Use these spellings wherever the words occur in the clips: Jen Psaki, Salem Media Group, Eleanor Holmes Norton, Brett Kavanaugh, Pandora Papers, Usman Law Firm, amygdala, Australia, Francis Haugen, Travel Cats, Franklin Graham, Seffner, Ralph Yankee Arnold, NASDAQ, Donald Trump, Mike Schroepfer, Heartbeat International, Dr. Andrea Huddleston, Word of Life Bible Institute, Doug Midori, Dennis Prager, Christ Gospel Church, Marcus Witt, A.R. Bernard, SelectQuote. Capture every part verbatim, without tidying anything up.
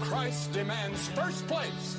Christ demands first place.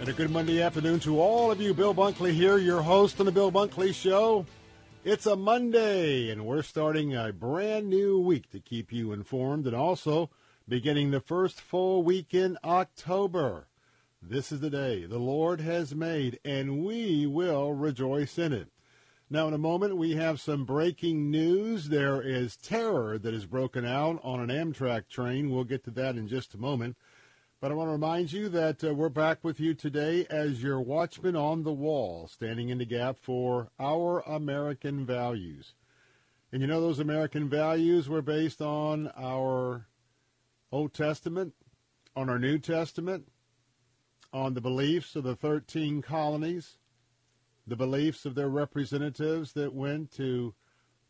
And a good Monday afternoon to all of you. Bill Bunkley here, your host on the Bill Bunkley Show. It's a Monday, and we're starting a brand new week to keep you informed and also beginning the first full week in October. This is the day the Lord has made, and we will rejoice in it. Now, in a moment, we have some breaking news. There is terror that has broken out on an Amtrak train. We'll get to that in just a moment. But I want to remind you that uh, we're back with you today as your watchman on the wall, standing in the gap for our American values. And you know those American values were based on our Old Testament, on our New Testament, on the beliefs of the thirteen colonies, the beliefs of their representatives that went to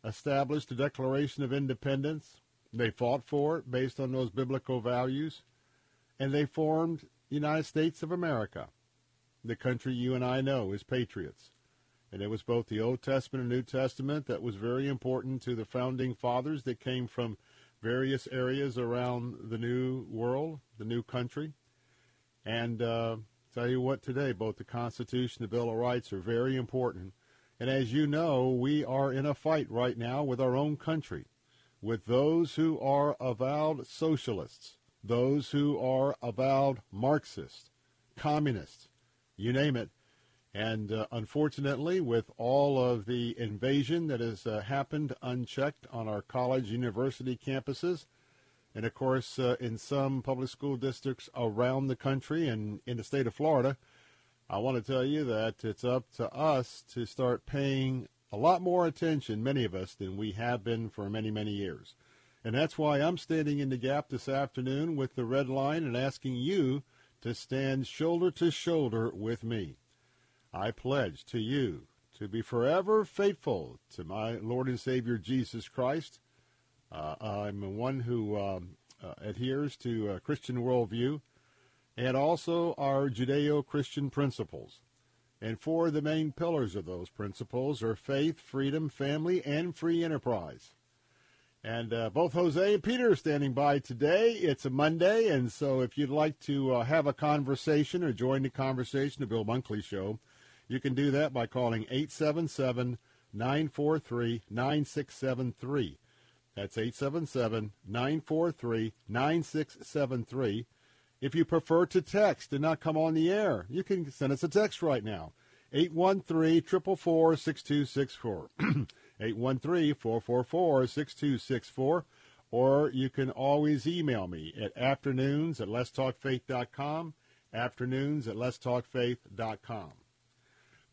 establish the Declaration of Independence. They fought for it based on those biblical values, and they formed the United States of America, the country you and I know as patriots. And it was both the Old Testament and New Testament that was very important to the founding fathers that came from various areas around the new world, the new country. And uh tell you what, today, both the Constitution and the Bill of Rights are very important. And as you know, we are in a fight right now with our own country, with those who are avowed socialists, those who are avowed Marxists, communists, you name it. And uh, unfortunately, with all of the invasion that has uh, happened unchecked on our college university campuses, and, of course, uh, in some public school districts around the country and in the state of Florida, I want to tell you that it's up to us to start paying a lot more attention, many of us, than we have been for many, many years. And that's why I'm standing in the gap this afternoon with the Red Line and asking you to stand shoulder to shoulder with me. I pledge to you to be forever faithful to my Lord and Savior Jesus Christ. Uh, I'm one who um, uh, adheres to a Christian worldview and also our Judeo-Christian principles. And four of the main pillars of those principles are faith, freedom, family, and free enterprise. And uh, both Jose and Peter are standing by today. It's a Monday, and so if you'd like to uh, have a conversation or join the conversation of Bill Bunkley Show, you can do that by calling eight seven seven, nine four three, nine six seven three. That's eight seven seven, nine four three, nine six seven three. If you prefer to text and not come on the air, you can send us a text right now, eight one three, four four four, six two six four, eight one three, four four four, six two six four. Or you can always email me at afternoons at letstalkfaith.com, afternoons at letstalkfaith.com.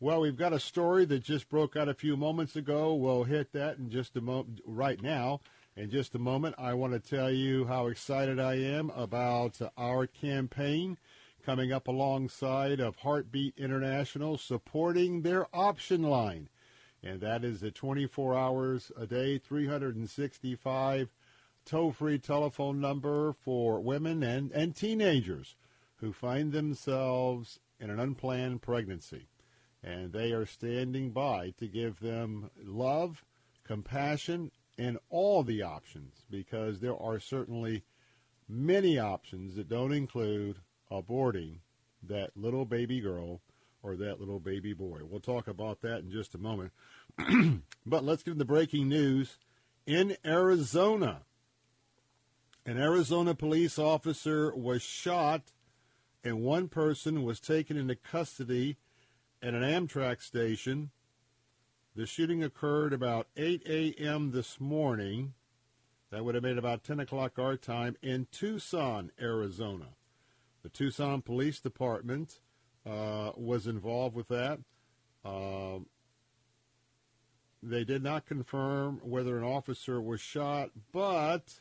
Well, we've got a story that just broke out a few moments ago. We'll hit that in just a moment. Right now, in just a moment, I want to tell you how excited I am about our campaign coming up alongside of Heartbeat International, supporting their option line, and that is the twenty-four hours a day, three sixty-five toll-free telephone number for women and, and teenagers who find themselves in an unplanned pregnancy. And they are standing by to give them love, compassion, and all the options, because there are certainly many options that don't include aborting that little baby girl or that little baby boy. We'll talk about that in just a moment. But let's get into the breaking news in Arizona. An Arizona police officer was shot, and one person was taken into custody at an Amtrak station. The shooting occurred about eight a.m. this morning. That would have made about ten o'clock our time in Tucson, Arizona. The Tucson Police Department uh, was involved with that. Uh, they did not confirm whether an officer was shot, but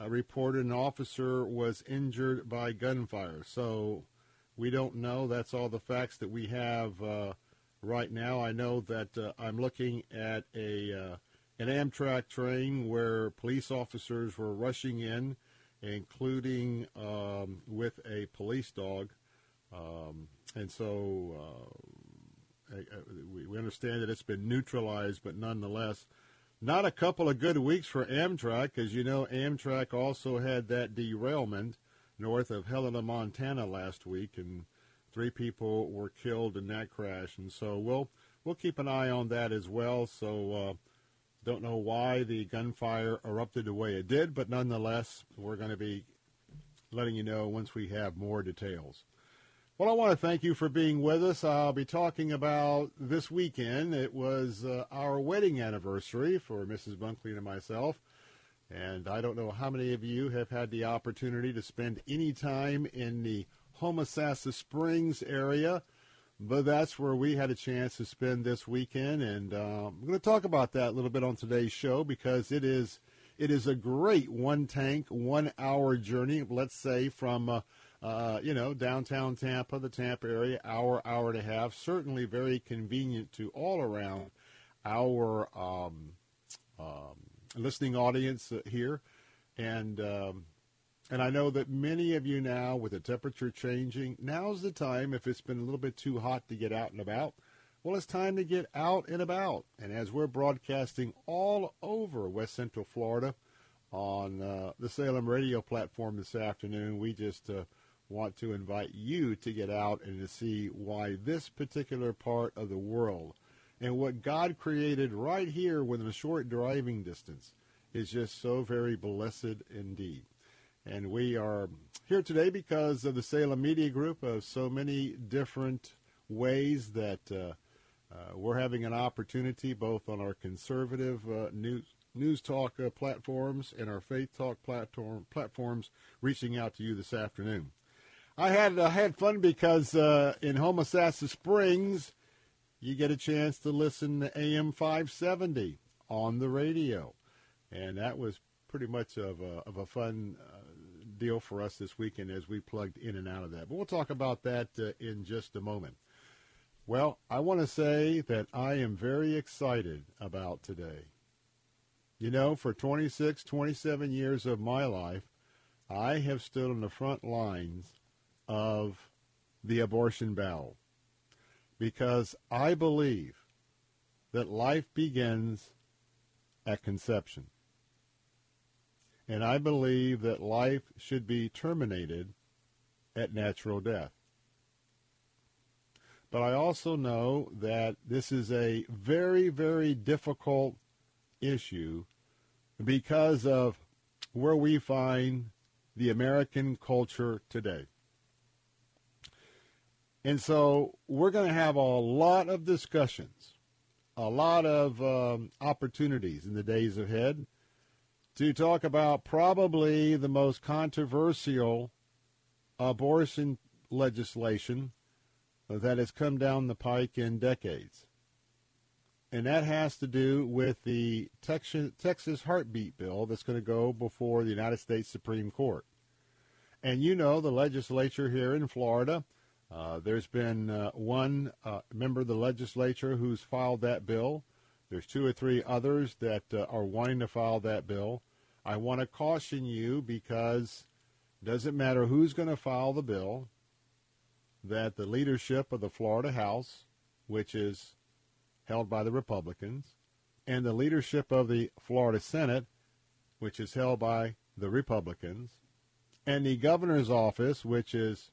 uh, reported an officer was injured by gunfire. So we don't know. That's all the facts that we have uh, right now. I know that uh, I'm looking at a... Uh, An Amtrak train where police officers were rushing in, including um, with a police dog. Um, and so uh, I, I, we understand that it's been neutralized, but nonetheless, not a couple of good weeks for Amtrak, because, you know, Amtrak also had that derailment north of Helena, Montana last week, and three people were killed in that crash. And so we'll, we'll keep an eye on that as well. So, uh, don't know why the gunfire erupted the way it did, but nonetheless, we're going to be letting you know once we have more details. Well, I want to thank you for being with us. I'll be talking about this weekend. It was uh, our wedding anniversary for Missus Bunkley and myself, and I don't know how many of you have had the opportunity to spend any time in the Homosassa Springs area. But that's where we had a chance to spend this weekend, and uh, I'm going to talk about that a little bit on today's show, because it is it is a great one-tank, one-hour journey, let's say, from, uh, uh, you know, downtown Tampa, the Tampa area, hour, hour and a half, certainly very convenient to all around our um, um, listening audience here. And Um, And I know that many of you now, with the temperature changing, now's the time, if it's been a little bit too hot to get out and about, well, it's time to get out and about. And as we're broadcasting all over West Central Florida on uh, the Salem radio platform this afternoon, we just uh, want to invite you to get out and to see why this particular part of the world and what God created right here within a short driving distance is just so very blessed indeed. And we are here today because of the Salem Media Group, of so many different ways that uh, uh, we're having an opportunity, both on our conservative uh, news, news talk uh, platforms and our faith talk platform, platforms, reaching out to you this afternoon. I had I had fun because uh, in Homosassa Springs, you get a chance to listen to A M five seventy on the radio, and that was pretty much of a, of a fun Uh, deal for us this weekend as we plugged in and out of that. But we'll talk about that uh, in just a moment. Well, I want to say that I am very excited about today. You know, for twenty-six, twenty-seven years of my life, I have stood on the front lines of the abortion battle, because I believe that life begins at conception. And I believe that life should be terminated at natural death. But I also know that this is a very, very difficult issue because of where we find the American culture today. And so we're going to have a lot of discussions, a lot of um, opportunities in the days ahead to talk about probably the most controversial abortion legislation that has come down the pike in decades. And that has to do with the Texas Heartbeat bill that's going to go before the United States Supreme Court. And you know, the legislature here in Florida, uh, there's been uh, one uh, member of the legislature who's filed that bill. There's two or three others that uh, are wanting to file that bill. I want to caution you, because it doesn't matter who's going to file the bill, that the leadership of the Florida House, which is held by the Republicans, and the leadership of the Florida Senate, which is held by the Republicans, and the governor's office, which is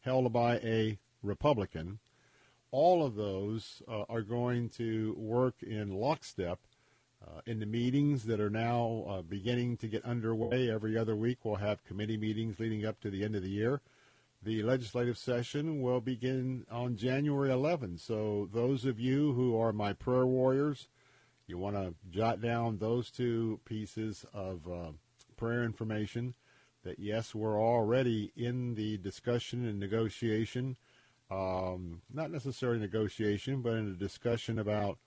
held by a Republican, all of those uh, are going to work in lockstep uh, in the meetings that are now uh, beginning to get underway. Every other week we'll have committee meetings leading up to the end of the year. The legislative session will begin on January eleventh. So those of you who are my prayer warriors, you want to jot down those two pieces of uh, prayer information, that, yes, we're already in the discussion and negotiation, um, not necessarily negotiation, but in a discussion about,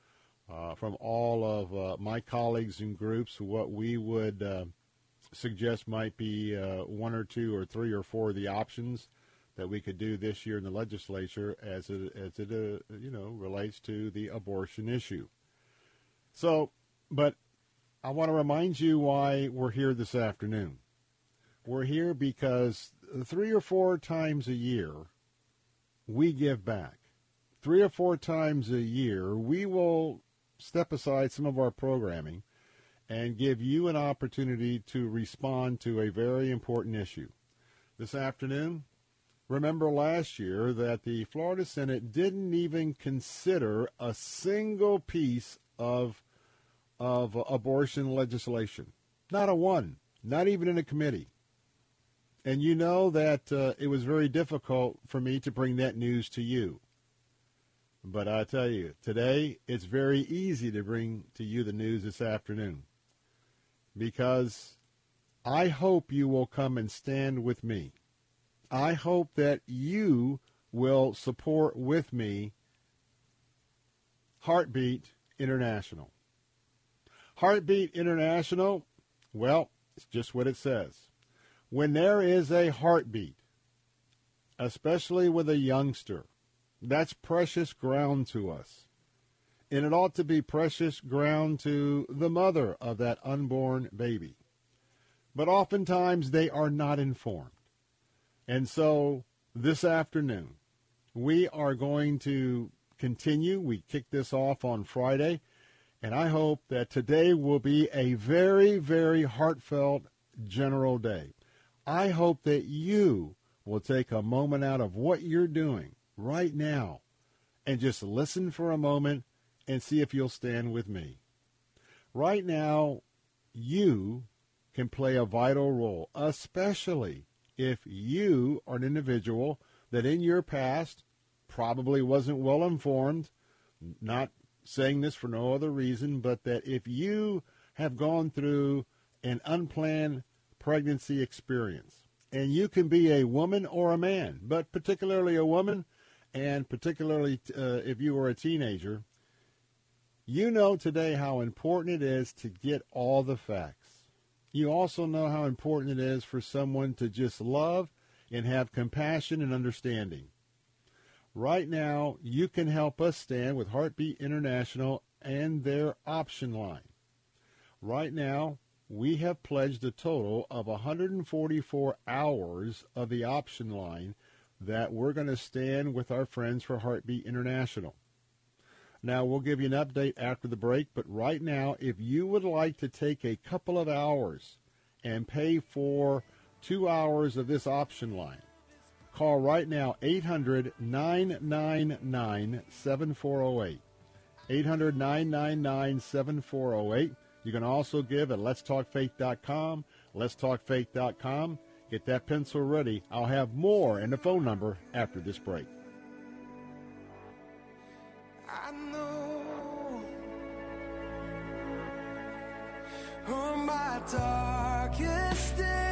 uh, from all of uh, my colleagues and groups, what we would uh, suggest might be uh, one or two or three or four of the options that we could do this year in the legislature as it, as it uh, you know, relates to the abortion issue. So, but I want to remind you why we're here this afternoon. We're here because three or four times a year, we give back. Three or four times a year, we will step aside some of our programming and give you an opportunity to respond to a very important issue. This afternoon, remember last year that the Florida Senate didn't even consider a single piece of, of abortion legislation. Not a one, not even in a committee. And you know that uh, it was very difficult for me to bring that news to you. But I tell you, today it's very easy to bring to you the news this afternoon, because I hope you will come and stand with me. I hope that you will support with me Heartbeat International. Heartbeat International, well, it's just what it says. When there is a heartbeat, especially with a youngster, that's precious ground to us. And it ought to be precious ground to the mother of that unborn baby. But oftentimes they are not informed. And so this afternoon, we are going to continue. We kick this off on Friday. And I hope that today will be a very, very heartfelt general day. I hope that you will take a moment out of what you're doing right now and just listen for a moment and see if you'll stand with me. Right now, you can play a vital role, especially if you are an individual that in your past probably wasn't well informed, not saying this for no other reason, but that if you have gone through an unplanned pregnancy experience. And you can be a woman or a man, but particularly a woman, and particularly uh, if you were a teenager. You know today how important it is to get all the facts. You also know how important it is for someone to just love and have compassion and understanding. Right now, you can help us stand with Heartbeat International and their option line. Right now, we have pledged a total of one hundred forty-four hours of the option line that we're going to stand with our friends for Heartbeat International. Now, we'll give you an update after the break, but right now, if you would like to take a couple of hours and pay for two hours of this option line, call right now eight hundred, nine nine nine, seven four zero eight, eight hundred, nine nine nine, seven four zero eight. You can also give at lets talk faith dot com, lets talk faith dot com. Get that pencil ready. I'll have more and the phone number after this break. I know on my darkest day.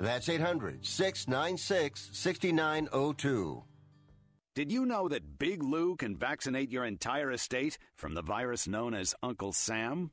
That's eight hundred, six nine six, six nine zero two. Did you know that Big Lou can vaccinate your entire estate from the virus known as Uncle Sam?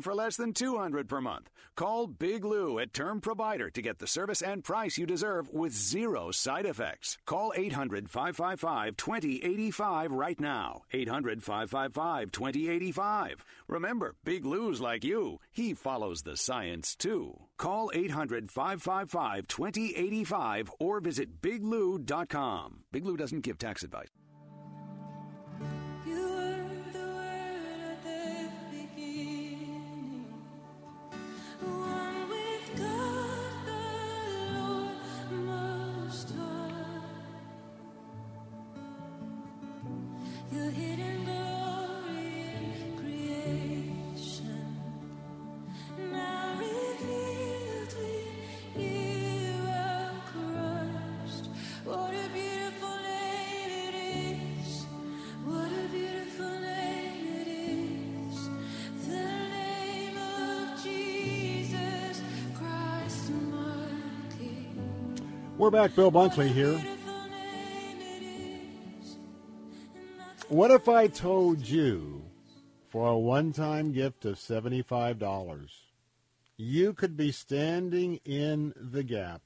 for less than two hundred per month. Call Big Lou at Term Provider to get the service and price you deserve with zero side effects. Call eight hundred, five five five, two zero eight five right now. eight hundred, five five five, two zero eight five. Remember, Big Lou's like you. He follows the science too. Call eight hundred, five five five, two zero eight five or visit big lou dot com. Big Lou doesn't give tax advice. Your hidden glory in creation, now revealed we hear our Christ. What a beautiful name it is, what a beautiful name it is, the name of Jesus Christ my King. We're back, Bill Bunkley here. What if I told you for a one-time gift of seventy-five dollars, you could be standing in the gap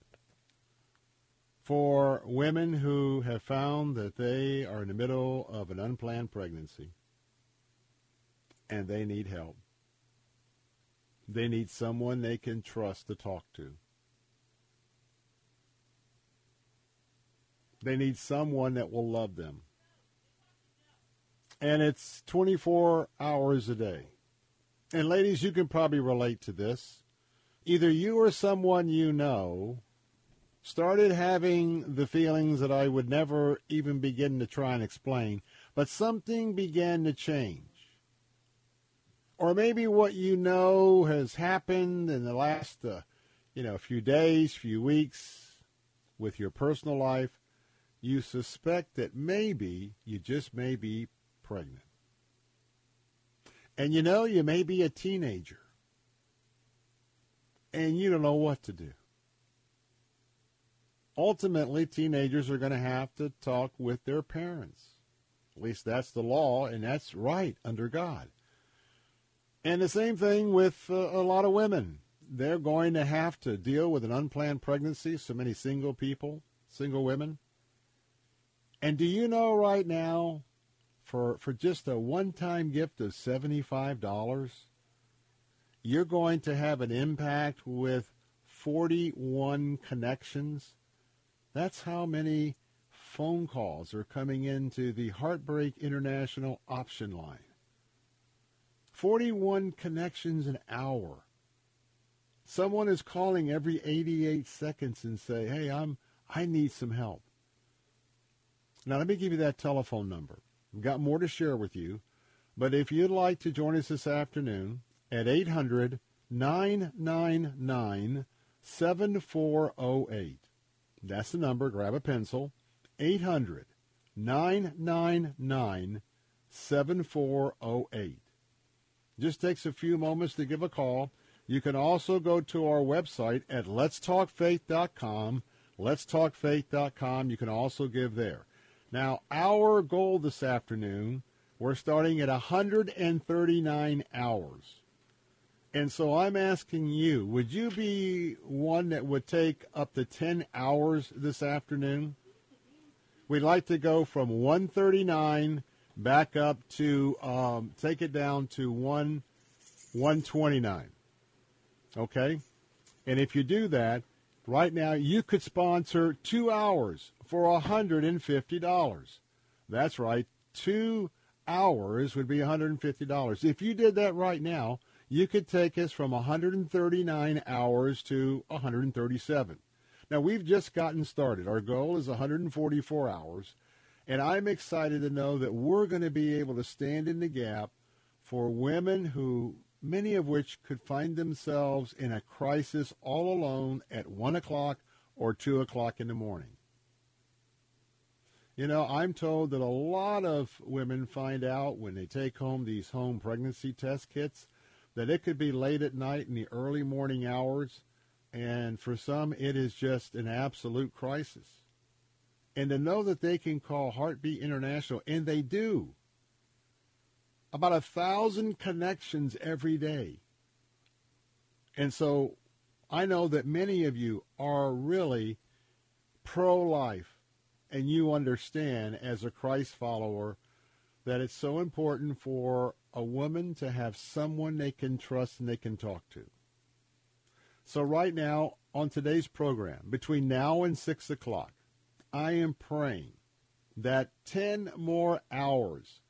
for women who have found that they are in the middle of an unplanned pregnancy and they need help? They need someone they can trust to talk to. They need someone that will love them. And it's twenty-four hours a day. And ladies, you can probably relate to this. Either you or someone you know started having the feelings that I would never even begin to try and explain, but something began to change. Or maybe what you know has happened in the last, uh, you know, few days, few weeks with your personal life. You suspect that maybe, you just may be pregnant. And you know, you may be a teenager and you don't know what to do. Ultimately, teenagers are going to have to talk with their parents. At least that's the law, and that's right under God. And the same thing with uh, a lot of women. They're going to have to deal with an unplanned pregnancy, so many single people, single women. And do you know right now, For, for just a one-time gift of seventy-five dollars, you're going to have an impact with forty-one connections. That's how many phone calls are coming into the Heartbeat International option line. forty-one connections an hour. Someone is calling every eighty-eight seconds and say, hey, I'm, I need some help. Now, let me give you that telephone number. We've got more to share with you, but if you'd like to join us this afternoon at eight hundred, nine nine nine, seven four zero eight. That's the number. Grab a pencil. eight hundred, nine nine nine, seven four zero eight. Just takes a few moments to give a call. You can also go to our website at lets talk faith dot com. lets talk faith dot com. You can also give there. Now, our goal this afternoon, we're starting at one hundred thirty-nine hours. And so I'm asking you, would you be one that would take up to ten hours this afternoon? We'd like to go from one thirty-nine back up to, um, take it down to one twenty-nine. Okay? And if you do that, right now you could sponsor two hours for one hundred fifty dollars. That's right. Two hours would be one hundred fifty dollars. If you did that right now, you could take us from one hundred thirty-nine hours to one hundred thirty-seven. Now, we've just gotten started. Our goal is one hundred forty-four hours, and I'm excited to know that we're going to be able to stand in the gap for women who, many of which could find themselves in a crisis all alone at one o'clock or two o'clock in the morning. You know, I'm told that a lot of women find out when they take home these home pregnancy test kits that it could be late at night in the early morning hours, and for some, it is just an absolute crisis. And to know that they can call Heartbeat International, and they do, about a thousand connections every day. And so I know that many of you are really pro-life, and you understand as a Christ follower that it's so important for a woman to have someone they can trust and they can talk to. So right now, on today's program, between now and six o'clock, I am praying that ten more hours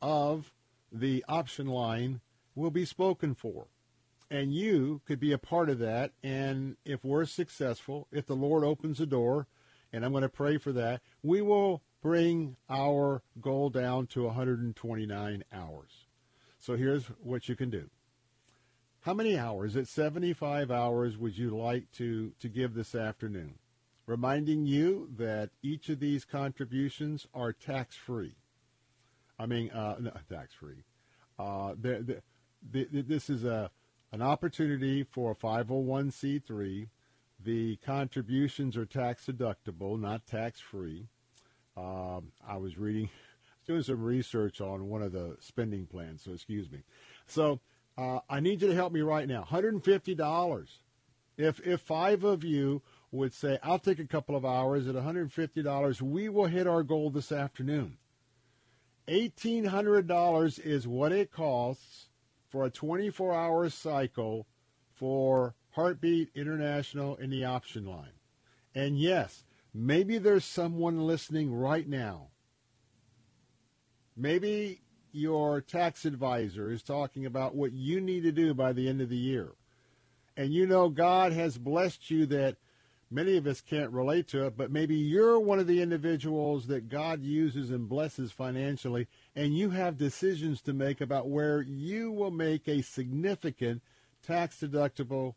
of the option line will be spoken for. And you could be a part of that. And if we're successful, if the Lord opens the door, and I'm going to pray for that, we will bring our goal down to one hundred twenty-nine hours. So here's what you can do. How many hours at seventy-five hours would you like to, to give this afternoon? Reminding you that each of these contributions are tax-free. I mean, uh, no, tax-free. Uh, the, the, the, this is a an opportunity for a five oh one c three. The contributions are tax-deductible, not tax-free. Um, I was reading, doing some research on one of the spending plans, so excuse me. So uh, I need you to help me right now. one hundred fifty dollars. If if five of you would say, I'll take a couple of hours at one hundred fifty dollars, we will hit our goal this afternoon. eighteen hundred dollars is what it costs for a twenty-four hour cycle for Heartbeat International in the option line. And yes, maybe there's someone listening right now. Maybe your tax advisor is talking about what you need to do by the end of the year. And you know God has blessed you that many of us can't relate to it, but maybe you're one of the individuals that God uses and blesses financially, and you have decisions to make about where you will make a significant tax-deductible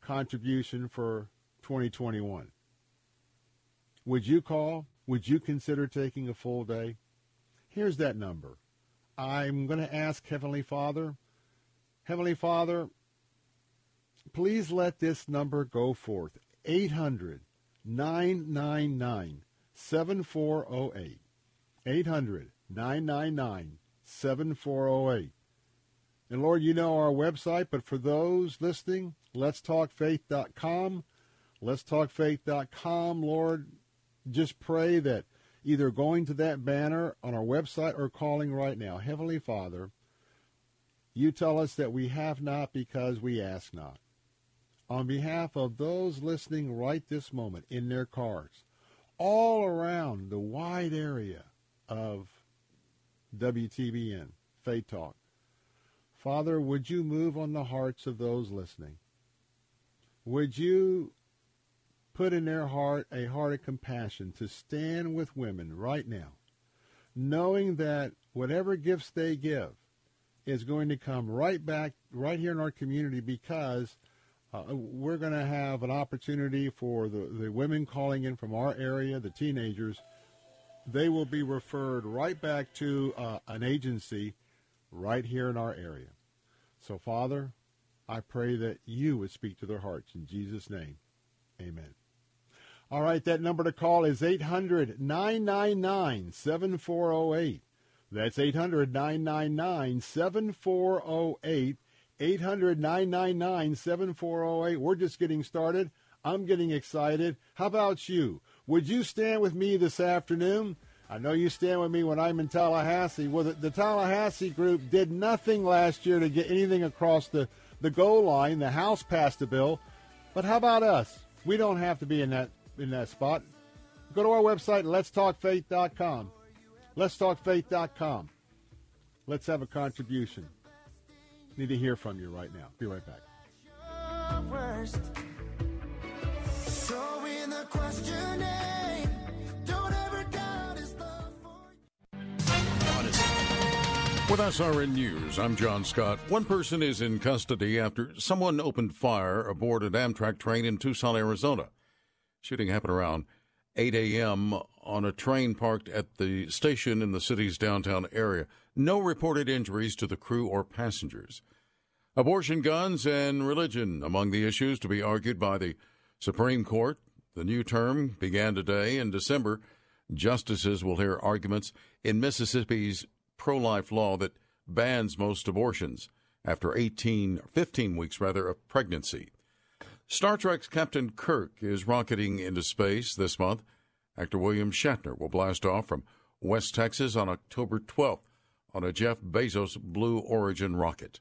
contribution for twenty twenty-one. Would you call? Would you consider taking a full day? Here's that number. I'm going to ask Heavenly Father. Heavenly Father, please let this number go forth. eight hundred, nine nine nine, seven four zero eight. eight hundred, nine nine nine, seven four zero eight. And Lord, you know our website, but for those listening, lets talk faith dot com. lets talk faith dot com, Lord. Just pray that either going to that banner on our website or calling right now. Heavenly Father, you tell us that we have not because we ask not. On behalf of those listening right this moment in their cars, all around the wide area of W T B N, Faith Talk, Father, would you move on the hearts of those listening? Would you put in their heart a heart of compassion to stand with women right now, knowing that whatever gifts they give is going to come right back, right here in our community, because uh, we're going to have an opportunity for the, the women calling in from our area, the teenagers. They will be referred right back to uh, an agency right here in our area. So, Father, I pray that you would speak to their hearts. In Jesus' name, amen. All right, that number to call is eight hundred, nine nine nine, seven four zero eight. That's eight hundred, nine nine nine, seven four zero eight, eight hundred, nine nine nine, seven four zero eight. We're just getting started. I'm getting excited. How about you? Would you stand with me this afternoon? I know you stand with me when I'm in Tallahassee. Well, the, the Tallahassee group did nothing last year to get anything across the, the goal line. The House passed a bill. But how about us? We don't have to be in that in that spot. Go to our website, lets talk faith dot com. lets talk faith dot com. Let's have a contribution. Need to hear from you right now. Be right back. With S R N News, I'm John Scott. One person is in custody after someone opened fire aboard an Amtrak train in Tucson, Arizona. Shooting happened around eight a.m. on a train parked at the station in the city's downtown area. No reported injuries to the crew or passengers. Abortion, guns, and religion among the issues to be argued by the Supreme Court. The new term began today. In December, justices will hear arguments in Mississippi's pro-life law that bans most abortions after eighteen, fifteen weeks rather, of pregnancy. Star Trek's Captain Kirk is rocketing into space this month. Actor William Shatner will blast off from West Texas on October twelfth on a Jeff Bezos Blue Origin rocket.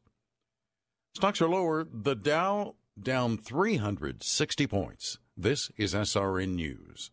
Stocks are lower. The Dow down three hundred sixty points. This is S R N News.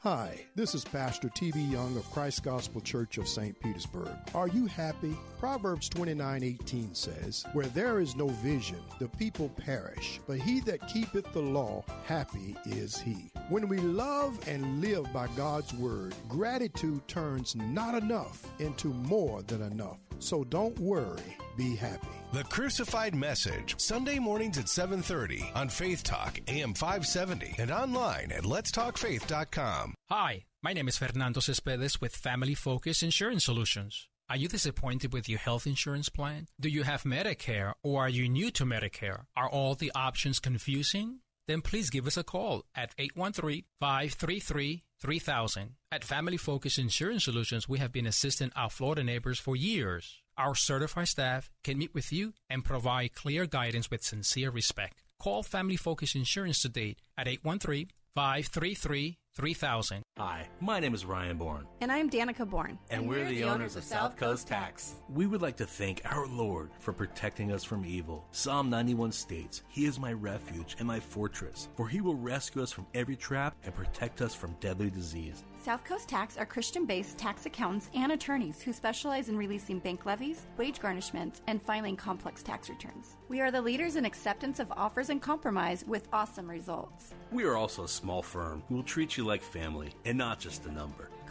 Hi, this is Pastor T B. Young of Christ Gospel Church of Saint Petersburg. Are you happy? Proverbs twenty-nine eighteen says, "Where there is no vision, the people perish, but he that keepeth the law, happy is he." When we love and live by God's word, gratitude turns not enough into more than enough. So don't worry, be happy. The Crucified Message, Sunday mornings at seven thirty on Faith Talk, A M five seventy, and online at lets talk faith dot com. Hi, my name is Fernando Cespedes with Family Focus Insurance Solutions. Are you disappointed with your health insurance plan? Do you have Medicare or are you new to Medicare? Are all the options confusing? Then please give us a call at eight one three, five three three, three thousand. At Family Focus Insurance Solutions, we have been assisting our Florida neighbors for years. Our certified staff can meet with you and provide clear guidance with sincere respect. Call Family Focus Insurance today at eight one three, five three three, three thousand. Hi, my name is Ryan Bourne. And I am Danica Bourne. And, and we're, we're the, the owners, owners of South Coast Tax. We would like to thank our Lord for protecting us from evil. Psalm ninety-one states, "He is my refuge and my fortress, for he will rescue us from every trap and protect us from deadly disease." South Coast Tax are Christian-based tax accountants and attorneys who specialize in releasing bank levies, wage garnishments, and filing complex tax returns. We are the leaders in acceptance of offers and compromise with awesome results. We are also a small firm who will treat you like family and not just a number.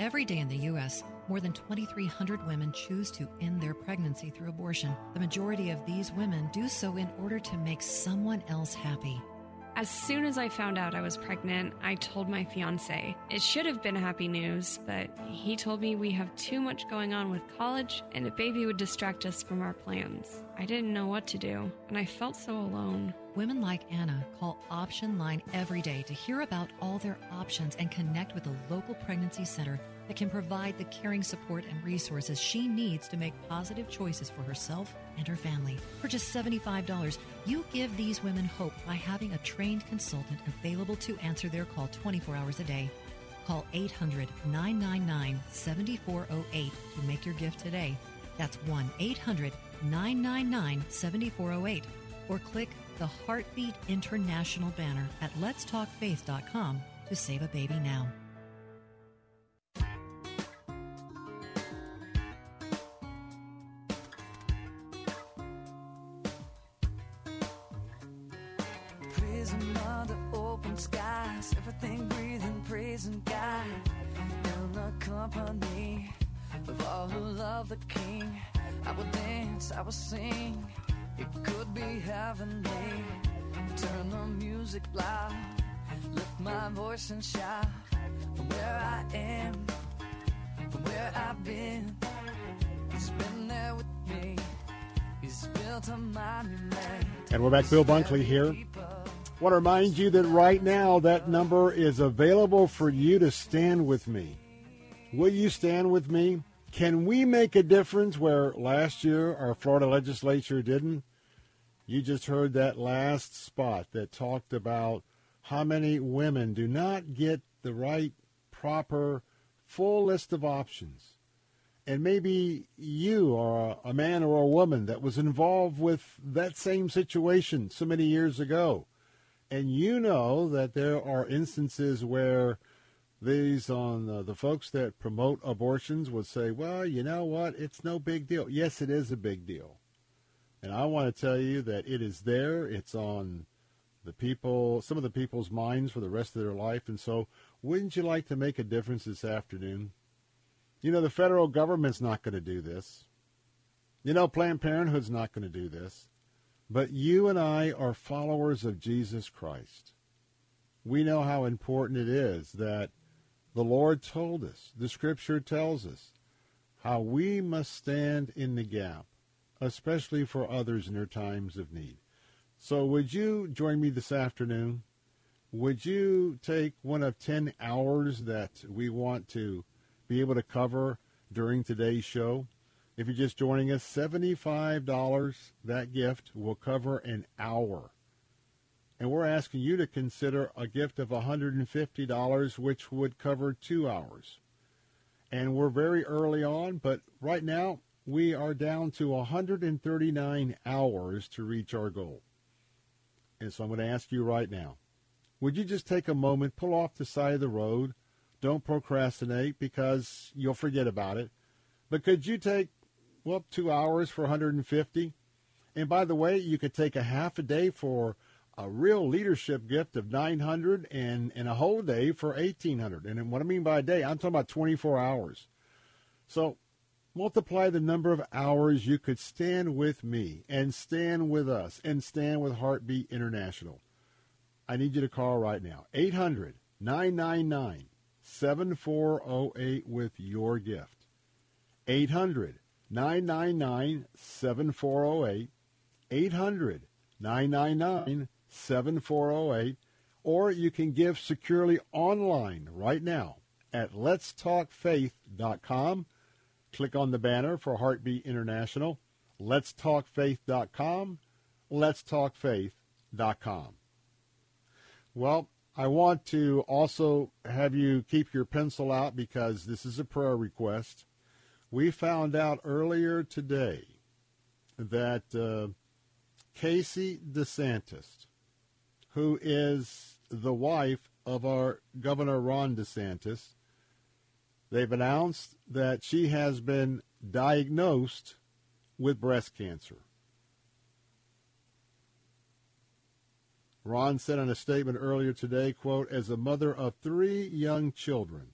Every day in the U S, more than twenty-three hundred women choose to end their pregnancy through abortion. The majority of these women do so in order to make someone else happy. As soon as I found out I was pregnant, I told my fiancé. It should have been happy news, but he told me we have too much going on with college and a baby would distract us from our plans. I didn't know what to do, and I felt so alone. Women like Anna call Option Line every day to hear about all their options and connect with a local pregnancy center that can provide the caring support and resources she needs to make positive choices for herself and her family. For just seventy-five dollars, you give these women hope by having a trained consultant available to answer their call twenty-four hours a day. Call eight hundred, nine nine nine, seven four zero eight to make your gift today. That's one eight hundred, nine nine nine, seven four zero eight. Or click the Heartbeat International banner at lets talk faith dot com to save a baby now. Prison under oil. skies, everything breathing, praising God, in the company of all who love the King. I will dance, I will sing, it could be heavenly. Turn the music loud, lift my voice and shout, from where I am, from where I've been. He's been there with me, He's built a monument. And we're back, Bill Bunkley here. I want to remind you that right now that number is available for you to stand with me. Will you stand with me? Can we make a difference where last year our Florida legislature didn't? You just heard that last spot that talked about how many women do not get the right, proper, full list of options. And maybe you are a man or a woman that was involved with that same situation so many years ago. And you know that there are instances where these on the, the folks that promote abortions would say, well, you know what? It's no big deal. Yes, it is a big deal. And I want to tell you that it is there. It's on the people, some of the people's minds for the rest of their life. And so wouldn't you like to make a difference this afternoon? You know, the federal government's not going to do this. You know, Planned Parenthood's not going to do this. But you and I are followers of Jesus Christ. We know how important it is that the Lord told us, the Scripture tells us, how we must stand in the gap, especially for others in their times of need. So would you join me this afternoon? Would you take one of ten hours that we want to be able to cover during today's show? If you're just joining us, seventy-five dollars, that gift will cover an hour. And we're asking you to consider a gift of one hundred fifty dollars, which would cover two hours. And we're very early on, but right now we are down to one hundred thirty-nine hours to reach our goal. And so I'm going to ask you right now, would you just take a moment, pull off the side of the road, don't procrastinate because you'll forget about it, but could you take Well, two hours for one hundred fifty dollars. And by the way, you could take a half a day for a real leadership gift of nine hundred dollars and, and a whole day for eighteen hundred dollars. And what I mean by a day, I'm talking about twenty-four hours. So multiply the number of hours you could stand with me and stand with us and stand with Heartbeat International. I need you to call right now, eight hundred, nine nine nine, seven four zero eight with your gift. eight hundred, nine nine nine, seven four zero eight, eight hundred, nine nine nine, seven four zero eight, or you can give securely online right now at let's talk faith dot com. Click on the banner for Heartbeat International, let's talk faith dot com, let's talk faith dot com. Well, I want to also have you keep your pencil out because this is a prayer request. We found out earlier today that uh, Casey DeSantis, who is the wife of our Governor Ron DeSantis, they've announced that she has been diagnosed with breast cancer. Ron said in a statement earlier today, quote, "As a mother of three young children,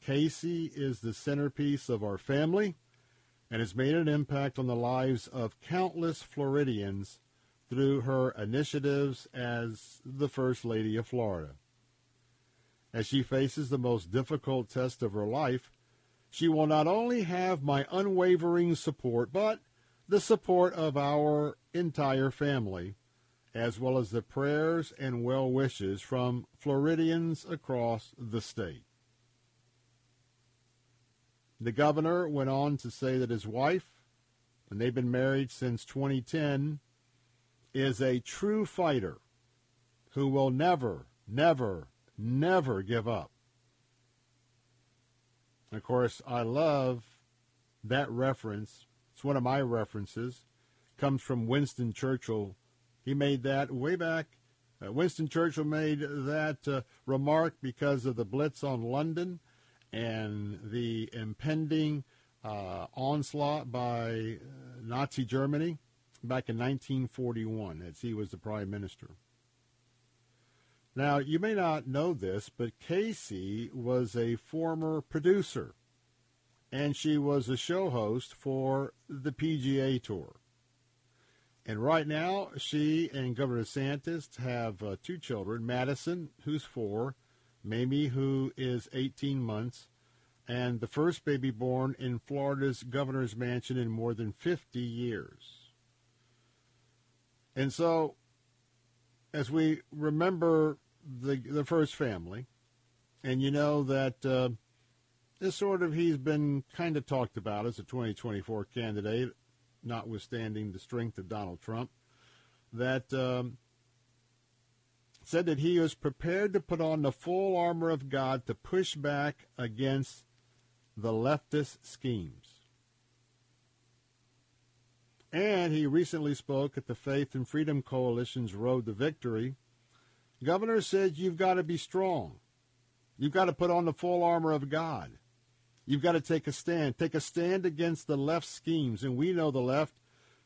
Casey is the centerpiece of our family and has made an impact on the lives of countless Floridians through her initiatives as the First Lady of Florida. As she faces the most difficult test of her life, she will not only have my unwavering support, but the support of our entire family, as well as the prayers and well wishes from Floridians across the state." The governor went on to say that his wife, and they've been married since twenty ten, is a true fighter who will never, never, never give up. Of course, I love that reference. It's one of my references. It comes from Winston Churchill. He made that way back. Uh, Winston Churchill made that uh, remark because of the Blitz on London and the impending uh, onslaught by Nazi Germany back in nineteen forty-one, as he was the prime minister. Now, you may not know this, but Casey was a former producer, and she was a show host for the P G A Tour. And right now, she and Governor DeSantis have uh, two children, Madison, who's four, Mamie, who is eighteen months, and the first baby born in Florida's governor's mansion in more than fifty years. And so, as we remember the the first family, and you know that uh, this sort of, he's been kind of talked about as a twenty twenty-four candidate, notwithstanding the strength of Donald Trump, that um, said that he was prepared to put on the full armor of God to push back against the leftist schemes. And he recently spoke at the Faith and Freedom Coalition's Road to Victory. Governor said, you've got to be strong. You've got to put on the full armor of God. You've got to take a stand. Take a stand against the left schemes. And we know the left,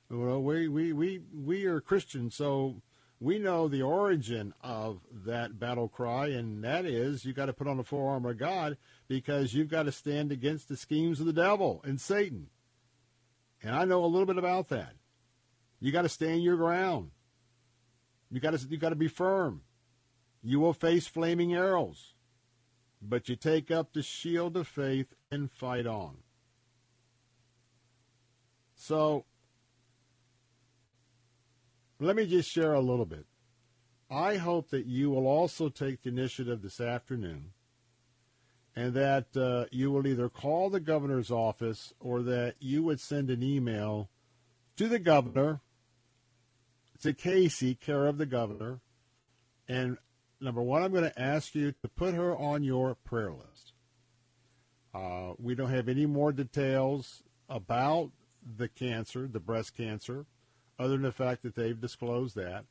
well, we, we, we, we are Christians, so we know the origin of that battle cry, and that is you've got to put on the full armor of God because you've got to stand against the schemes of the devil and Satan. And I know a little bit about that. You got to stand your ground. You got to, you got to be firm. You will face flaming arrows. But you take up the shield of faith and fight on. So, let me just share a little bit. I hope that you will also take the initiative this afternoon and that uh, you will either call the governor's office or that you would send an email to the governor, to Casey, care of the governor, and number one, I'm going to ask you to put her on your prayer list. Uh, we don't have any more details about the cancer, the breast cancer, other than the fact that they've disclosed that.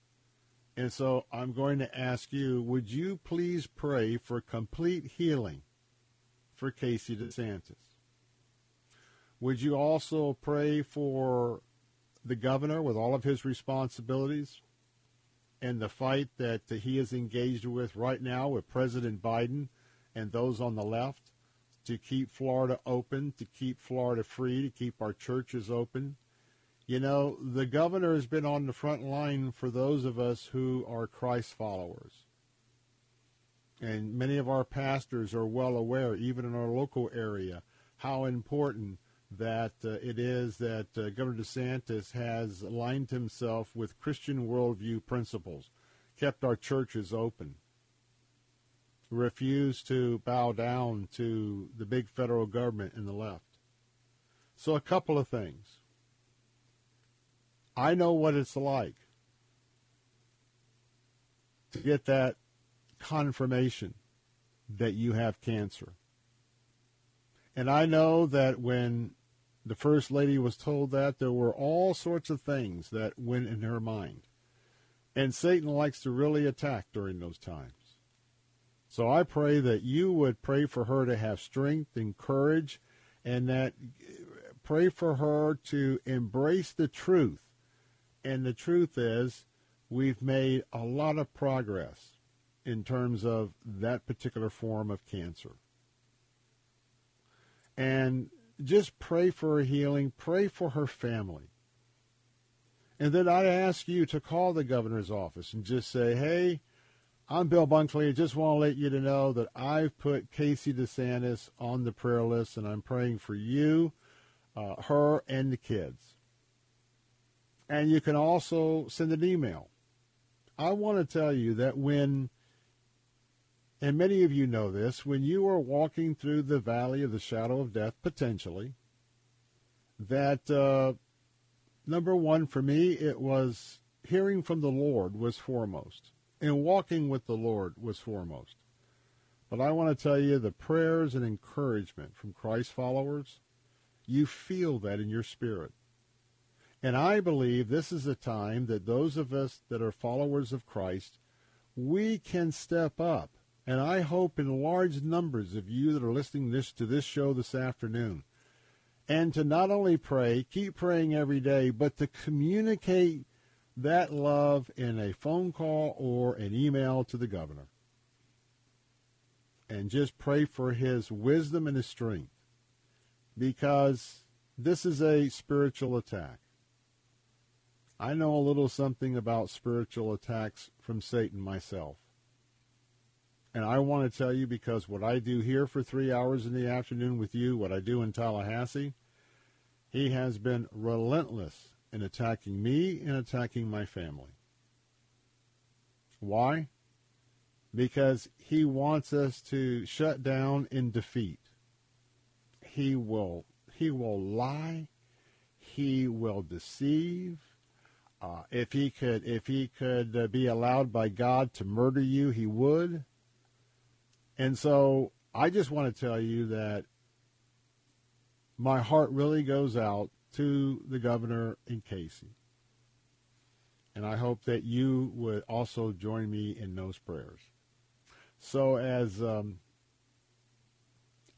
And so I'm going to ask you, would you please pray for complete healing for Casey DeSantis? Would you also pray for the governor with all of his responsibilities and the fight that he is engaged with right now with President Biden and those on the left to keep Florida open, to keep Florida free, to keep our churches open? You know, the governor has been on the front line for those of us who are Christ followers. And many of our pastors are well aware, even in our local area, how important that uh, it is that uh, Governor DeSantis has aligned himself with Christian worldview principles, kept our churches open, refused to bow down to the big federal government and the left. So a couple of things. I know what it's like to get that confirmation that you have cancer. And I know that when the First Lady was told that, there were all sorts of things that went in her mind. And Satan likes to really attack during those times. So I pray that you would pray for her to have strength and courage, and that pray for her to embrace the truth. And the truth is, we've made a lot of progress in terms of that particular form of cancer. And just pray for her healing. Pray for her family. And then I ask you to call the governor's office and just say, hey, I'm Bill Bunkley. I just want to let you to know that I've put Casey DeSantis on the prayer list, and I'm praying for you, uh, her, and the kids. And you can also send an email. I want to tell you that when, and many of you know this, when you are walking through the valley of the shadow of death, potentially, that uh, number one for me, it was hearing from the Lord was foremost, and walking with the Lord was foremost. But I want to tell you the prayers and encouragement from Christ followers, you feel that in your spirit. And I believe this is a time that those of us that are followers of Christ, we can step up. And I hope in large numbers of you that are listening this, to this show this afternoon, and to not only pray, keep praying every day, but to communicate that love in a phone call or an email to the governor. and just pray for his wisdom and his strength, because this is a spiritual attack. I know a little something about spiritual attacks from Satan myself. And I want to tell you, because what I do here for three hours in the afternoon with you, what I do in Tallahassee, he has been relentless in attacking me and attacking my family. Why? Because he wants us to shut down in defeat. He will, he will lie. He will deceive. Uh, if he could, if he could uh, be allowed by God to murder you, he would. And so I just want to tell you that my heart really goes out to the governor and Casey. And I hope that you would also join me in those prayers. So as um,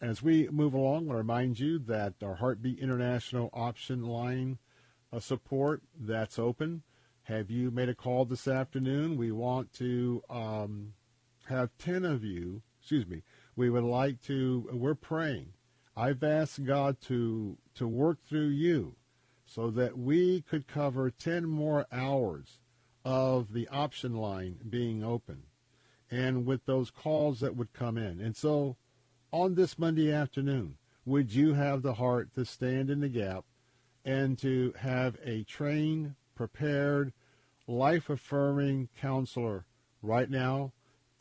as we move along, I remind you that our Heartbeat International option line uh, support, that's open. Have you made a call this afternoon? We want to um, have ten of you, excuse me, we would like to, we're praying. I've asked God to to work through you, so that we could cover ten more hours of the option line being open, and with those calls that would come in. And so on this Monday afternoon, would you have the heart to stand in the gap and to have a trained, prepared, life-affirming counselor right now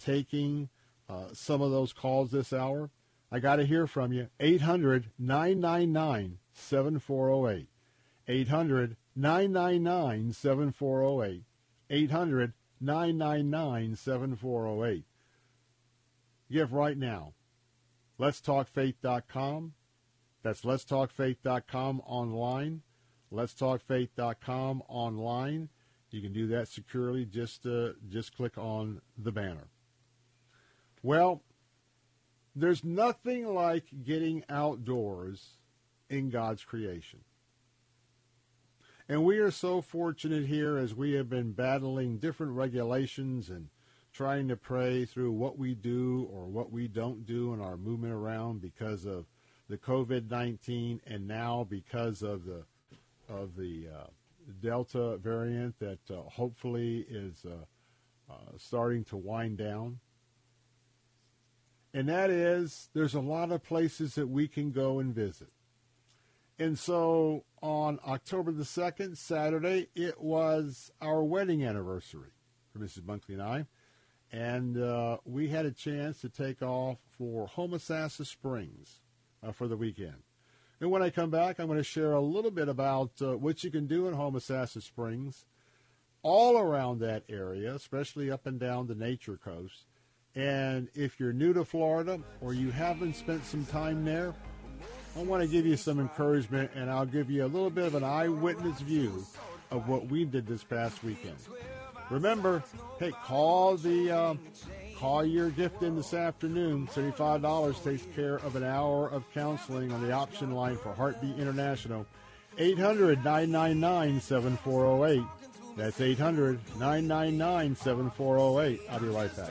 taking uh, some of those calls this hour? I got to hear from you. eight hundred, nine nine nine, seven four zero eight. eight hundred, nine nine nine, seven four zero eight. eight hundred, nine nine nine, seven four zero eight. Give right now. lets talk faith dot com. That's lets talk faith dot com online. lets talk faith dot com online. You can do that securely. Just uh, just click on the banner. Well, there's nothing like getting outdoors in God's creation. And we are so fortunate here, as we have been battling different regulations and trying to pray through what we do or what we don't do in our movement around because of the covid nineteen, and now because of the of the uh, Delta variant that uh, hopefully is uh, uh, starting to wind down. And that is, there's a lot of places that we can go and visit. And so on October the second, Saturday, it was our wedding anniversary for Missus Bunkley and I. And uh, we had a chance to take off for Homosassa Springs uh, for the weekend. And when I come back, I'm going to share a little bit about uh, what you can do in Homosassa Springs, all around that area, especially up and down the Nature Coast. And if you're new to Florida or you haven't spent some time there, I want to give you some encouragement, and I'll give you a little bit of an eyewitness view of what we did this past weekend. Remember, hey, call the uh, call your gift in this afternoon. seventy-five dollars takes care of an hour of counseling on the option line for Heartbeat International. eight hundred, nine nine nine, seven four zero eight. That's eight hundred, nine nine nine, seven four zero eight. I'll be right back.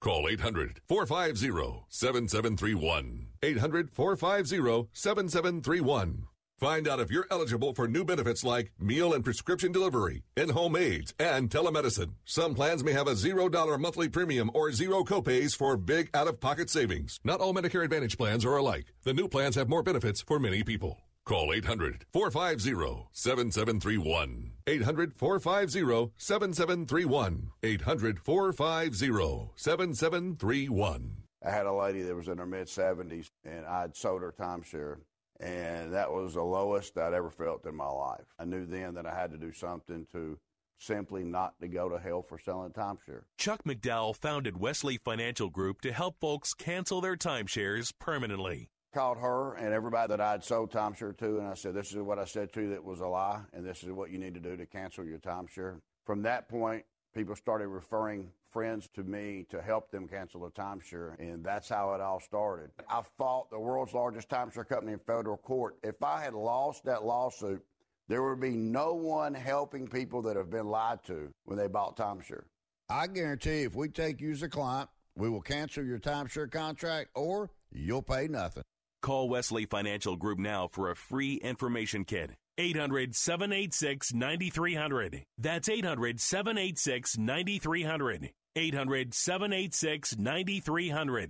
Call eight hundred, four five zero, seven seven three one. eight hundred, four five zero, seven seven three one. Find out if you're eligible for new benefits like meal and prescription delivery, in-home aids, and telemedicine. Some plans may have a zero dollar monthly premium or zero copays for big out-of-pocket savings. Not all Medicare Advantage plans are alike. The new plans have more benefits for many people. Call eight hundred, four five zero, seven seven three one. eight hundred, four five zero, seven seven three one. eight hundred, four five zero, seven seven three one. I had a lady that was in her mid-seventies, and I'd sold her timeshare, and that was the lowest I'd ever felt in my life. I knew then that I had to do something to simply not to go to hell for selling timeshare. Chuck McDowell founded Wesley Financial Group to help folks cancel their timeshares permanently. Called her and everybody that I had sold timeshare to, and I said, this is what I said to you that was a lie, and this is what you need to do to cancel your timeshare. From that point, people started referring friends to me to help them cancel the timeshare, and that's how it all started. I fought the world's largest timeshare company in federal court. If I had lost that lawsuit, there would be no one helping people that have been lied to when they bought timeshare. I guarantee you, if we take you as a client, we will cancel your timeshare contract or you'll pay nothing. Call Wesley Financial Group now for a free information kit. eight hundred, seven eight six, nine three zero zero. That's eight hundred, seven eight six, nine three zero zero. eight hundred, seven eight six, nine three zero zero.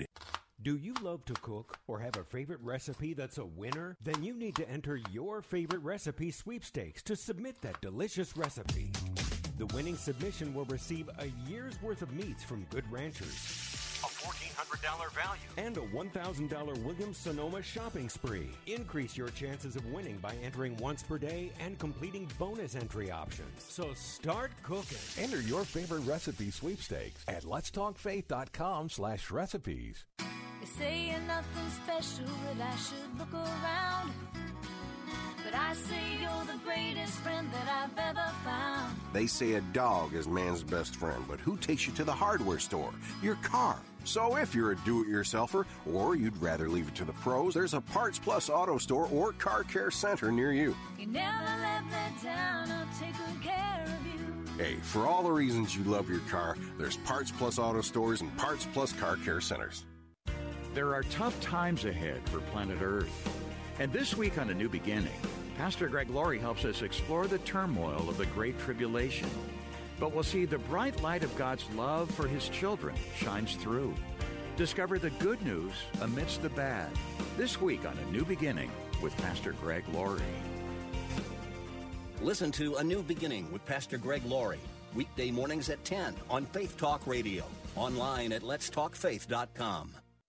Do you love to cook or have a favorite recipe that's a winner? Then you need to enter your favorite recipe sweepstakes to submit that delicious recipe. The winning submission will receive a year's worth of meats from Good Ranchers, a fourteen hundred dollars value, and a one thousand dollars Williams-Sonoma shopping spree. Increase your chances of winning by entering once per day and completing bonus entry options. So start cooking. Enter your favorite recipe sweepstakes at letstalkfaith dot com slash recipes. They say you're nothing special, that I should look around. But I say you're the greatest friend that I've ever found. They say a dog is man's best friend, but who takes you to the hardware store? Your car. So if you're a do-it-yourselfer or you'd rather leave it to the pros, there's a Parts Plus auto store or car care center near you. You never let me down, I'll take good care of you. Hey, for all the reasons you love your car, there's Parts Plus auto stores and Parts Plus car care centers. There are tough times ahead for planet Earth. And this week on A New Beginning, Pastor Greg Laurie helps us explore the turmoil of the Great Tribulation. But we'll see the bright light of God's love for his children shines through. Discover the good news amidst the bad. This week on A New Beginning with Pastor Greg Laurie. Listen to A New Beginning with Pastor Greg Laurie, weekday mornings at ten on Faith Talk Radio. Online at letstalkfaith dot com.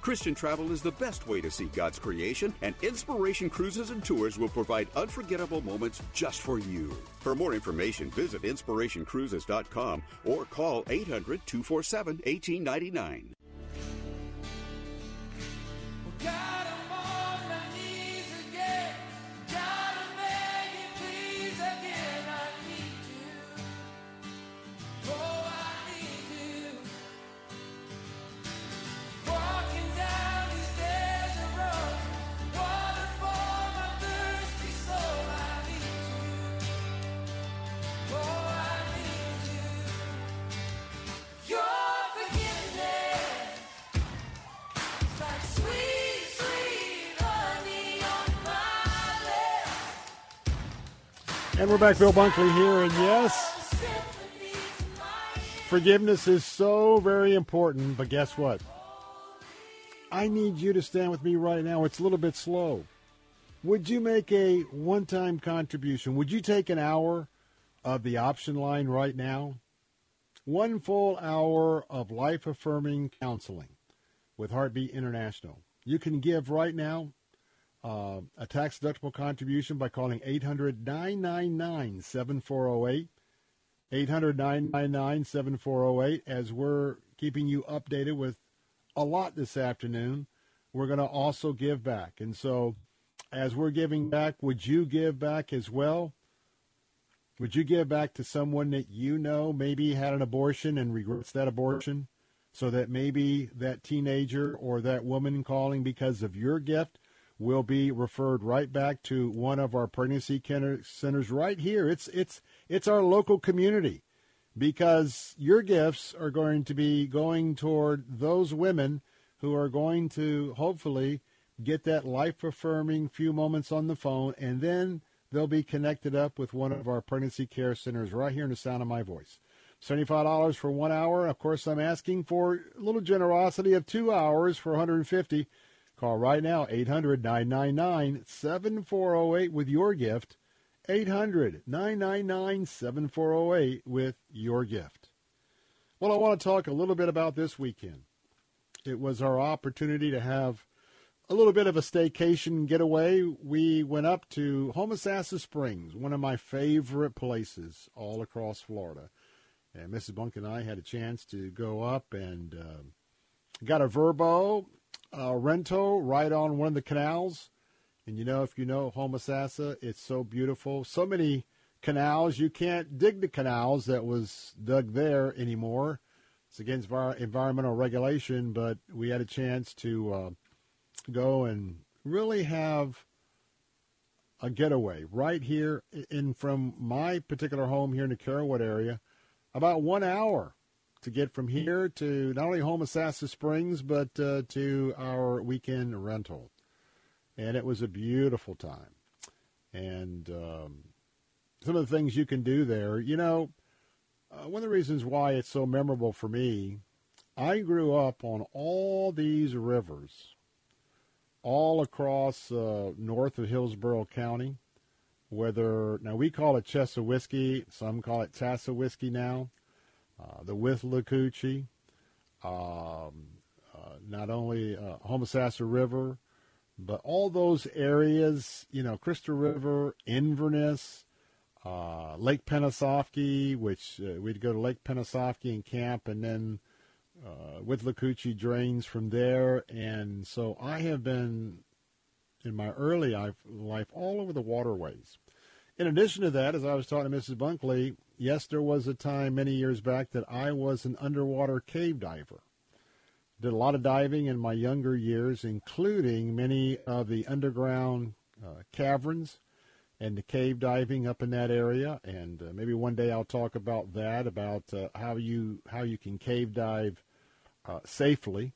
Christian travel is the best way to see God's creation, and Inspiration Cruises and Tours will provide unforgettable moments just for you. For more information, visit inspiration cruises dot com or call eight hundred, two four seven, one eight nine nine. And we're back, Bill Bunkley here, and yes, forgiveness is so very important, but guess what? I need you to stand with me right now. It's a little bit slow. Would you make a one-time contribution? Would you take an hour of the option line right now? One full hour of life-affirming counseling with Heartbeat International. You can give right now. Uh, a tax-deductible contribution by calling eight hundred, nine nine nine, seven four zero eight, eight hundred, nine nine nine, seven four zero eight, as we're keeping you updated with a lot this afternoon. We're going to also give back. And so as we're giving back, would you give back as well? Would you give back to someone that you know maybe had an abortion and regrets that abortion, so that maybe that teenager or that woman calling because of your gift will be referred right back to one of our pregnancy centers right here. It's it's it's our local community, because your gifts are going to be going toward those women who are going to hopefully get that life-affirming few moments on the phone, and then they'll be connected up with one of our pregnancy care centers right here in the sound of my voice. seventy-five dollars for one hour. Of course, I'm asking for a little generosity of two hours for one hundred fifty dollars. Call right now, eight hundred, nine nine nine, seven four zero eight with your gift, eight hundred nine nine nine seven four zero eight with your gift. Well, I want to talk a little bit about this weekend. It was our opportunity to have a little bit of a staycation getaway. We went up to Homosassa Springs, one of my favorite places all across Florida. And Missus Bunk and I had a chance to go up and uh, got a Verbo uh, rental right on one of the canals. And, you know, if you know Homosassa, it's so beautiful. So many canals. You can't dig the canals that was dug there anymore. It's against environmental regulation, but we had a chance to uh, go and really have a getaway right here in from my particular home here in the Carrollwood area, about one hour to get from here to not only Homosassa Springs, but uh, to our weekend rental. And it was a beautiful time. And um, some of the things you can do there, you know, uh, one of the reasons why it's so memorable for me, I grew up on all these rivers all across uh, north of Hillsborough County, whether, now we call it Chesawisky, some call it Tassawisky now, uh, the Withlacoochee, um, uh, not only uh, Homosassa River, but all those areas, you know, Crystal River, Inverness, uh, Lake Penisoffkee, which uh, we'd go to Lake Penisoffkee and camp, and then uh, Withlacoochee drains from there. And so I have been, in my early life, all over the waterways. In addition to that, as I was talking to Missus Bunkley, yes, there was a time many years back that I was an underwater cave diver. Did a lot of diving in my younger years, including many of the underground uh, caverns and the cave diving up in that area. And uh, maybe one day I'll talk about that, about uh, how you how you can cave dive uh, safely.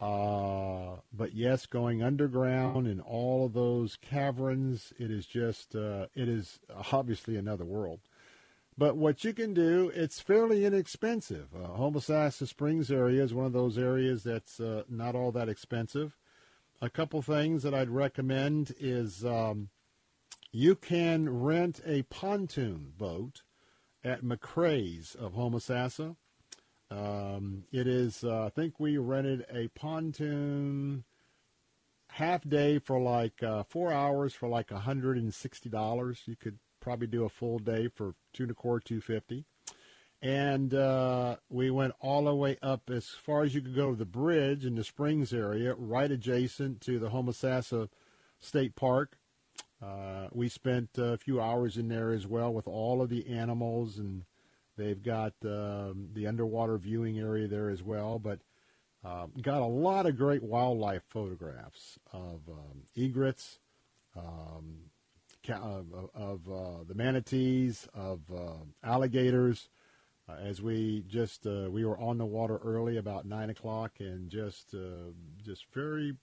Uh, but yes, going underground in all of those caverns, it is just, uh, it is obviously another world. But what you can do, it's fairly inexpensive. Uh, Homosassa Springs area is one of those areas that's uh, not all that expensive. A couple things that I'd recommend is um, you can rent a pontoon boat at McCrae's of Homosassa. Um, it is, uh, I think we rented a pontoon half day for like uh, four hours for like one hundred sixty dollars. You could probably do a full day for two and a quarter, two fifty. And uh, we went all the way up as far as you could go to the bridge in the Springs area, right adjacent to the Homosassa State Park. Uh, we spent a few hours in there as well with all of the animals, and they've got um, the underwater viewing area there as well, but um, got a lot of great wildlife photographs of um, egrets, um, of, of uh, the manatees, of uh, alligators. Uh, as we just uh, we were on the water early, about nine o'clock, and just uh, just very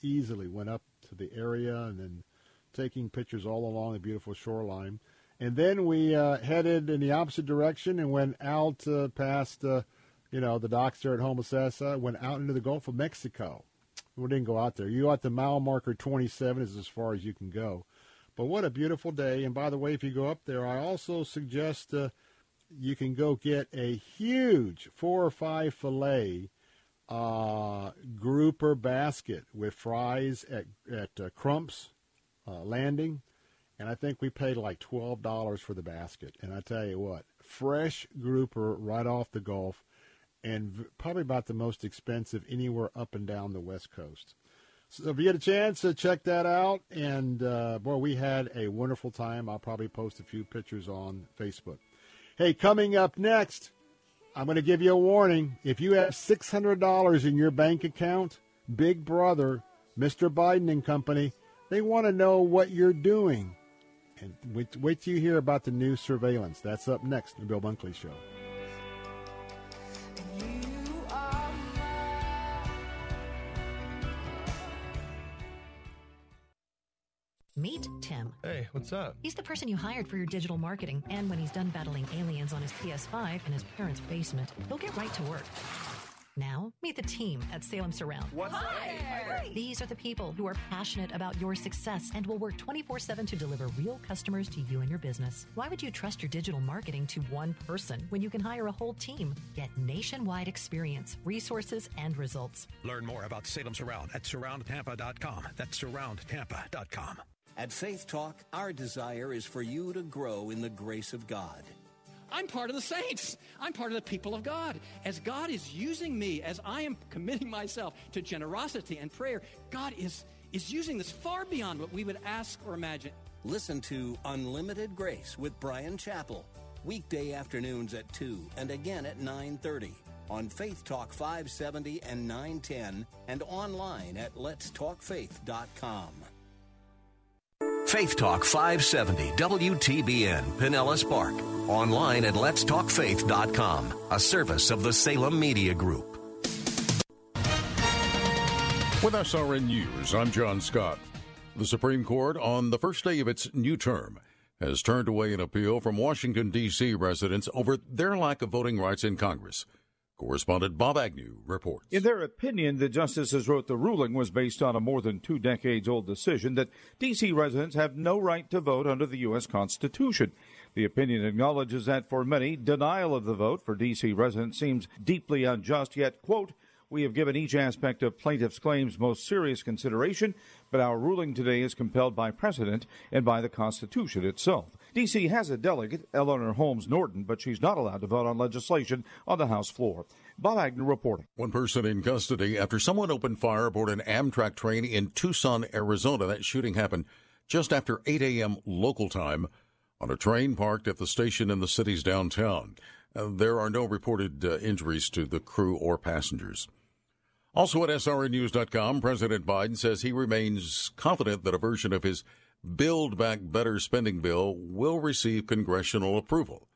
easily went up to the area, and then taking pictures all along the beautiful shoreline. And then we uh, headed in the opposite direction and went out uh, past, uh, you know, the docks there at Homosassa, went out into the Gulf of Mexico. We didn't go out there. You at the mile marker twenty-seven is as far as you can go. But what a beautiful day. And by the way, if you go up there, I also suggest uh, you can go get a huge four or five fillet uh, grouper basket with fries at, at uh, Crump's uh, Landing. And I think we paid like twelve dollars for the basket. And I tell you what, fresh grouper right off the Gulf, and v- probably about the most expensive anywhere up and down the West Coast. So if you get a chance to uh, check that out, and uh, boy, we had a wonderful time. I'll probably post a few pictures on Facebook. Hey, coming up next, I'm going to give you a warning. If you have six hundred dollars in your bank account, Big Brother, Mister Biden and company, they want to know what you're doing. And wait, wait till you hear about the new surveillance. That's up next on the Bill Bunkley Show. Meet Tim. Hey, what's up? He's the person you hired for your digital marketing. And when he's done battling aliens on his P S five in his parents' basement, he'll get right to work. Now, meet the team at Salem Surround. What's Hi. Hi. These are the people who are passionate about your success and will work twenty-four seven to deliver real customers to you and your business. Why would you trust your digital marketing to one person when you can hire a whole team? Get nationwide experience, resources, and results. Learn more about Salem Surround at surround tampa dot com. That's surround tampa dot com. At Faith Talk, our desire is for you to grow in the grace of God. I'm part of the saints. I'm part of the people of God. As God is using me, as I am committing myself to generosity and prayer, God is, is using this far beyond what we would ask or imagine. Listen to Unlimited Grace with Brian Chappell, weekday afternoons at two and again at nine thirty on Faith Talk five seventy and nine ten and online at lets talk faith dot com. Faith Talk five seventy W T B N Pinellas Park. Online at lets talk faith dot com, a service of the Salem Media Group. With S R N News, I'm John Scott. The Supreme Court, on the first day of its new term, has turned away an appeal from Washington, D C residents over their lack of voting rights in Congress. Correspondent Bob Agnew reports. In their opinion, the justices wrote the ruling was based on a more than two decades old decision that D C residents have no right to vote under the U S Constitution. The opinion acknowledges that for many, denial of the vote for D C residents seems deeply unjust, yet, quote, we have given each aspect of plaintiff's claims most serious consideration, but our ruling today is compelled by precedent and by the Constitution itself. D C has a delegate, Eleanor Holmes Norton, but she's not allowed to vote on legislation on the House floor. Bob Agnew reporting. One person in custody after someone opened fire aboard an Amtrak train in Tucson, Arizona. That shooting happened just after eight a.m. local time on a train parked at the station in the city's downtown. Uh, there are no reported uh, injuries to the crew or passengers. Also at S R N news dot com, President Biden says he remains confident that a version of his Build Back Better spending bill will receive congressional approval.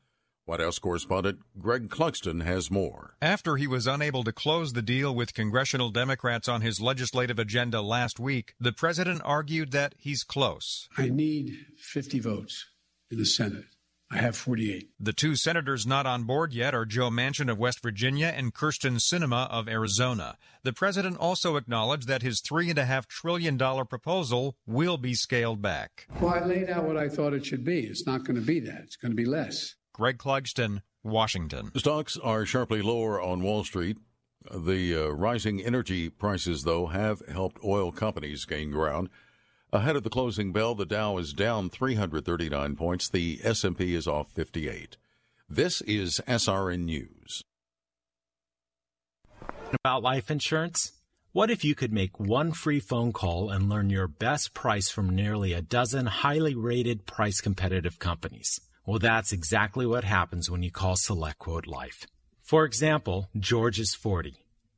White House correspondent Greg Cluxton has more. After he was unable to close the deal with congressional Democrats on his legislative agenda last week, the president argued that he's close. I need fifty votes in the Senate. I have forty-eight. The two senators not on board yet are Joe Manchin of West Virginia and Kirsten Sinema of Arizona. The president also acknowledged that his three point five trillion dollars proposal will be scaled back. Well, I laid out what I thought it should be. It's not going to be that. It's going to be less. Greg Clugston, Washington. Stocks are sharply lower on Wall Street. The uh, rising energy prices, though, have helped oil companies gain ground. Ahead of the closing bell, the Dow is down three hundred thirty-nine points. The S and P is off fifty-eight. This is S R N News. About life insurance? What if you could make one free phone call and learn your best price from nearly a dozen highly rated price-competitive companies? Well, that's exactly what happens when you call SelectQuote Life. For example, George is forty.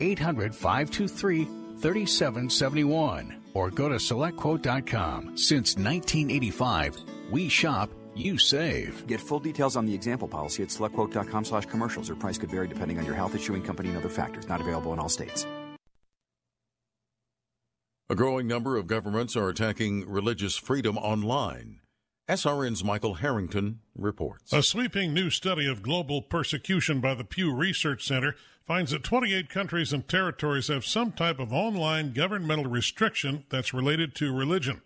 eight hundred, five two three, three seven seven one, or go to select quote dot com. Since nineteen eighty-five, we shop, you save. Get full details on the example policy at select quote dot com slash commercials, or price could vary depending on your health, issuing company, and other factors. Not available in all states. A growing number of governments are attacking religious freedom online. S R N's Michael Harrington reports. A sweeping new study of global persecution by the Pew Research Center finds that twenty-eight countries and territories have some type of online governmental restriction that's related to religion.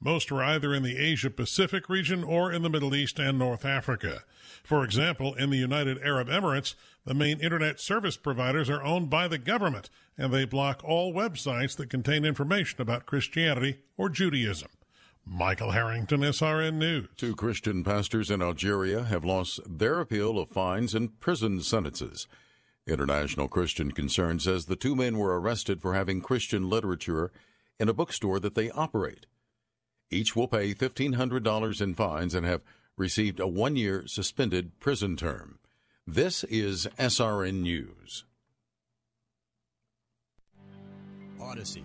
Most are either in the Asia-Pacific region or in the Middle East and North Africa. For example, in the United Arab Emirates, the main internet service providers are owned by the government, and they block all websites that contain information about Christianity or Judaism. Michael Harrington, S R N News. Two Christian pastors in Algeria have lost their appeal of fines and prison sentences. International Christian Concern says the two men were arrested for having Christian literature in a bookstore that they operate. Each will pay fifteen hundred dollars in fines and have received a one-year suspended prison term. This is S R N News. Odyssey.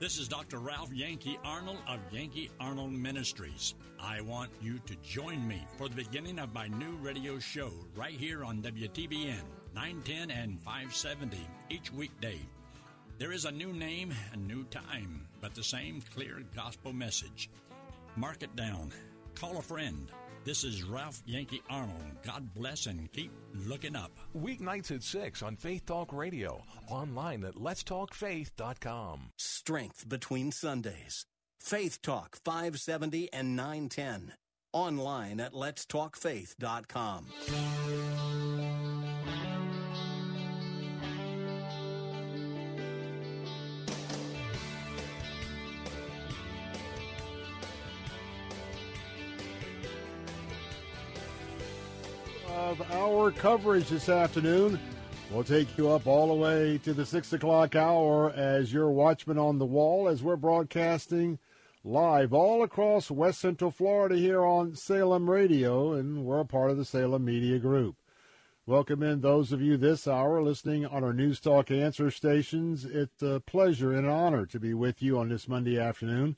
This is Doctor Ralph Yankee Arnold of Yankee Arnold Ministries. I want you to join me for the beginning of my new radio show right here on W T B N, nine ten and five seventy each weekday. There is a new name and new time, but the same clear gospel message. Mark it down. Call a friend. This is Ralph Yankee Arnold. God bless and keep looking up. Weeknights at six on Faith Talk Radio. Online at lets talk faith dot com. Strength between Sundays. Faith Talk five seventy and nine ten. Online at lets talk faith dot com. Of our coverage this afternoon. We'll take you up all the way to the six o'clock hour as your watchman on the wall, as we're broadcasting live all across West Central Florida here on Salem Radio, and we're a part of the Salem Media Group. Welcome in those of you this hour listening on our News Talk answer stations. It's a pleasure and an honor to be with you on this Monday afternoon,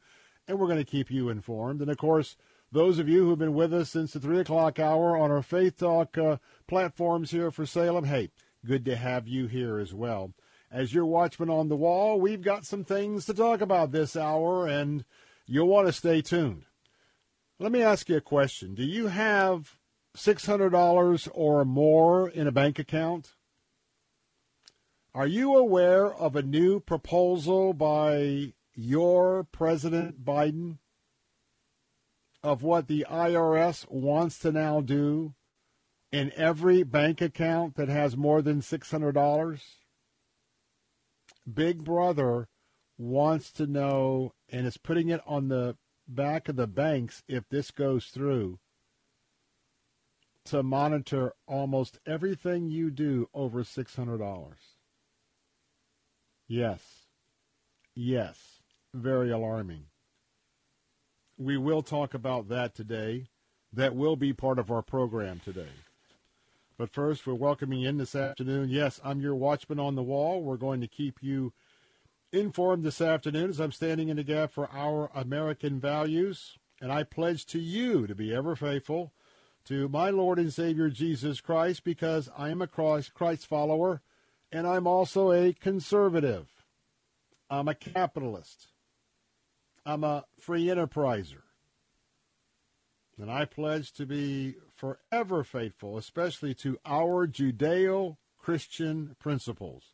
and we're going to keep you informed. And, of course, those of you who have been with us since the three o'clock hour on our Faith Talk uh, platforms here for Salem, hey, good to have you here as well. As your watchman on the wall, we've got some things to talk about this hour, and you'll want to stay tuned. Let me ask you a question. Do you have six hundred dollars or more in a bank account? Are you aware of a new proposal by your President Biden of what the I R S wants to now do in every bank account that has more than six hundred dollars? Big Brother wants to know, and is putting it on the back of the banks if this goes through, to monitor almost everything you do over six hundred dollars. Yes. Yes. Very alarming. We will talk about that today. That will be part of our program today. But first, we're welcoming in this afternoon. Yes, I'm your watchman on the wall. We're going to keep you informed this afternoon as I'm standing in the gap for our American values. And I pledge to you to be ever faithful to my Lord and Savior Jesus Christ, because I am a Christ follower, and I'm also a conservative. I'm a capitalist. I'm a free enterpriser, and I pledge to be forever faithful, especially to our Judeo-Christian principles.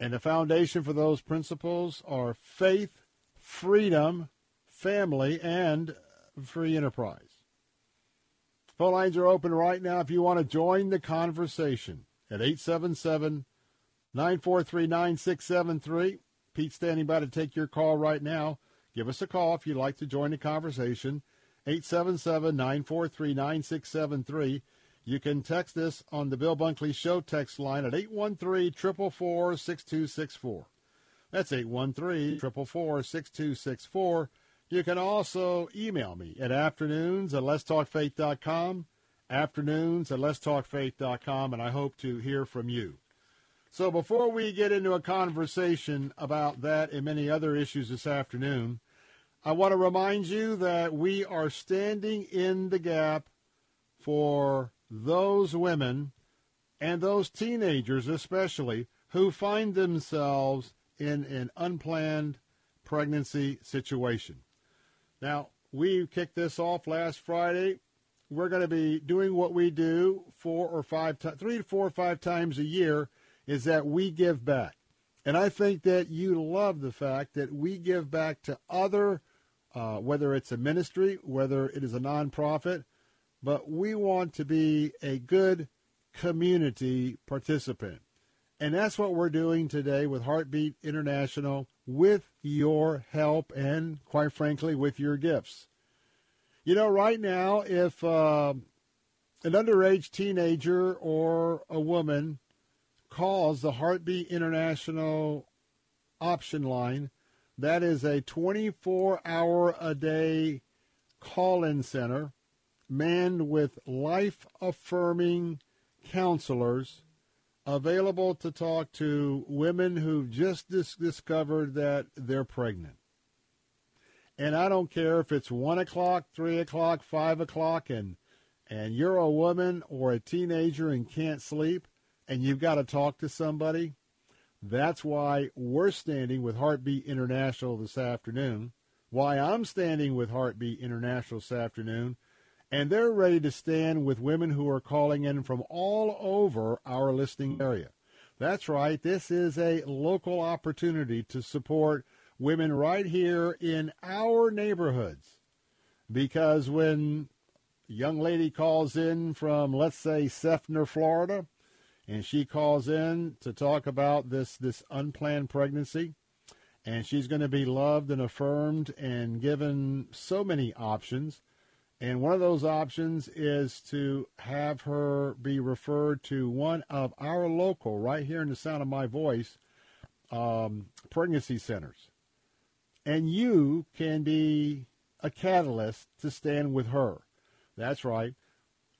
And the foundation for those principles are faith, freedom, family, and free enterprise. Phone lines are open right now if you want to join the conversation at eight seven seven, nine four three, nine six seven three. Pete's standing by to take your call right now. Give us a call if you'd like to join the conversation, eight seven seven, nine four three, nine six seven three. You can text us on the Bill Bunkley Show text line at eight one three, four four four, six two six four. That's eight one three, four four four, six two six four. You can also email me at afternoons at lets talk faith dot com, afternoons at lets talk faith dot com, and I hope to hear from you. So before we get into a conversation about that and many other issues this afternoon, I want to remind you that we are standing in the gap for those women and those teenagers especially who find themselves in an unplanned pregnancy situation. Now, we kicked this off last Friday. We're going to be doing what we do four or five, three to four or five times a year, is that we give back. And I think that you love the fact that we give back to other, uh, whether it's a ministry, whether it is a nonprofit, but we want to be a good community participant. And that's what we're doing today with Heartbeat International, with your help and, quite frankly, with your gifts. You know, right now, if uh, an underage teenager or a woman calls the Heartbeat International option line, that is a twenty-four hour a day call-in center manned with life-affirming counselors available to talk to women who've just dis- discovered that they're pregnant. And I don't care if it's one o'clock, three o'clock, five o'clock, and, and you're a woman or a teenager and can't sleep, and you've got to talk to somebody. That's why we're standing with Heartbeat International this afternoon, why I'm standing with Heartbeat International this afternoon, and they're ready to stand with women who are calling in from all over our listening area. That's right. This is a local opportunity to support women right here in our neighborhoods, because when a young lady calls in from, let's say, Seffner, Florida, and she calls in to talk about this, this unplanned pregnancy, and she's going to be loved and affirmed and given so many options, and one of those options is to have her be referred to one of our local, right here in the sound of my voice, um, pregnancy centers. And you can be a catalyst to stand with her. That's right.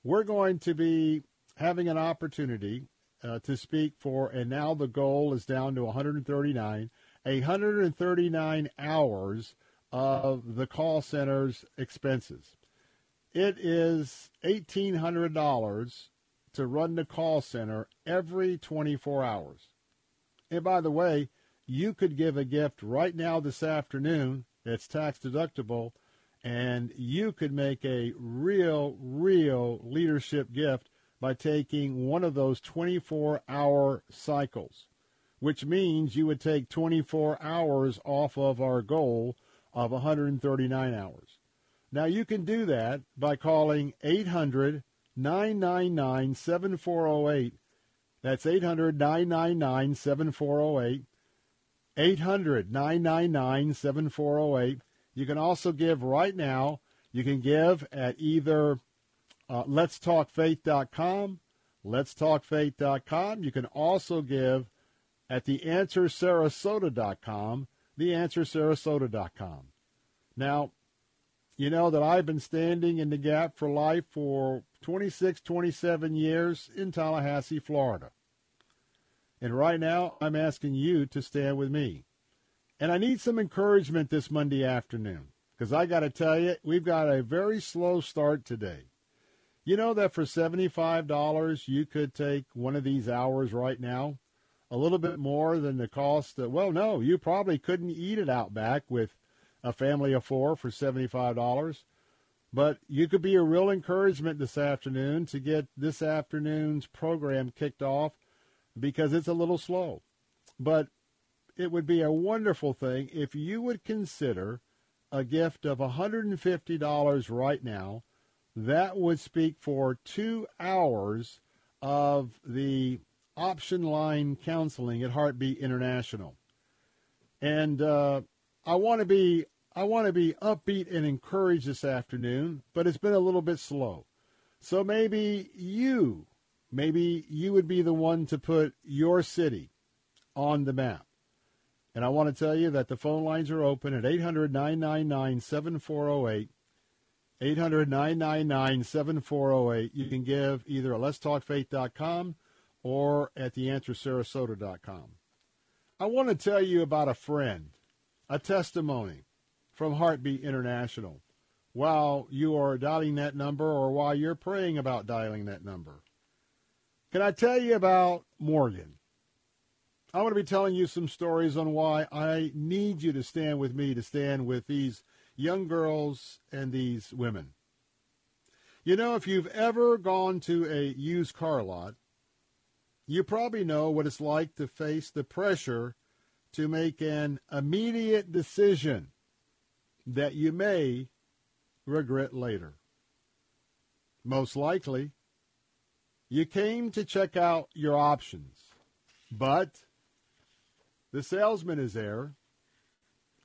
We're going to be having an opportunity uh, to speak for, and now the goal is down to one hundred thirty-nine, one hundred thirty-nine hours of the call center's expenses. It is eighteen hundred dollars to run the call center every twenty-four hours. And by the way, you could give a gift right now this afternoon that's tax deductible, and you could make a real, real leadership gift by taking one of those twenty-four hour cycles, which means you would take twenty-four hours off of our goal of one hundred thirty-nine hours. Now, you can do that by calling eight hundred, nine nine nine, seven four zero eight. That's eight hundred, nine nine nine, seven four zero eight. eight hundred, nine nine nine, seven four zero eight. You can also give right now. You can give at either uh, lets talk faith dot com, lets talk faith dot com. You can also give at the answer sarasota dot com, the answer sarasota dot com. Now, you know that I've been standing in the gap for life for twenty-six, twenty-seven years in Tallahassee, Florida. And right now, I'm asking you to stand with me. And I need some encouragement this Monday afternoon, because I got to tell you, we've got a very slow start today. You know that for seventy-five dollars, you could take one of these hours right now, a little bit more than the cost of, well, no, you probably couldn't eat it out back with a family of four for seventy-five dollars. But you could be a real encouragement this afternoon to get this afternoon's program kicked off, because it's a little slow. But it would be a wonderful thing if you would consider a gift of one hundred fifty dollars right now. That would speak for two hours of the option line counseling at Heartbeat International. And uh, I want to be I want to be upbeat and encouraged this afternoon, but it's been a little bit slow. So maybe you... Maybe you would be the one to put your city on the map. And I want to tell you that the phone lines are open at eight hundred, nine nine nine, seven four zero eight, eight hundred, nine nine nine, seven four zero eight. You can give either at lets talk faith dot com or at the answer sarasota dot com. I want to tell you about a friend, a testimony from Heartbeat International, while you are dialing that number or while you're praying about dialing that number. Can I tell you about Morgan? I'm going to be telling you some stories on why I need you to stand with me, to stand with these young girls and these women. You know, if you've ever gone to a used car lot, you probably know what it's like to face the pressure to make an immediate decision that you may regret later. Most likely, you came to check out your options, but the salesman is there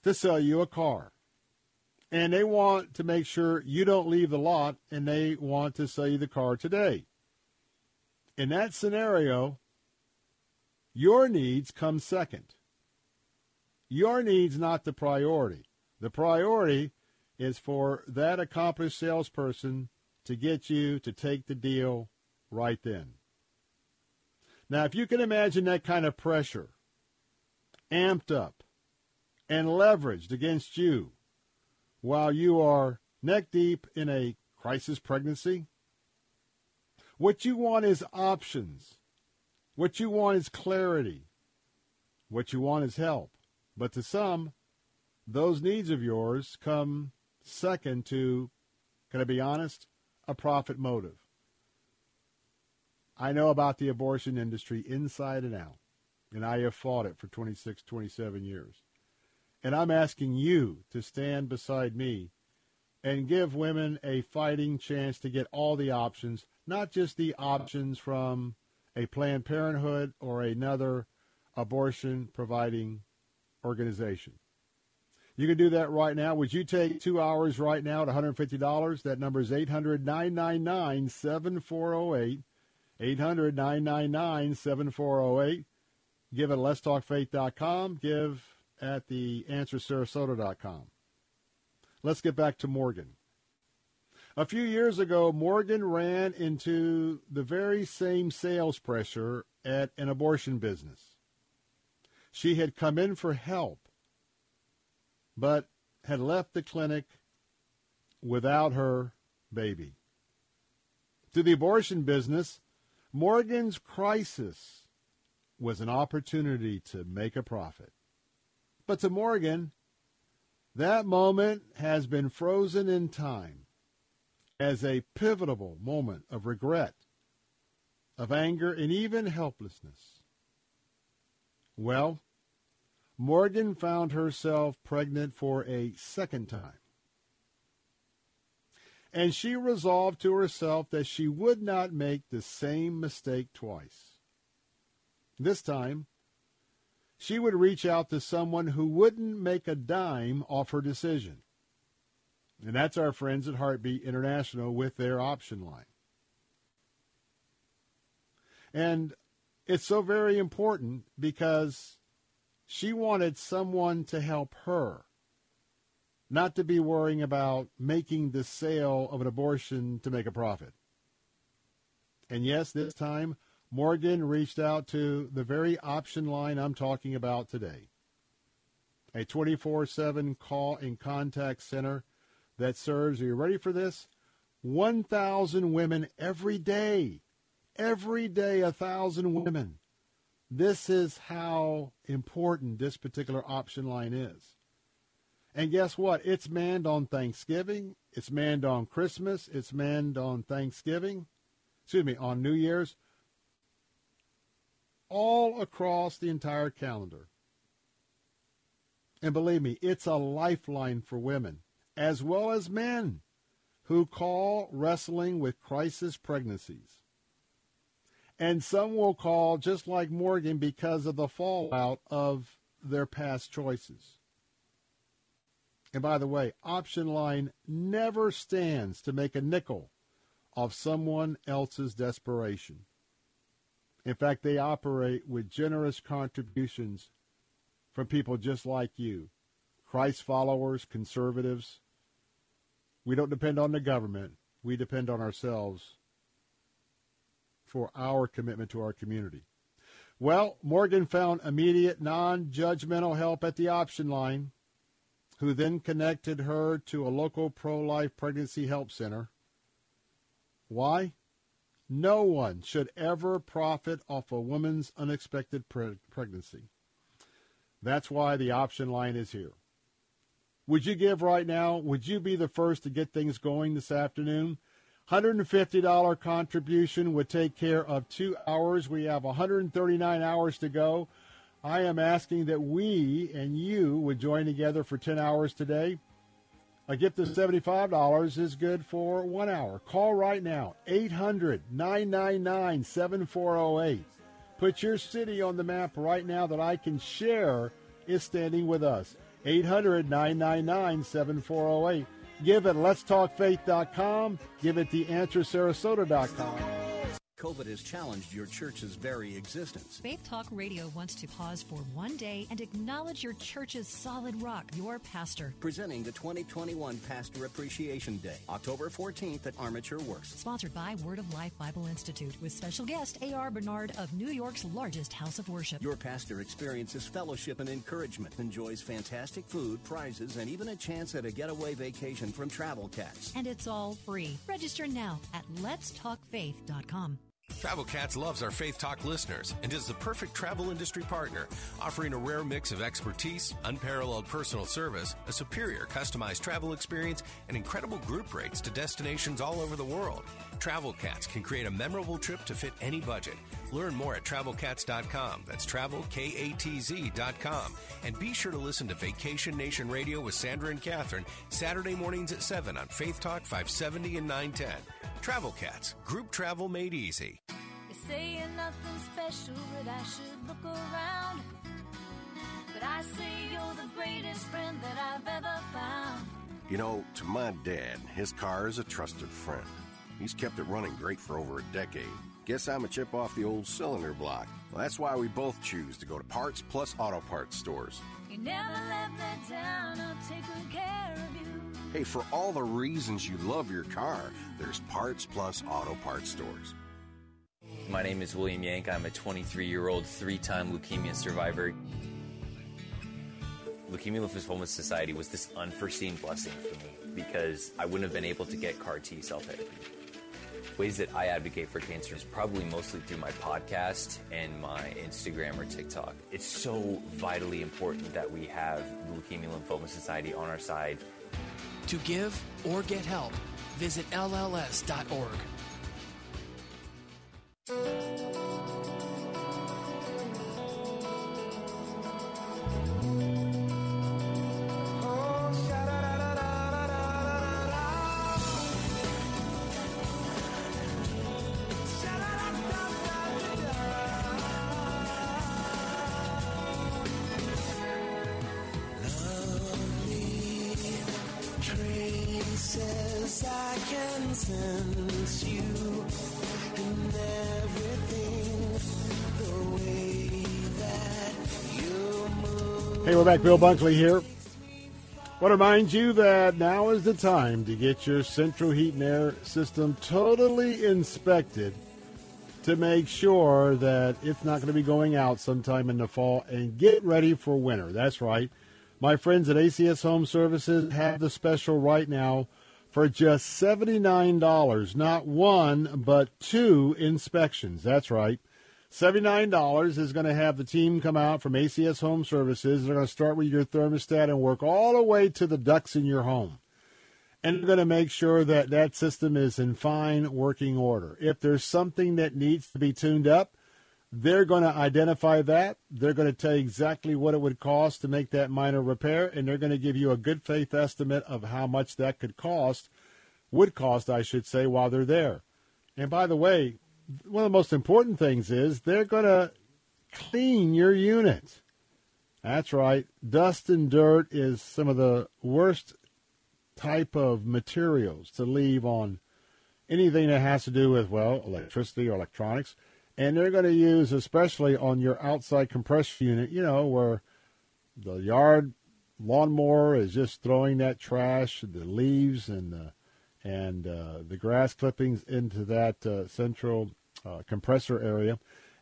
to sell you a car. and they want to make sure you don't leave the lot, and they want to sell you the car today. In that scenario, your needs come second. Your needs not the priority. The priority is for that accomplished salesperson to get you to take the deal right then. Now, if you can imagine that kind of pressure amped up and leveraged against you while you are neck deep in a crisis pregnancy, what you want is options. What you want is clarity. What you want is help. But to some, those needs of yours come second to, can I be honest, a profit motive. I know about the abortion industry inside and out, and I have fought it for twenty-six, twenty-seven years. And I'm asking you to stand beside me and give women a fighting chance to get all the options, not just the options from a Planned Parenthood or another abortion-providing organization. You can do that right now. Would you take two hours right now at one hundred fifty dollars? That number is eight hundred, nine nine nine, seven four zero eight. eight hundred, nine nine nine, seven four zero eight. Give at lets talk faith dot com. Give at the answer sarasota dot com. Let's get back to Morgan. A few years ago, Morgan ran into the very same sales pressure at an abortion business. She had come in for help, but had left the clinic without her baby. To the abortion business, Morgan's crisis was an opportunity to make a profit. But to Morgan, that moment has been frozen in time as a pivotal moment of regret, of anger, and even helplessness. Well, Morgan found herself pregnant for a second time. And she resolved to herself that she would not make the same mistake twice. This time, she would reach out to someone who wouldn't make a dime off her decision. And that's our friends at Heartbeat International with their option line. And it's so very important because she wanted someone to help her, not to be worrying about making the sale of an abortion to make a profit. And yes, this time, Morgan reached out to the very option line I'm talking about today, a twenty-four seven call and contact center that serves, are you ready for this? one thousand women every day. Every day, one thousand women. This is how important this particular option line is. And guess what? It's manned on Thanksgiving. It's manned on Christmas. It's manned on Thanksgiving. Excuse me, on New Year's. All across the entire calendar. And believe me, it's a lifeline for women, as well as men, who call wrestling with crisis pregnancies. And some will call just like Morgan because of the fallout of their past choices. And by the way, option line never stands to make a nickel off someone else's desperation. In fact, they operate with generous contributions from people just like you, Christ followers, conservatives. We don't depend on the government. We depend on ourselves for our commitment to our community. Well, Morgan found immediate, non-judgmental help at the option line, who then connected her to a local pro-life pregnancy help center. Why? No one should ever profit off a woman's unexpected pre- pregnancy. That's why the option line is here. Would you give right now? Would you be the first to get things going this afternoon? one hundred fifty dollars contribution would take care of two hours. We have one hundred thirty-nine hours to go. I am asking that we and you would join together for ten hours today. A gift of seventy-five dollars is good for one hour. Call right now, eight hundred, nine nine nine, seven four zero eight. Put your city on the map right now that I can share is standing with us. eight hundred, nine nine nine, seven four zero eight. Give at lets talk faith dot com. Give at the answer sarasota dot com. COVID has challenged your church's very existence. Faith Talk Radio wants to pause for one day and acknowledge your church's solid rock, your pastor. Presenting the twenty twenty-one Pastor Appreciation Day, October fourteenth at Armature Works. Sponsored by Word of Life Bible Institute with special guest A R. Bernard of New York's largest house of worship. Your pastor experiences fellowship and encouragement, enjoys fantastic food, prizes, and even a chance at a getaway vacation from Travel Cats. And it's all free. Register now at lets talk faith dot com. Travel Cats loves our Faith Talk listeners and is the perfect travel industry partner, offering a rare mix of expertise, unparalleled personal service, a superior customized travel experience, and incredible group rates to destinations all over the world. Travel Cats can create a memorable trip to fit any budget. Learn more at travel cats dot com. That's travel, K A T Z dot com. And be sure to listen to Vacation Nation Radio with Sandra and Catherine Saturday mornings at seven on Faith Talk five seventy and nine ten. Travel Cats, group travel made easy. They say you're nothing special, but I should look around. But I say you're the greatest friend that I've ever found. You know, to my dad, his car is a trusted friend. He's kept it running great for over a decade. Guess I'm a chip off the old cylinder block. Well, that's why we both choose to go to Parts Plus Auto Parts stores. You never let me down, I'll take good care of you. Hey, for all the reasons you love your car, there's Parts Plus Auto Parts stores. My name is William Yank. I'm a twenty-three-year-old three-time leukemia survivor. Leukemia Lymphoma Society was this unforeseen blessing for me because I wouldn't have been able to get C A R T cell therapy. Ways that I advocate for cancer is probably mostly through my podcast and my Instagram or TikTok. It's so vitally important that we have the Leukemia Lymphoma Society on our side. To give or get help, visit L L S dot org. Hey, we're back. Bill Bunkley here. I want to remind you that now is the time to get your central heat and air system totally inspected to make sure that it's not going to be going out sometime in the fall, and get ready for winter. That's right. My friends at A C S Home Services have the special right now for just seventy-nine dollars. Not one, but two inspections. That's right. seventy-nine dollars is going to have the team come out from A C S Home Services. They're going to start with your thermostat and work all the way to the ducts in your home. And they're going to make sure that that system is in fine working order. If there's something that needs to be tuned up, they're going to identify that. They're going to tell you exactly what it would cost to make that minor repair, and they're going to give you a good faith estimate of how much that could cost, would cost, I should say, while they're there. And by the way, one of the most important things is they're going to clean your unit. That's right. Dust and dirt is some of the worst type of materials to leave on anything that has to do with, well, electricity or electronics. And they're going to use, especially on your outside compressor unit, you know, where the yard lawnmower is just throwing that trash, the leaves and the and uh, the grass clippings into that uh, central uh, compressor area,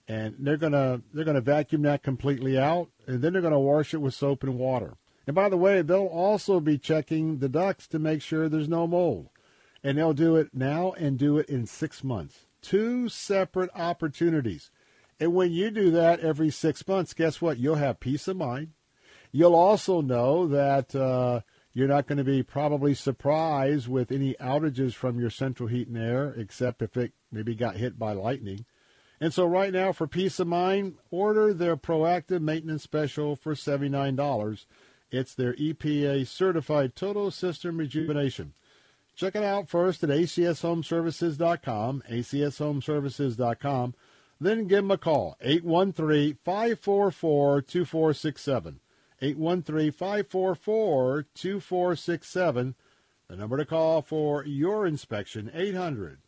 and they're gonna they're gonna vacuum that completely out, and then they're gonna wash it with soap and water. And by the way, they'll also be checking the ducts to make sure there's no mold, and they'll do it now and do it in six months. Two separate opportunities, and when you do that every six months, guess what? You'll have peace of mind. You'll also know that. Uh, You're not going to be probably surprised with any outages from your central heat and air, except if it maybe got hit by lightning. And so right now, for peace of mind, order their proactive maintenance special for seventy-nine dollars. It's their E P A-certified total system rejuvenation. Check it out first at A C S home services dot com, A C S home services dot com. Then give them a call, eight one three, five four four, two four six seven. eight one three, five four four, two four six seven. The number to call for your inspection, eight hundred,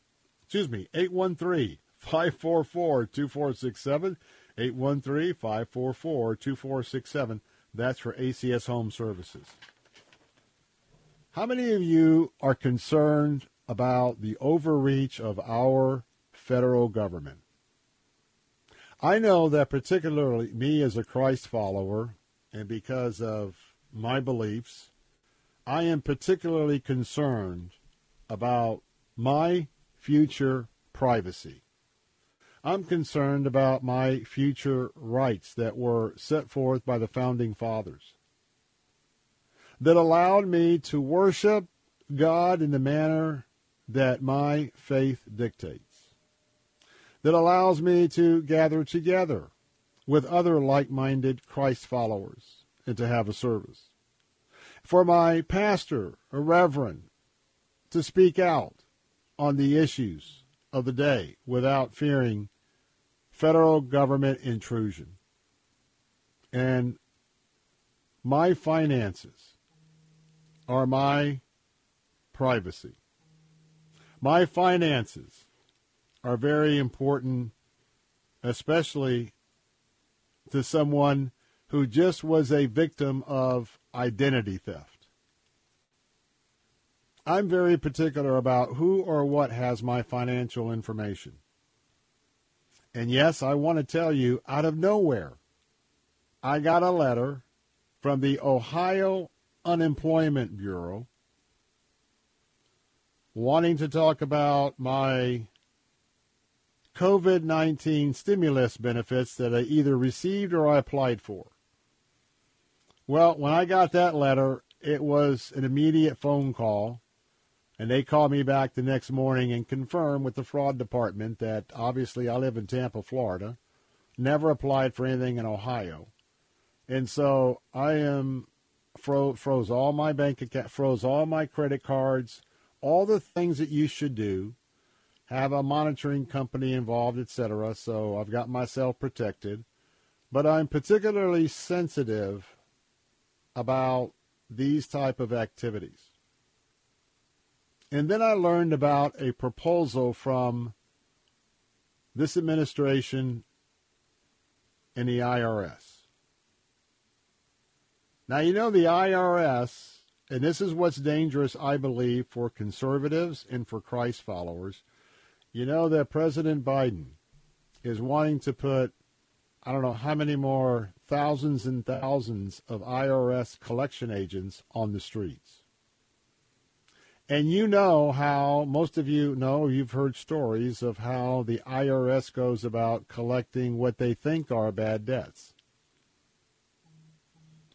excuse me, eight one three, five four four, two four six seven, eight one three, five four four, two four six seven. That's for A C S Home Services. How many of you are concerned about the overreach of our federal government? I know that particularly me as a Christ follower, and because of my beliefs, I am particularly concerned about my future privacy. I'm concerned about my future rights that were set forth by the Founding Fathers that allowed me to worship God in the manner that my faith dictates, that allows me to gather together with other like-minded Christ followers and to have a service. For my pastor, a reverend, to speak out on the issues of the day without fearing federal government intrusion. And my finances are my privacy. My finances are very important, especially to someone who just was a victim of identity theft. I'm very particular about who or what has my financial information. And yes, I want to tell you, out of nowhere, I got a letter from the Ohio Unemployment Bureau wanting to talk about my COVID nineteen stimulus benefits that I either received or I applied for. Well, when I got that letter, it was an immediate phone call, and they called me back the next morning and confirmed with the fraud department that obviously I live in Tampa, Florida, never applied for anything in Ohio. And so I am fro- froze all my bank account, froze all my credit cards, all the things that you should do, have a monitoring company involved, et cetera. So I've got myself protected. But I'm particularly sensitive about these type of activities. And then I learned about a proposal from this administration and the I R S. Now, you know, the I R S, and this is what's dangerous, I believe, for conservatives and for Christ followers. You know that President Biden is wanting to put, I don't know how many more thousands and thousands of I R S collection agents on the streets. And you know how, most of you know, you've heard stories of how the I R S goes about collecting what they think are bad debts.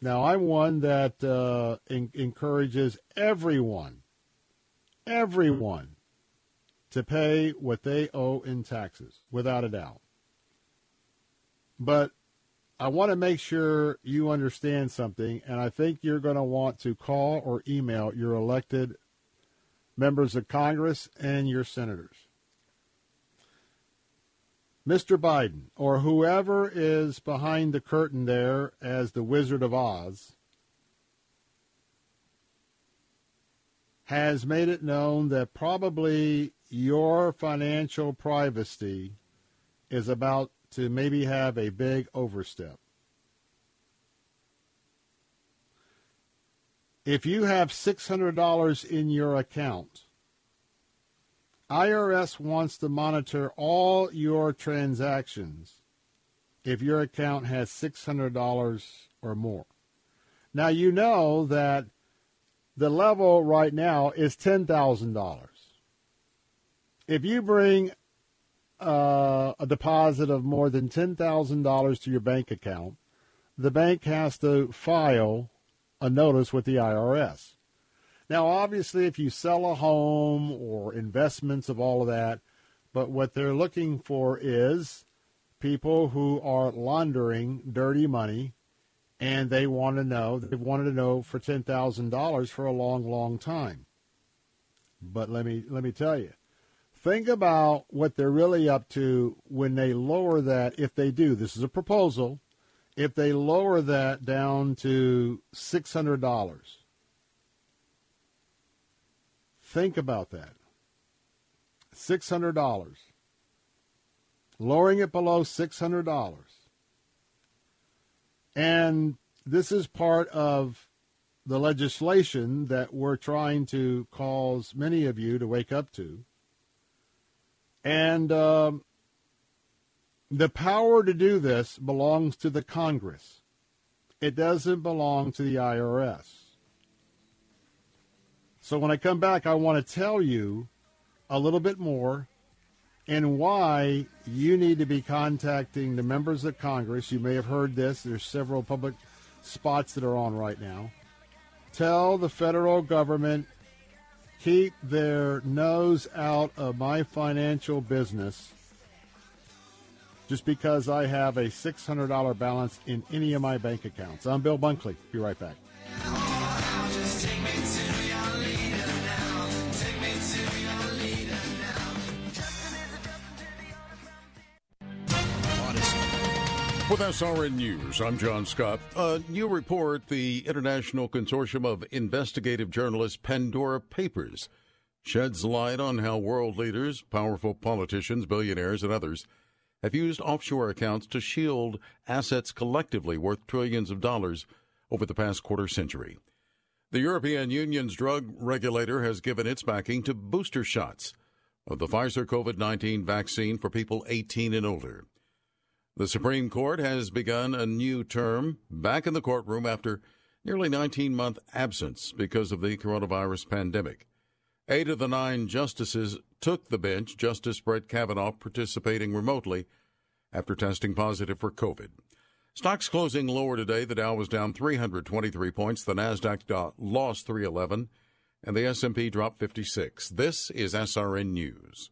Now, I'm one that uh, in- encourages everyone, everyone, to pay what they owe in taxes, without a doubt. But I want to make sure you understand something, and I think you're going to want to call or email your elected members of Congress and your senators. Mister Biden, or whoever is behind the curtain there as the Wizard of Oz, has made it known that probably your financial privacy is about to maybe have a big overstep. If you have six hundred dollars in your account, I R S wants to monitor all your transactions if your account has six hundred dollars or more. Now, you know that the level right now is ten thousand dollars. If you bring uh, a deposit of more than ten thousand dollars to your bank account, the bank has to file a notice with the I R S. Now, obviously, if you sell a home or investments of all of that, but what they're looking for is people who are laundering dirty money, and they want to know, they've wanted to know for ten thousand dollars for a long, long time. But let me let me tell you, think about what they're really up to when they lower that, if they do. This is a proposal. If they lower that down to six hundred dollars, think about that. six hundred dollars. Lowering it below six hundred dollars. And this is part of the legislation that we're trying to cause many of you to wake up to. And um, the power to do this belongs to the Congress. It doesn't belong to the I R S. So when I come back, I want to tell you a little bit more and why you need to be contacting the members of Congress. You may have heard this. There's several public spots that are on right now. Tell the federal government, keep their nose out of my financial business just because I have a six hundred dollars balance in any of my bank accounts. I'm Bill Bunkley. Be right back. With S R N News, I'm John Scott. A new report, the International Consortium of Investigative Journalists Pandora Papers, sheds light on how world leaders, powerful politicians, billionaires, and others have used offshore accounts to shield assets collectively worth trillions of dollars over the past quarter century. The European Union's drug regulator has given its backing to booster shots of the Pfizer COVID nineteen vaccine for people eighteen and older. The Supreme Court has begun a new term back in the courtroom after nearly nineteen-month absence because of the coronavirus pandemic. Eight of the nine justices took the bench, Justice Brett Kavanaugh participating remotely after testing positive for COVID. Stocks closing lower today. The Dow was down three hundred twenty-three points. The NASDAQ lost three eleven, and the S and P dropped fifty-six. This is S R N News.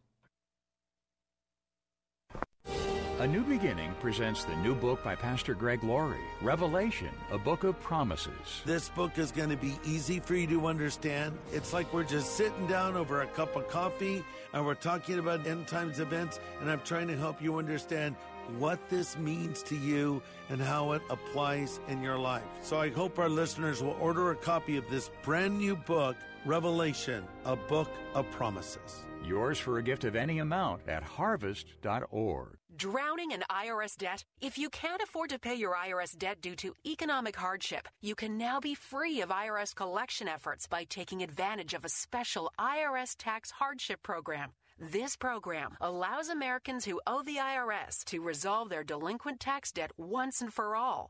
A New Beginning presents the new book by Pastor Greg Laurie, Revelation, a Book of Promises. This book is going to be easy for you to understand. It's like we're just sitting down over a cup of coffee and we're talking about end times events, and I'm trying to help you understand what this means to you and how it applies in your life. So I hope our listeners will order a copy of this brand new book, Revelation, a Book of Promises. Yours for a gift of any amount at harvest dot org. Drowning in I R S debt? If you can't afford to pay your I R S debt due to economic hardship, you can now be free of I R S collection efforts by taking advantage of a special I R S tax hardship program. This program allows Americans who owe the I R S to resolve their delinquent tax debt once and for all.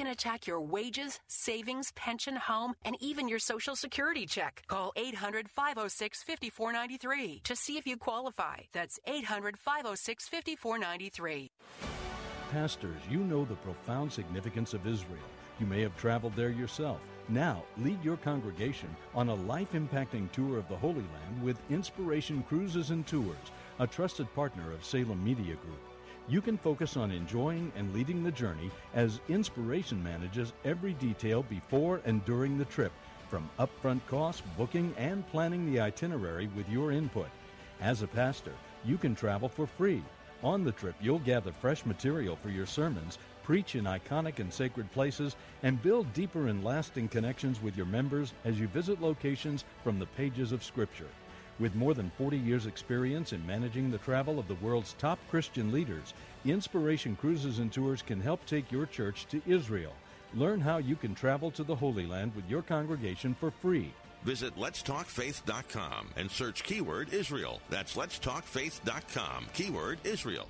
attack your wages, savings, pension, home, and even your Social Security check. Call eight hundred, five oh six, five four nine three to see if you qualify. That's eight hundred, five oh six, five four nine three. Pastors, you know the profound significance of Israel. You may have traveled there yourself. Now, lead your congregation on a life-impacting tour of the Holy Land with Inspiration Cruises and Tours, a trusted partner of Salem Media Group. You can focus on enjoying and leading the journey as Inspiration manages every detail before and during the trip, from upfront costs, booking, and planning the itinerary with your input. As a pastor, you can travel for free. On the trip, you'll gather fresh material for your sermons, preach in iconic and sacred places, and build deeper and lasting connections with your members as you visit locations from the pages of Scripture. With more than forty years' experience in managing the travel of the world's top Christian leaders, Inspiration Cruises and Tours can help take your church to Israel. Learn how you can travel to the Holy Land with your congregation for free. Visit lets talk faith dot com and search keyword Israel. That's lets talk faith dot com, keyword Israel.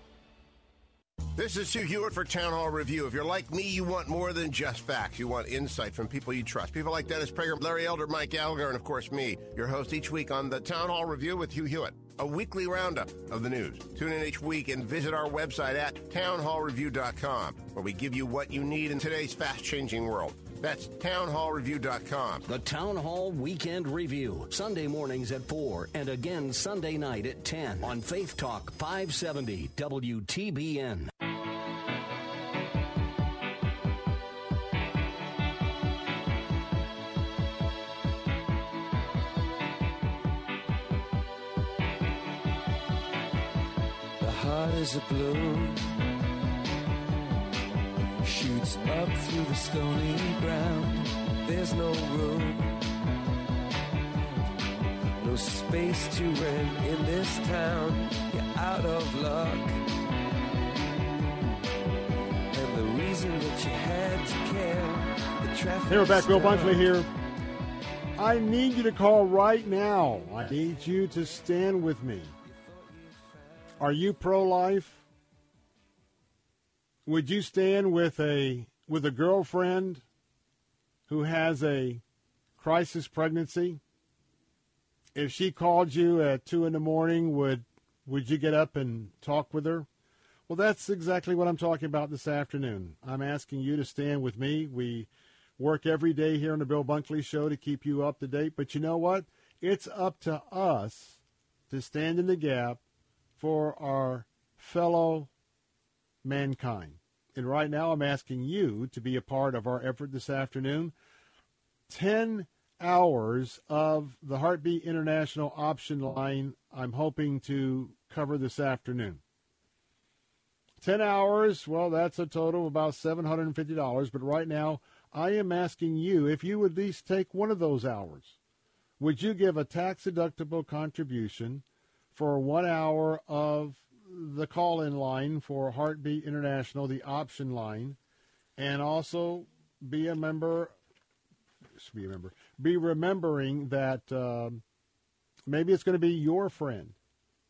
This is Sue Hewitt for Town Hall Review. If you're like me, you want more than just facts. You want insight from people you trust. People like Dennis Prager, Larry Elder, Mike Gallagher, and, of course, me, your host each week on the Town Hall Review with Hugh Hewitt. a weekly roundup of the news. Tune in each week and visit our website at town hall review dot com, where we give you what you need in today's fast-changing world. That's town hall review dot com. The Town Hall Weekend Review, Sunday mornings at four and again Sunday night at ten on Faith Talk five seventy W T B N. Is a blue shoots up through the stony ground. There's no room, no space to rent in this town. You're out of luck, and the reason that you had to care, the traffic. Hey, we're back. Bill Bunkley here. I need you to call right now. I need you to stand with me. Are you pro-life? Would you stand with a with a girlfriend who has a crisis pregnancy? If she called you at two in the morning, would would you get up and talk with her? Well, that's exactly what I'm talking about this afternoon. I'm asking you to stand with me. We work every day here on the Bill Bunkley Show to keep you up to date. But you know what? It's up to us to stand in the gap for our fellow mankind. And right now I'm asking you to be a part of our effort this afternoon. Ten hours of the Heartbeat International option line I'm hoping to cover this afternoon. Ten hours, well, that's a total of about seven hundred fifty dollars. But right now I am asking you if you would at least take one of those hours. Would you give a tax-deductible contribution for one hour of the call-in line for Heartbeat International, the option line, and also be a member, be a member, be remembering that uh, maybe it's going to be your friend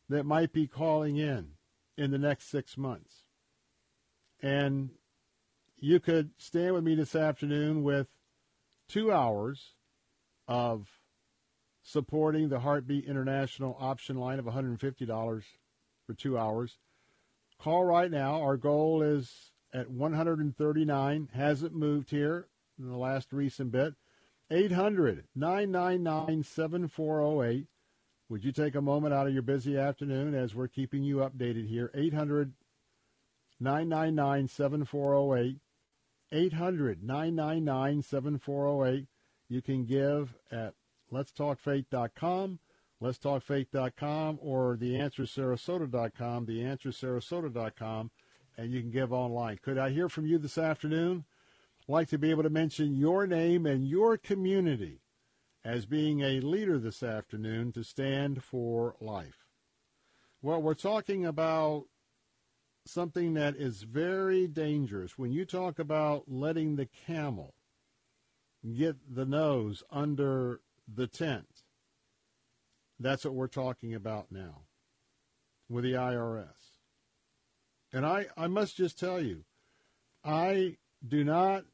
that might be calling in in the next six months. And you could stand with me this afternoon with two hours of supporting the Heartbeat International option line of one hundred fifty dollars for two hours. Call right now. Our goal is at one hundred thirty-nine. Hasn't moved here in the last recent bit. eight hundred nine nine nine seven four zero eight. Would you take a moment out of your busy afternoon as we're keeping you updated here? eight hundred nine nine nine seven four zero eight. eight hundred nine nine nine seven four zero eight. You can give at let's talk faith dot com, let's talk faith dot com, or the answer sarasota dot com, the answer sarasota dot com, and you can give online. Could I hear from you this afternoon? I'd like to be able to mention your name and your community as being a leader this afternoon to stand for life. Well, we're talking about something that is very dangerous. When you talk about letting the camel get the nose under the tent, that's what we're talking about now with the I R S. And I, I must just tell you, I do not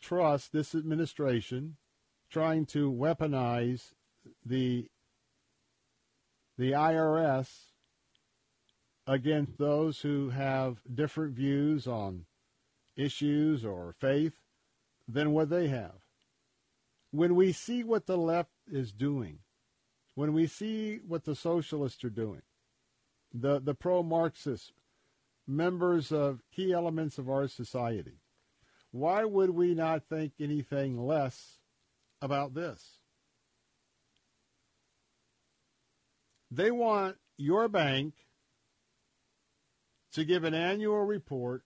trust this administration trying to weaponize the, the I R S against those who have different views on issues or faith than what they have. When we see what the left is doing, when we see what the socialists are doing, the, the pro-Marxist members of key elements of our society, why would we not think anything less about this? They want your bank to give an annual report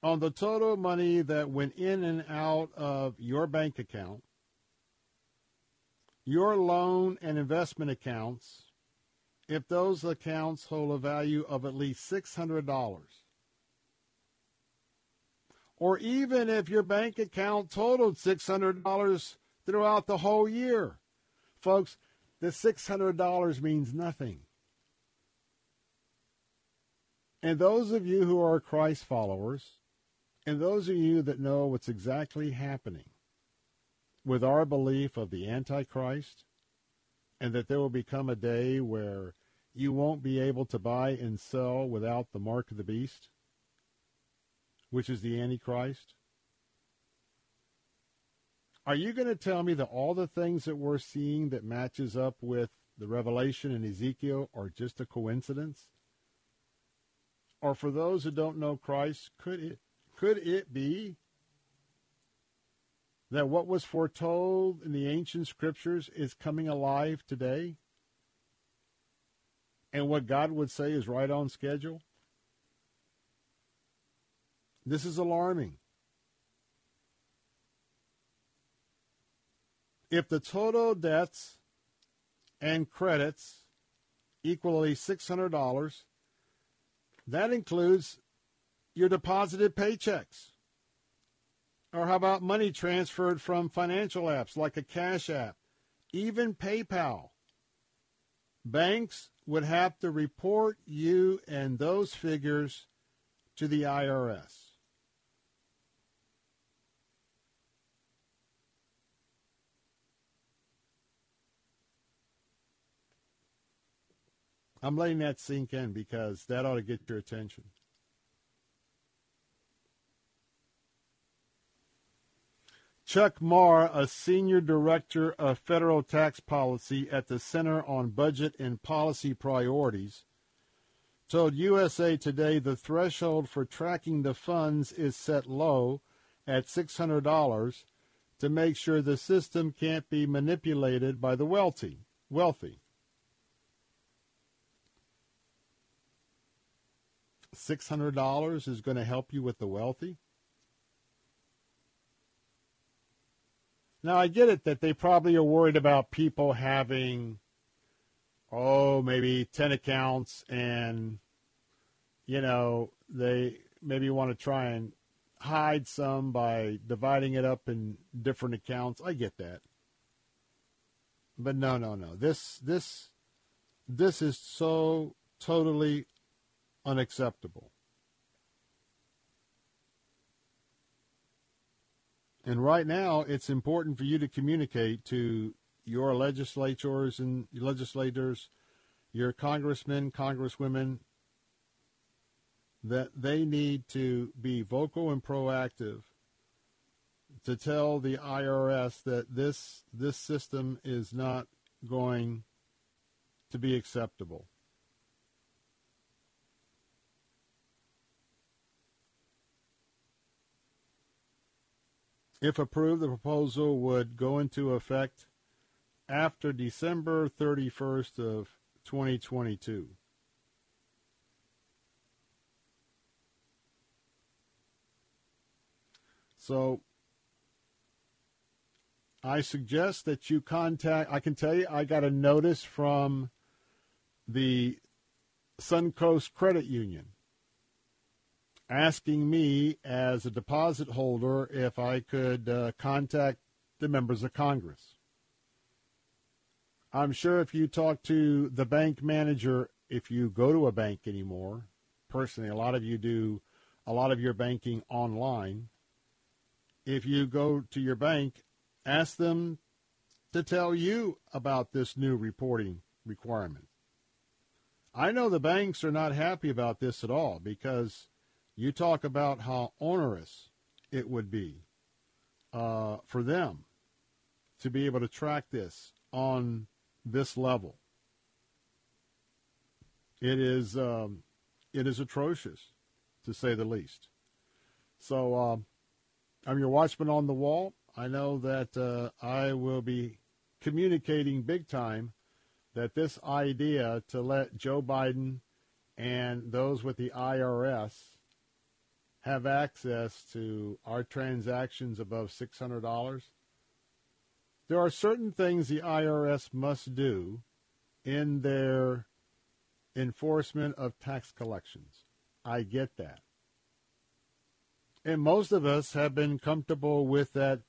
on the total money that went in and out of your bank account, your loan and investment accounts, if those accounts hold a value of at least six hundred dollars. Or even if your bank account totaled six hundred dollars throughout the whole year. Folks, the six hundred dollars means nothing. And those of you who are Christ followers, and those of you that know what's exactly happening with our belief of the Antichrist and that there will become a day where you won't be able to buy and sell without the mark of the beast, which is the Antichrist? Are you going to tell me that all the things that we're seeing that matches up with the Revelation and Ezekiel are just a coincidence? Or for those who don't know Christ, could it could it be that what was foretold in the ancient scriptures is coming alive today? And what God would say is right on schedule? This is alarming. If the total debts and credits equally six hundred dollars, that includes your deposited paychecks. Or how about money transferred from financial apps like a Cash App, even PayPal? Banks would have to report you and those figures to the I R S. I'm letting that sink in because that ought to get your attention. Chuck Marr, a senior director of federal tax policy at the Center on Budget and Policy Priorities, told U S A Today the threshold for tracking the funds is set low at six hundred dollars to make sure the system can't be manipulated by the wealthy. Wealthy. six hundred dollars is going to help you with the wealthy? Now, I get it that they probably are worried about people having, oh, maybe ten accounts and, you know, they maybe want to try and hide some by dividing it up in different accounts. I get that. But no, no, no. This, this, this is so totally unacceptable. And right now, it's important for you to communicate to your legislators and legislators, your congressmen, congresswomen, that they need to be vocal and proactive to tell the I R S that this this system is not going to be acceptable. If approved, the proposal would go into effect after December thirty-first of twenty twenty-two. So I suggest that you contact, I can tell you I got a notice from the Suncoast Credit Union asking me as a deposit holder if I could uh, contact the members of Congress. I'm sure if you talk to the bank manager, if you go to a bank anymore, personally, a lot of you do a lot of your banking online. If you go to your bank, ask them to tell you about this new reporting requirement. I know the banks are not happy about this at all because you talk about how onerous it would be uh, for them to be able to track this on this level. It is um, it is atrocious, to say the least. So um, I'm your watchman on the wall. I know that uh, I will be communicating big time that this idea to let Joe Biden and those with the I R S have access to our transactions above six hundred dollars. There are certain things the I R S must do in their enforcement of tax collections. I get that. And most of us have been comfortable with that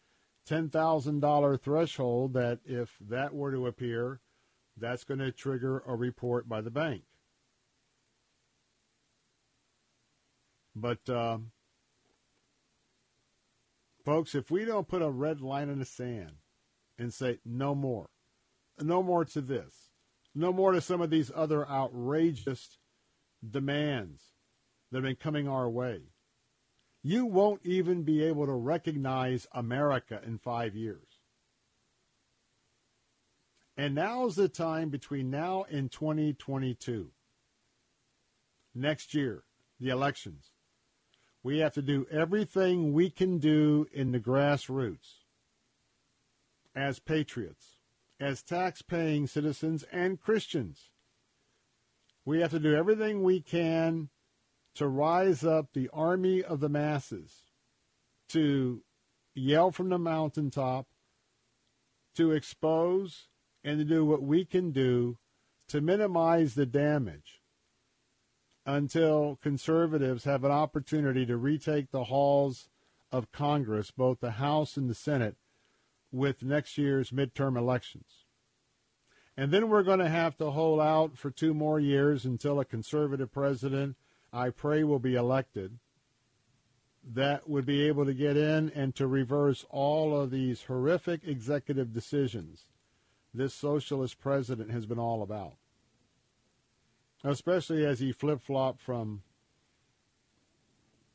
ten thousand dollars threshold that if that were to appear, that's going to trigger a report by the bank. But, uh, folks, if we don't put a red line in the sand and say no more, no more to this, no more to some of these other outrageous demands that have been coming our way. You won't even be able to recognize America in five years. And now's the time between now and twenty twenty-two. Next year, the elections. We have to do everything we can do in the grassroots as patriots, as tax-paying citizens and Christians. We have to do everything we can to rise up the army of the masses, to yell from the mountaintop, to expose and to do what we can do to minimize the damage until conservatives have an opportunity to retake the halls of Congress, both the House and the Senate, with next year's midterm elections. And then we're going to have to hold out for two more years until a conservative president, I pray, will be elected, that would be able to get in and to reverse all of these horrific executive decisions this socialist president has been all about, especially as he flip-flopped from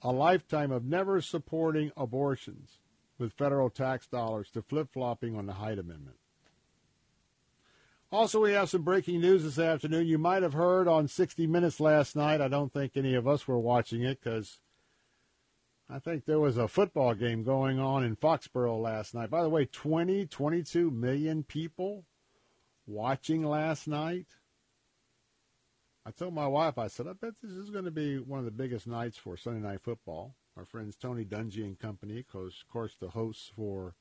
a lifetime of never supporting abortions with federal tax dollars to flip-flopping on the Hyde Amendment. Also, we have some breaking news this afternoon. You might have heard on sixty minutes last night. I don't think any of us were watching it because I think there was a football game going on in Foxborough last night. By the way, twenty, twenty-two million people watching last night. I told my wife, I said, I bet this is going to be one of the biggest nights for Sunday Night Football. Our friends Tony Dungy and company, of course, the hosts for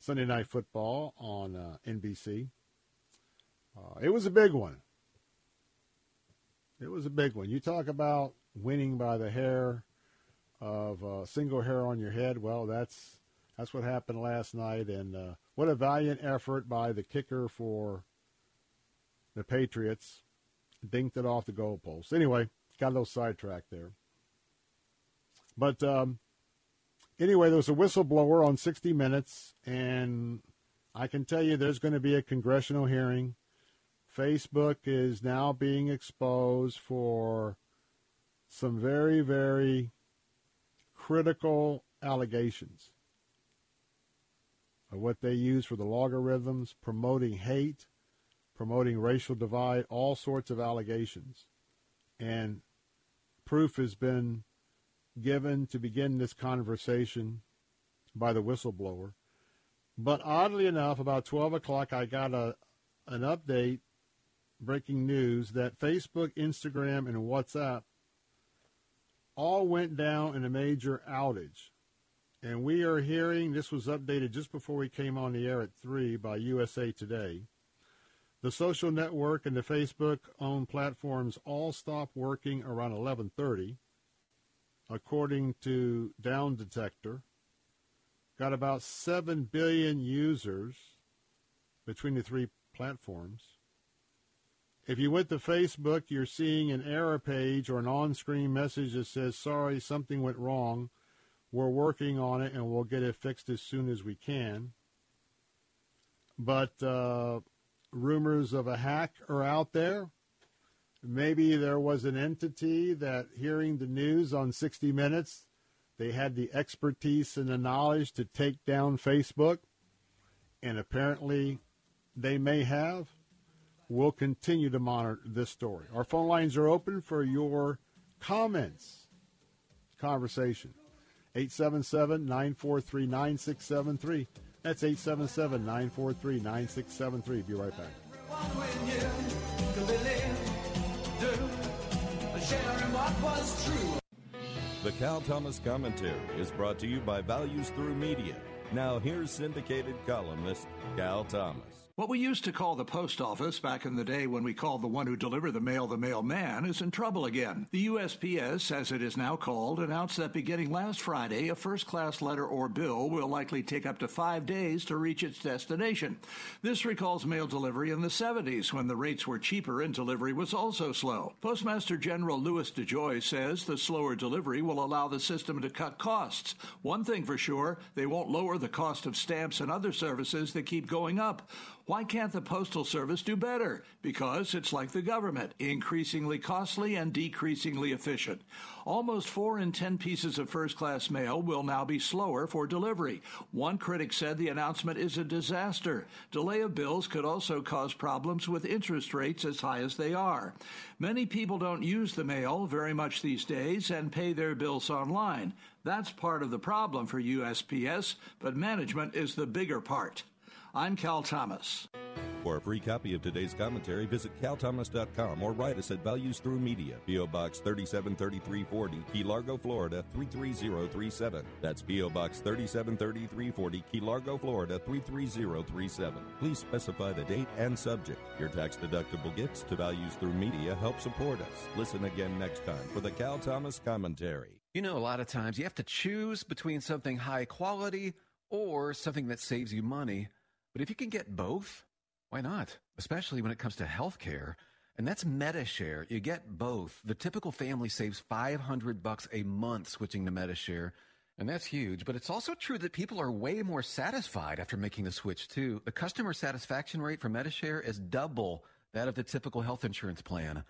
Sunday Night Football on uh, N B C. Uh, it was a big one. It was a big one. You talk about winning by the hair of a uh, single hair on your head. Well, that's that's what happened last night. And uh, what a valiant effort by the kicker for the Patriots. Dinked it off the goalpost. Anyway, got a little sidetracked there. But um, anyway, there was a whistleblower on sixty minutes, and I can tell you there's going to be a congressional hearing. Facebook is now being exposed for some very, very critical allegations of what they use for the logarithms, promoting hate, promoting racial divide, all sorts of allegations. And proof has been given to begin this conversation by the whistleblower. But oddly enough, about twelve o'clock, I got a an update, breaking news, that Facebook, Instagram, and WhatsApp all went down in a major outage. And we are hearing, this was updated just before we came on the air at three by U S A Today, the social network and the Facebook-owned platforms all stopped working around eleven thirty. According to Down Detector, got about seven billion users between the three platforms. If you went to Facebook, you're seeing an error page or an on-screen message that says, sorry, something went wrong. We're working on it, and we'll get it fixed as soon as we can. But uh, rumors of a hack are out there. Maybe there was an entity that, hearing the news on sixty minutes, they had the expertise and the knowledge to take down Facebook, and apparently they may have. We'll continue to monitor this story. Our phone lines are open for your comments, conversation. eight seven seven, nine four three, nine six seven three. That's eight seven seven, nine four three, nine six seven three. Be right back. The Cal Thomas Commentary is brought to you by Values Through Media. Now here's syndicated columnist Cal Thomas. What we used to call the post office back in the day when we called the one who delivered the mail the mailman is in trouble again. The U S P S, as it is now called, announced that beginning last Friday, a first-class letter or bill will likely take up to five days to reach its destination. This recalls mail delivery in the seventies when the rates were cheaper and delivery was also slow. Postmaster General Louis DeJoy says the slower delivery will allow the system to cut costs. One thing for sure, they won't lower the cost of stamps and other services that keep going up. Why can't the Postal Service do better? Because it's like the government, increasingly costly and decreasingly efficient. Almost four in ten pieces of first-class mail will now be slower for delivery. One critic said the announcement is a disaster. Delay of bills could also cause problems with interest rates as high as they are. Many people don't use the mail very much these days and pay their bills online. That's part of the problem for U S P S, but management is the bigger part. I'm Cal Thomas. For a free copy of today's commentary, visit cal thomas dot com or write us at Values Through Media, P O. Box three seven three three four zero, Key Largo, Florida three three zero three seven. That's P O. Box three seven three three four zero, Key Largo, Florida three three zero three seven. Please specify the date and subject. Your tax-deductible gifts to Values Through Media help support us. Listen again next time for the Cal Thomas Commentary. You know, a lot of times you have to choose between something high quality or something that saves you money. But if you can get both, why not? Especially when it comes to healthcare, and that's MediShare. You get both. The typical family saves five hundred bucks a month switching to MediShare, and that's huge. But it's also true that people are way more satisfied after making the switch too. The customer satisfaction rate for MediShare is double that of the typical health insurance plan.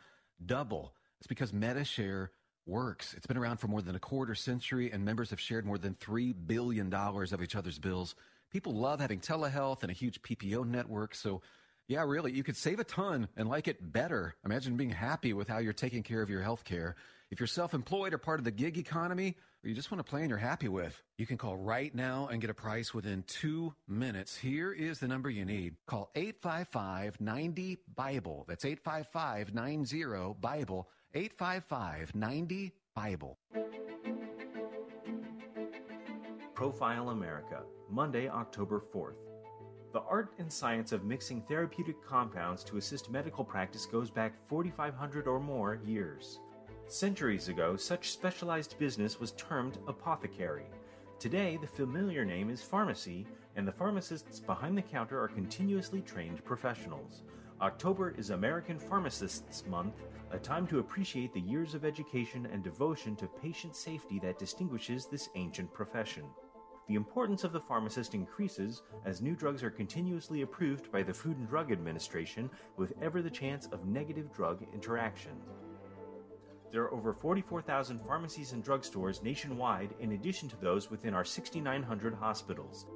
Double. It's because MediShare works. It's been around for more than a quarter century, and members have shared more than three billion dollars of each other's bills. People love having telehealth and a huge P P O network. So, yeah, really, you could save a ton and like it better. Imagine being happy with how you're taking care of your health care. If you're self-employed or part of the gig economy, or you just want a plan you're happy with, you can call right now and get a price within two minutes. Here is the number you need. Call eight five five, nine zero, B I B L E. That's eight five five, nine zero, B I B L E. eight five five, nine zero, B I B L E. Profile America, Monday, October fourth. The art and science of mixing therapeutic compounds to assist medical practice goes back forty-five hundred or more years. Centuries ago, such specialized business was termed apothecary. Today, the familiar name is pharmacy, and the pharmacists behind the counter are continuously trained professionals. October is American Pharmacists Month, a time to appreciate the years of education and devotion to patient safety that distinguishes this ancient profession. The importance of the pharmacist increases as new drugs are continuously approved by the Food and Drug Administration, with ever the chance of negative drug interaction. There are over forty-four thousand pharmacies and drugstores nationwide, in addition to those within our six thousand nine hundred hospitals.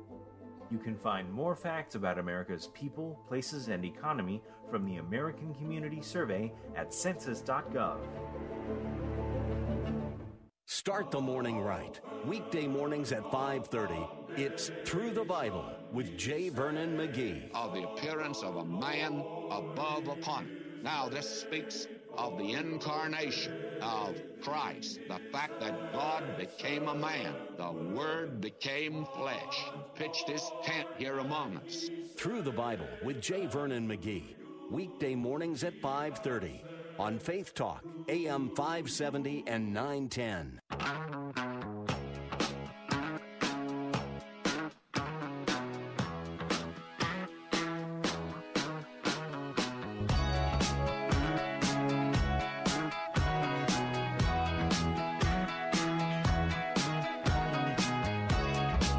You can find more facts about America's people, places, and economy from the American Community Survey at census dot gov. Start the morning right. Weekday mornings at five thirty. It's Through the Bible with J. Vernon McGee. Of the appearance of a man above upon it. Now this speaks of the incarnation of Christ, the fact that God became a man, the Word became flesh, pitched his tent here among us. Through the Bible with J. Vernon McGee. Weekday mornings at five thirty. On Faith Talk, A M five seventy and nine ten.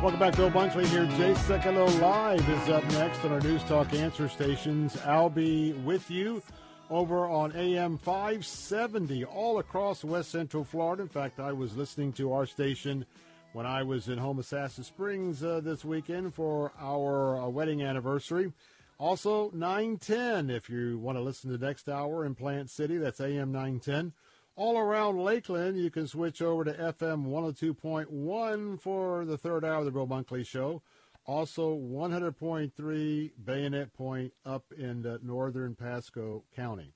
Welcome back. Bill Bunkley here. Jay Sekulow Live is up next on our News Talk Answer Stations. I'll be with you over on A M five seventy all across West Central Florida. In fact, I was listening to our station when I was in Homosassa Springs uh, this weekend for our uh, wedding anniversary. Also, nine ten, if you want to listen to the next hour in Plant City, that's A M nine ten. All around Lakeland, you can switch over to F M one oh two point one for the third hour of the Bill Bunkley Show. Also, one hundred point three Bayonet Point up in uh, northern Pasco County.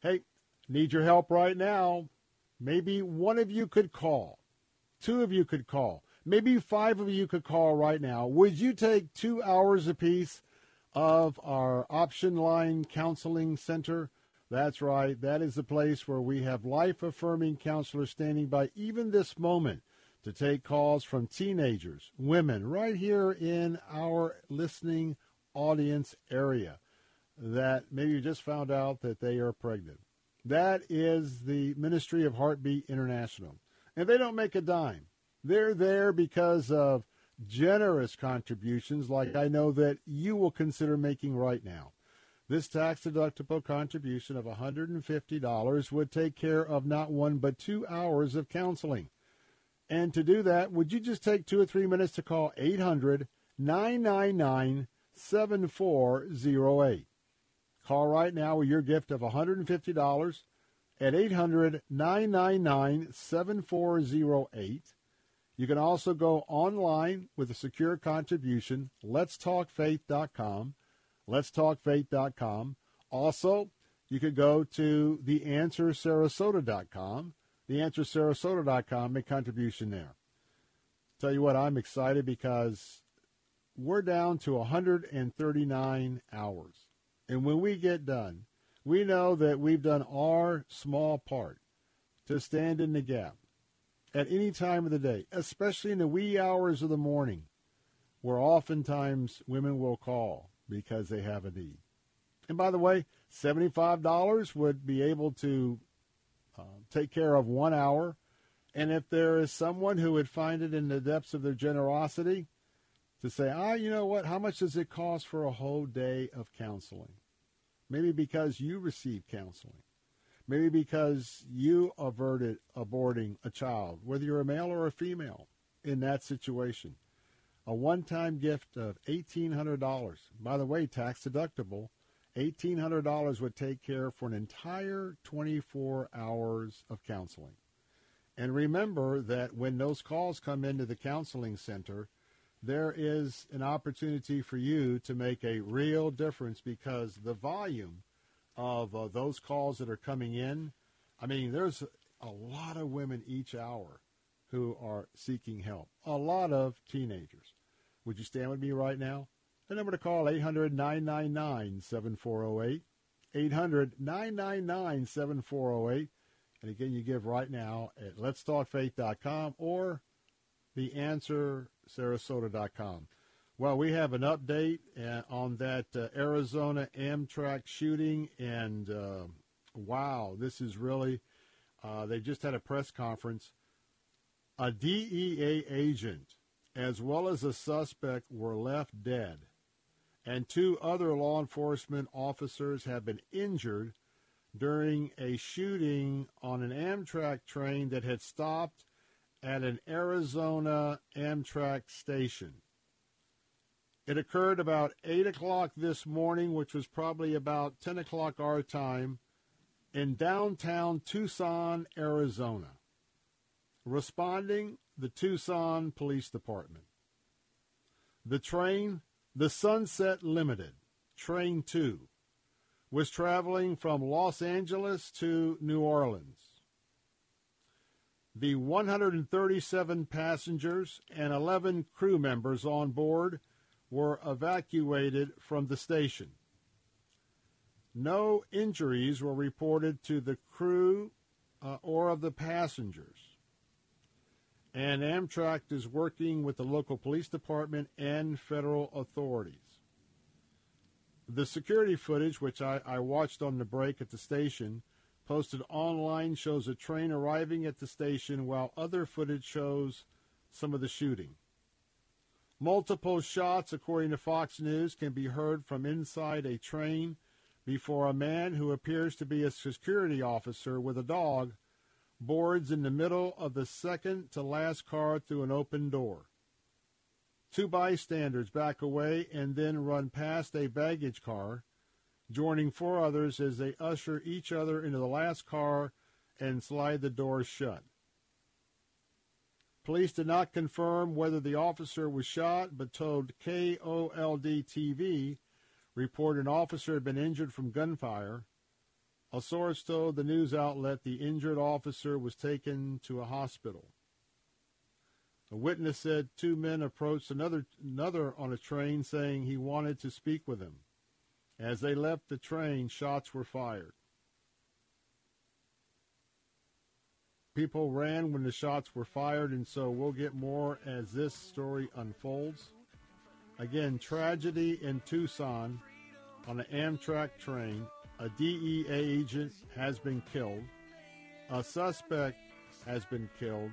Hey, need your help right now. Maybe one of you could call. Two of you could call. Maybe five of you could call right now. Would you take two hours apiece of our Option Line Counseling Center? That's right. That is the place where we have life-affirming counselors standing by even this moment to take calls from teenagers, women, right here in our listening audience area that maybe just found out that they are pregnant. That is the ministry of Heartbeat International. And they don't make a dime. They're there because of generous contributions like I know that you will consider making right now. This tax-deductible contribution of one hundred fifty dollars would take care of not one but two hours of counseling. And to do that, would you just take two or three minutes to call eight hundred, nine nine nine, seven four zero eight? Call right now with your gift of one hundred fifty dollars at eight hundred, nine nine nine, seven four zero eight. You can also go online with a secure contribution, lets talk faith dot com, lets talk faith dot com. Also, you could go to the answer sarasota dot com, the answer sarasota dot com, make contribution there. Tell you what, I'm excited because we're down to one hundred thirty-nine hours. And when we get done, we know that we've done our small part to stand in the gap at any time of the day, especially in the wee hours of the morning, where oftentimes women will call because they have a need. And by the way, seventy-five dollars would be able to uh, take care of one hour. And if there is someone who would find it in the depths of their generosity to say, ah, you know what, how much does it cost for a whole day of counseling? Maybe because you received counseling. Maybe because you averted aborting a child, whether you're a male or a female, in that situation. A one-time gift of eighteen hundred dollars. By the way, tax deductible. eighteen hundred dollars would take care for an entire twenty-four hours of counseling. And remember that when those calls come into the counseling center, there is an opportunity for you to make a real difference because the volume of uh, those calls that are coming in, I mean, there's a lot of women each hour who are seeking help, a lot of teenagers. Would you stand with me right now? The number to call, eight hundred, nine nine nine, seven four zero eight, eight hundred, nine nine nine, seven four zero eight. And again, you give right now at lets talk faith dot com or the answer sarasota dot com. Well, we have an update on that uh, Arizona Amtrak shooting, and uh, wow, this is really, uh, they just had a press conference. A D E A agent, as well as a suspect, were left dead, and two other law enforcement officers have been injured during a shooting on an Amtrak train that had stopped at an Arizona Amtrak station. It occurred about eight o'clock this morning, which was probably about ten o'clock our time, in downtown Tucson, Arizona. Responding, the Tucson Police Department. The train, the Sunset Limited, Train two, was traveling from Los Angeles to New Orleans. The one hundred thirty-seven passengers and eleven crew members on board were evacuated from the station. No injuries were reported to the crew uh, or of the passengers. And Amtrak is working with the local police department and federal authorities. The security footage, which I, I watched on the break at the station, posted online, shows a train arriving at the station, while other footage shows some of the shooting. Multiple shots, according to Fox News, can be heard from inside a train before a man who appears to be a security officer with a dog boards in the middle of the second to last car through an open door. Two bystanders back away and then run past a baggage car, joining four others as they usher each other into the last car and slide the door shut. Police did not confirm whether the officer was shot, but told K O L D T V reported an officer had been injured from gunfire. A source told the news outlet the injured officer was taken to a hospital. A witness said two men approached another, another on a train saying he wanted to speak with him. As they left the train, shots were fired. People ran when the shots were fired, and so we'll get more as this story unfolds. Again, tragedy in Tucson on an Amtrak train. A D E A agent has been killed. A suspect has been killed,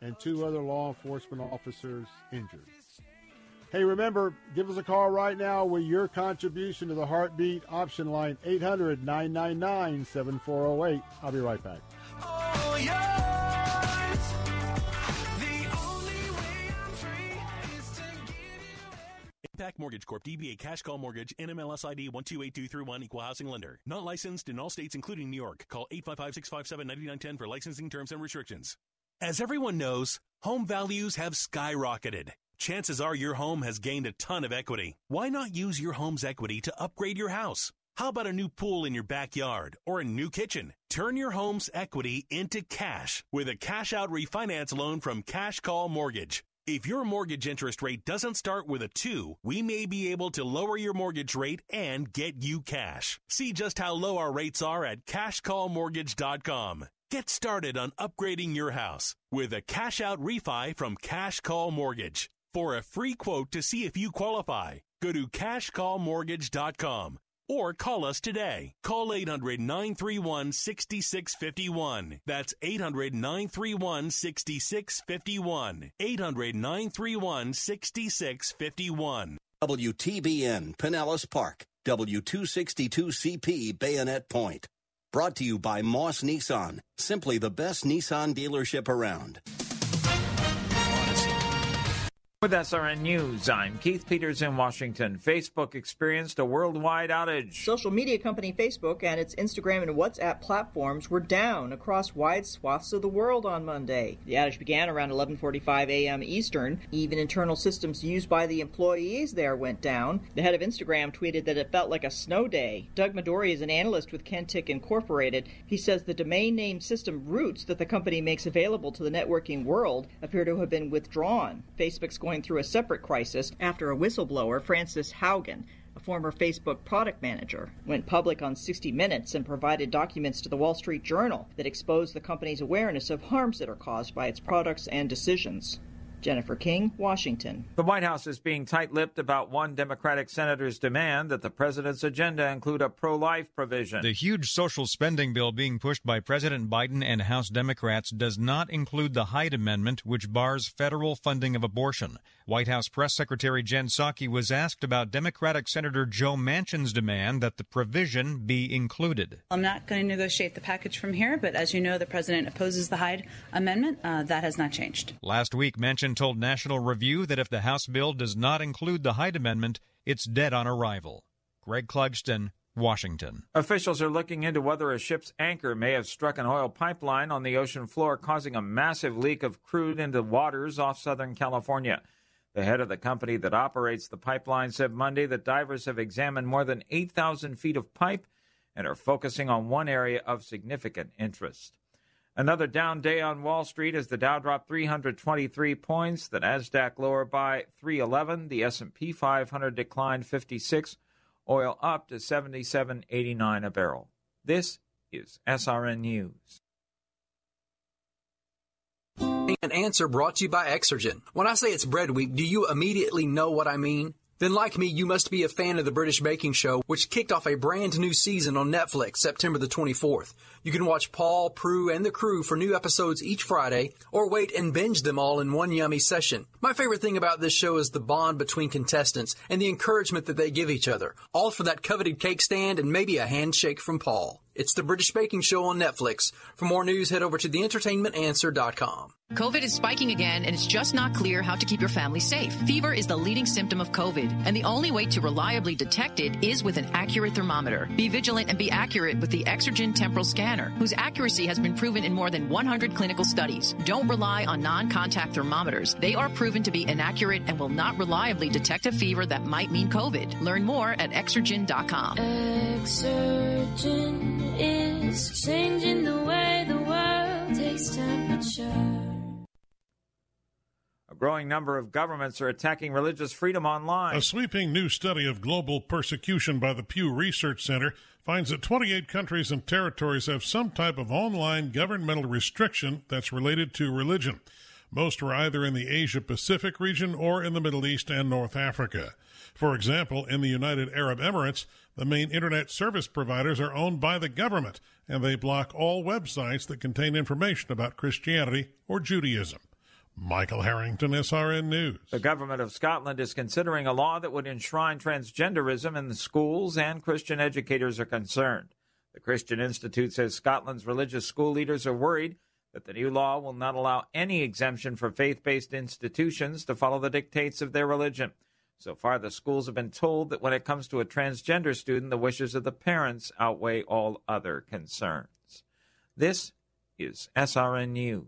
and two other law enforcement officers injured. Hey, remember, give us a call right now with your contribution to the Heartbeat option line, eight hundred, nine nine nine, seven four zero eight. I'll be right back. Oh, yeah. Impact Mortgage Corp, D B A Cash Call Mortgage, N M L S I D one two eight two three one, Equal Housing Lender. Not licensed in all states, including New York. Call eight five five, six five seven, nine nine one zero for licensing terms and restrictions. As everyone knows, home values have skyrocketed. Chances are your home has gained a ton of equity. Why not use your home's equity to upgrade your house? How about a new pool in your backyard or a new kitchen? Turn your home's equity into cash with a cash-out refinance loan from Cash Call Mortgage. If your mortgage interest rate doesn't start with a two, we may be able to lower your mortgage rate and get you cash. See just how low our rates are at cash call mortgage dot com. Get started on upgrading your house with a cash-out refi from Cash Call Mortgage. For a free quote to see if you qualify, go to cash call mortgage dot com or call us today. Call eight hundred, nine three one, six six five one. That's eight hundred, nine three one, six six five one. eight hundred, nine three one, six six five one. W T B N, Pinellas Park, W two sixty-two C P, Bayonet Point. Brought to you by Moss Nissan, simply the best Nissan dealership around. With S R N News, I'm Keith Peters in Washington. Facebook experienced a worldwide outage. Social media company Facebook and its Instagram and WhatsApp platforms were down across wide swaths of the world on Monday. The outage began around eleven forty-five a.m. Eastern. Even internal systems used by the employees there went down. The head of Instagram tweeted that it felt like a snow day. Doug Midori is an analyst with Kentik Incorporated. He says the domain name system routes that the company makes available to the networking world appear to have been withdrawn. Facebook's going Going through a separate crisis after a whistleblower, Francis Haugen, a former Facebook product manager, went public on sixty minutes and provided documents to the Wall Street Journal that exposed the company's awareness of harms that are caused by its products and decisions. Jennifer King, Washington. The White House is being tight-lipped about one Democratic senator's demand that the president's agenda include a pro-life provision. The huge social spending bill being pushed by President Biden and House Democrats does not include the Hyde Amendment, which bars federal funding of abortion. White House Press Secretary Jen Psaki was asked about Democratic Senator Joe Manchin's demand that the provision be included. I'm not going to negotiate the package from here, but as you know, the president opposes the Hyde Amendment. Uh, that has not changed. Last week, Manchin told National Review that if the House bill does not include the Hyde Amendment, it's dead on arrival. Greg Clugston, Washington. Officials are looking into whether a ship's anchor may have struck an oil pipeline on the ocean floor, causing a massive leak of crude into waters off Southern California. The head of the company that operates the pipeline said Monday that divers have examined more than eight thousand feet of pipe and are focusing on one area of significant interest. Another down day on Wall Street as the Dow dropped three hundred twenty-three points, the Nasdaq lower by three eleven, the S and P five hundred declined fifty-six, oil up to seventy-seven eighty-nine a barrel. This is S R N News. An answer brought to you by Exergen. When I say it's bread week, do you immediately know what I mean? Then, like me, you must be a fan of The British Baking Show, which kicked off a brand new season on Netflix September the twenty-fourth. You can watch Paul, Prue, and the crew for new episodes each Friday, or wait and binge them all in one yummy session. My favorite thing about this show is the bond between contestants and the encouragement that they give each other, all for that coveted cake stand and maybe a handshake from Paul. It's The British Baking Show on Netflix. For more news, head over to the entertainment answer dot com. COVID is spiking again, and it's just not clear how to keep your family safe. Fever is the leading symptom of COVID, and the only way to reliably detect it is with an accurate thermometer. Be vigilant and be accurate with the Exergen Temporal Scanner, whose accuracy has been proven in more than one hundred clinical studies. Don't rely on non-contact thermometers. They are proven to be inaccurate and will not reliably detect a fever that might mean COVID. Learn more at exergen dot com. Exergen. It's changing the way the world takes temperature. A growing number of governments are attacking religious freedom online. A sweeping new study of global persecution by the Pew Research Center finds that twenty-eight countries and territories have some type of online governmental restriction that's related to religion. Most are either in the Asia-Pacific region or in the Middle East and North Africa. For example, in the United Arab Emirates, the main internet service providers are owned by the government, and they block all websites that contain information about Christianity or Judaism. Michael Harrington, S R N News. The government of Scotland is considering a law that would enshrine transgenderism in the schools, and Christian educators are concerned. The Christian Institute says Scotland's religious school leaders are worried that the new law will not allow any exemption for faith-based institutions to follow the dictates of their religion. So far, the schools have been told that when it comes to a transgender student, the wishes of the parents outweigh all other concerns. This is S R N News.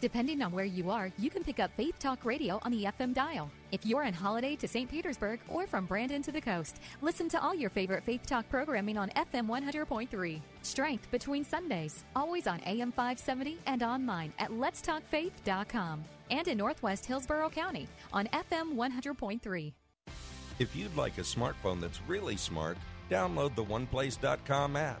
Depending on where you are, you can pick up Faith Talk Radio on the F M dial. If you're on holiday to Saint Petersburg or from Brandon to the coast, listen to all your favorite Faith Talk programming on F M one hundred point three. Strength between Sundays, always on A M five seventy and online at lets talk faith dot com. And in Northwest Hillsborough County on F M one hundred point three. If you'd like a smartphone that's really smart, download the one place dot com app.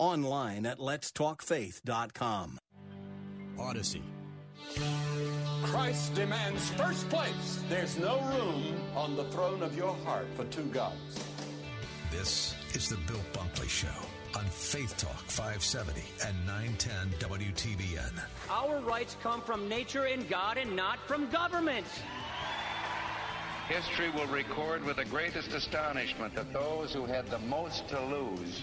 Online at lets talk faith dot com. Odyssey. Christ demands first place. There's no room on the throne of your heart for two gods. This is the Bill Bunkley Show on Faith Talk five seventy and nine ten W T B N. Our rights come from nature and God and not from government. History will record with the greatest astonishment that those who had the most to lose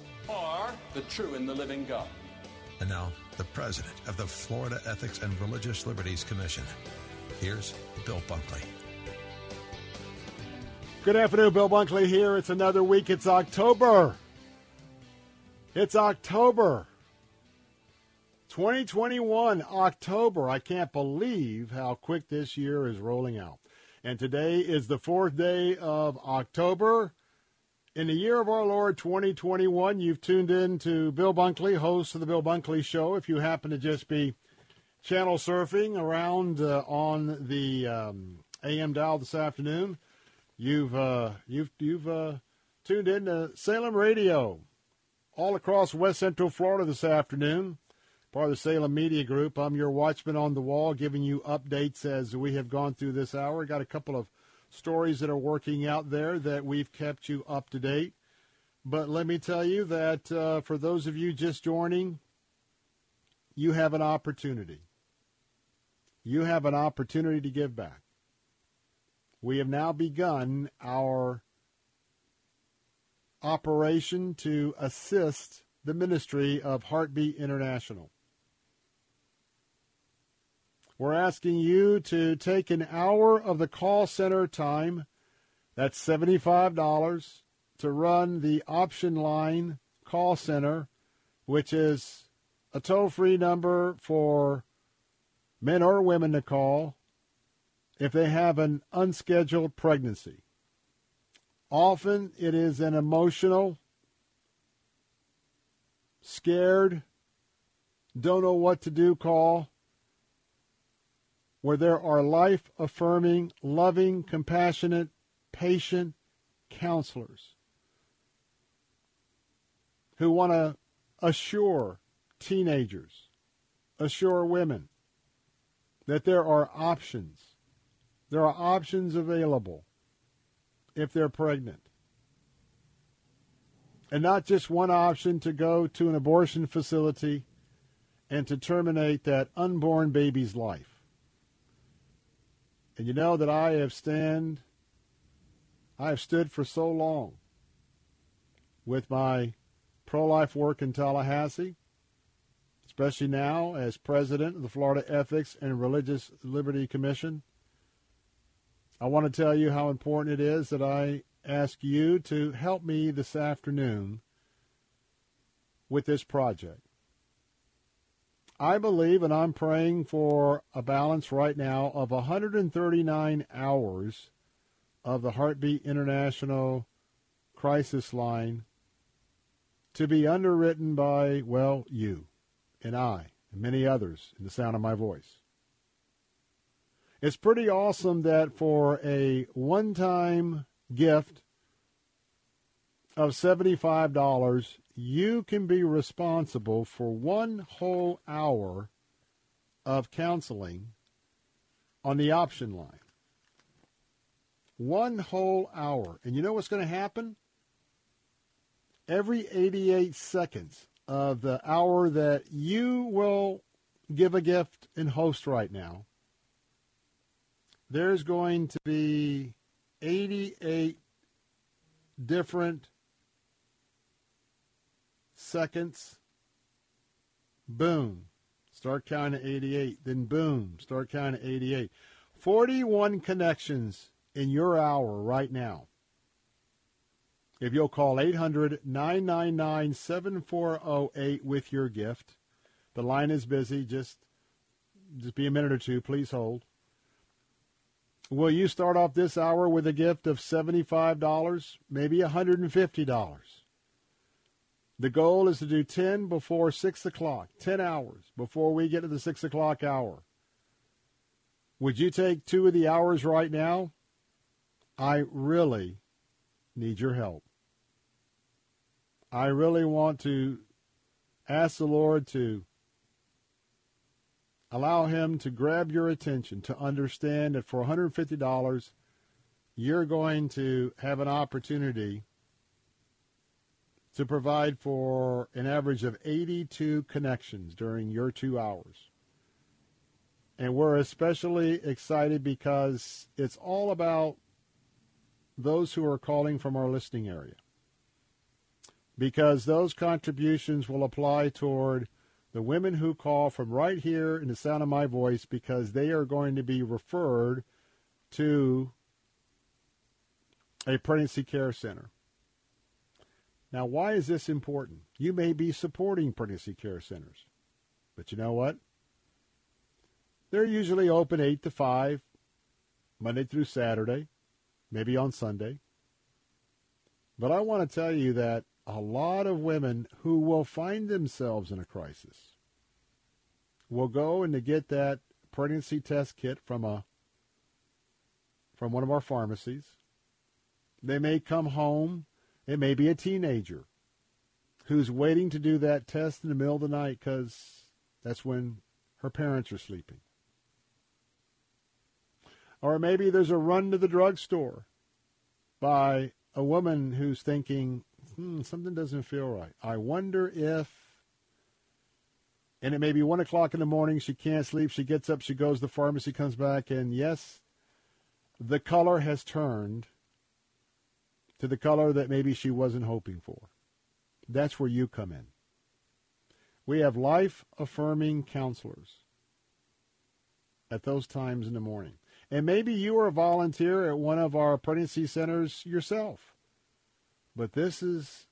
are the true and the living God. And now, the president of the Florida Ethics and Religious Liberties Commission. Here's Bill Bunkley. Good afternoon, Bill Bunkley here. It's another week. It's October. It's October. twenty twenty-one, October. I can't believe how quick this year is rolling out. And today is the fourth day of October. In the year of our Lord, twenty twenty-one, you've tuned in to Bill Bunkley, host of the Bill Bunkley Show. If you happen to just be channel surfing around uh, on the um, A M dial this afternoon, you've uh, you've you've uh, tuned in to Salem Radio, all across West Central Florida this afternoon, part of the Salem Media Group. I'm your watchman on the wall, giving you updates as we have gone through this hour. Got a couple of stories that are working out there that we've kept you up to date. But let me tell you that uh, for those of you just joining, you have an opportunity. You have an opportunity to give back. We have now begun our operation to assist the ministry of Heartbeat International. We're asking you to take an hour of the call center time, that's seventy-five dollars, to run the option line call center, which is a toll-free number for men or women to call if they have an unscheduled pregnancy. Often it is an emotional, scared, don't know what to do call, where there are life-affirming, loving, compassionate, patient counselors who want to assure teenagers, assure women that there are options. There are options available if they're pregnant. And not just one option to go to an abortion facility and to terminate that unborn baby's life. And you know that I have stand, I have stood for so long with my pro-life work in Tallahassee, especially now as president of the Florida Ethics and Religious Liberty Commission, I want to tell you how important it is that I ask you to help me this afternoon with this project. I believe, and I'm praying for a balance right now of one hundred thirty-nine hours of the Heartbeat International Crisis Line to be underwritten by, well, you and I and many others in the sound of my voice. It's pretty awesome that for a one-time gift of seventy-five dollars, you can be responsible for one whole hour of counseling on the option line. One whole hour. And you know what's going to happen? Every eighty-eight seconds of the hour that you will give a gift and host right now, there's going to be eighty-eight different seconds. Boom. Start counting to eighty-eight. Then boom. Start counting to eighty-eight. forty-one connections in your hour right now. If you'll call eight hundred, nine nine nine, seven four zero eight with your gift. The line is busy. Just, just be a minute or two. Please hold. Will you start off this hour with a gift of seventy-five dollars, maybe one hundred fifty dollars? The goal is to do ten before six o'clock, ten hours before we get to the six o'clock hour. Would you take two of the hours right now? I really need your help. I really want to ask the Lord to allow him to grab your attention, to understand that for one hundred fifty dollars, you're going to have an opportunity to provide for an average of eighty-two connections during your two hours. And we're especially excited because it's all about those who are calling from our listening area. Because those contributions will apply toward the women who call from right here in the sound of my voice, because they are going to be referred to a pregnancy care center. Now, why is this important? You may be supporting pregnancy care centers, but you know what? They're usually open eight to five, Monday through Saturday, maybe on Sunday. But I want to tell you that a lot of women who will find themselves in a crisis will go and to get that pregnancy test kit from a from one of our pharmacies. They may come home. It may be a teenager who's waiting to do that test in the middle of the night because that's when her parents are sleeping. Or maybe there's a run to the drugstore by a woman who's thinking, Hmm, something doesn't feel right. I wonder if, and it may be one o'clock in the morning, she can't sleep, she gets up, she goes to the pharmacy, comes back, and yes, the color has turned to the color that maybe she wasn't hoping for. That's where you come in. We have life-affirming counselors at those times in the morning. And maybe you are a volunteer at one of our pregnancy centers yourself. But this is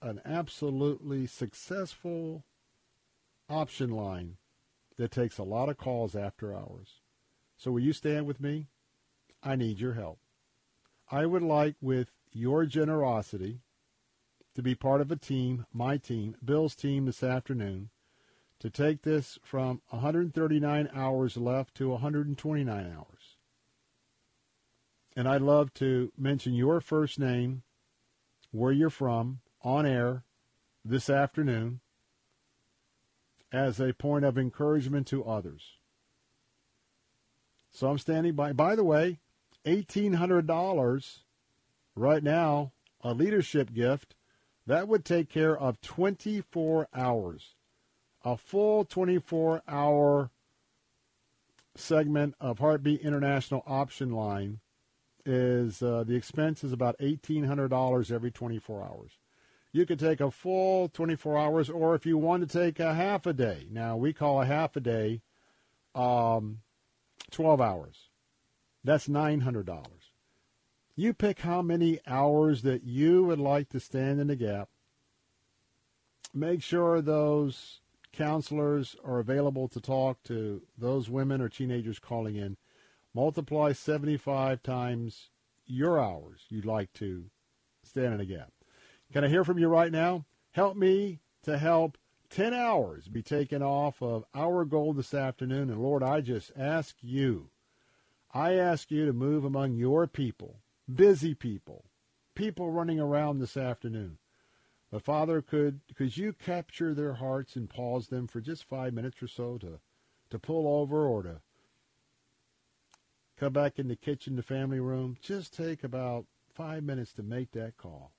an absolutely successful option line that takes a lot of calls after hours. So will you stand with me? I need your help. I would like, with your generosity, to be part of a team, my team, Bill's team this afternoon, to take this from one hundred thirty-nine hours left to one hundred twenty-nine hours. And I'd love to mention your first name, where you're from, on air this afternoon as a point of encouragement to others. So I'm standing by. By the way, eighteen hundred dollars right now, a leadership gift, that would take care of twenty-four hours, a full twenty-four hour segment of Heartbeat International Option Line. Is uh, the expense is about eighteen hundred dollars every twenty-four hours. You could take a full twenty-four hours, or if you want to take a half a day. Now, we call a half a day um, twelve hours. That's nine hundred dollars. You pick how many hours that you would like to stand in the gap. Make sure those counselors are available to talk to those women or teenagers calling in. Multiply seventy-five times your hours you'd like to stand in a gap. Can I hear from you right now? Help me to help ten hours be taken off of our goal this afternoon. And, Lord, I just ask you, I ask you to move among your people, busy people, people running around this afternoon. But, Father, could could you capture their hearts and pause them for just five minutes or so to, to pull over or to come back in the kitchen, the family room? Just take about five minutes to make that call.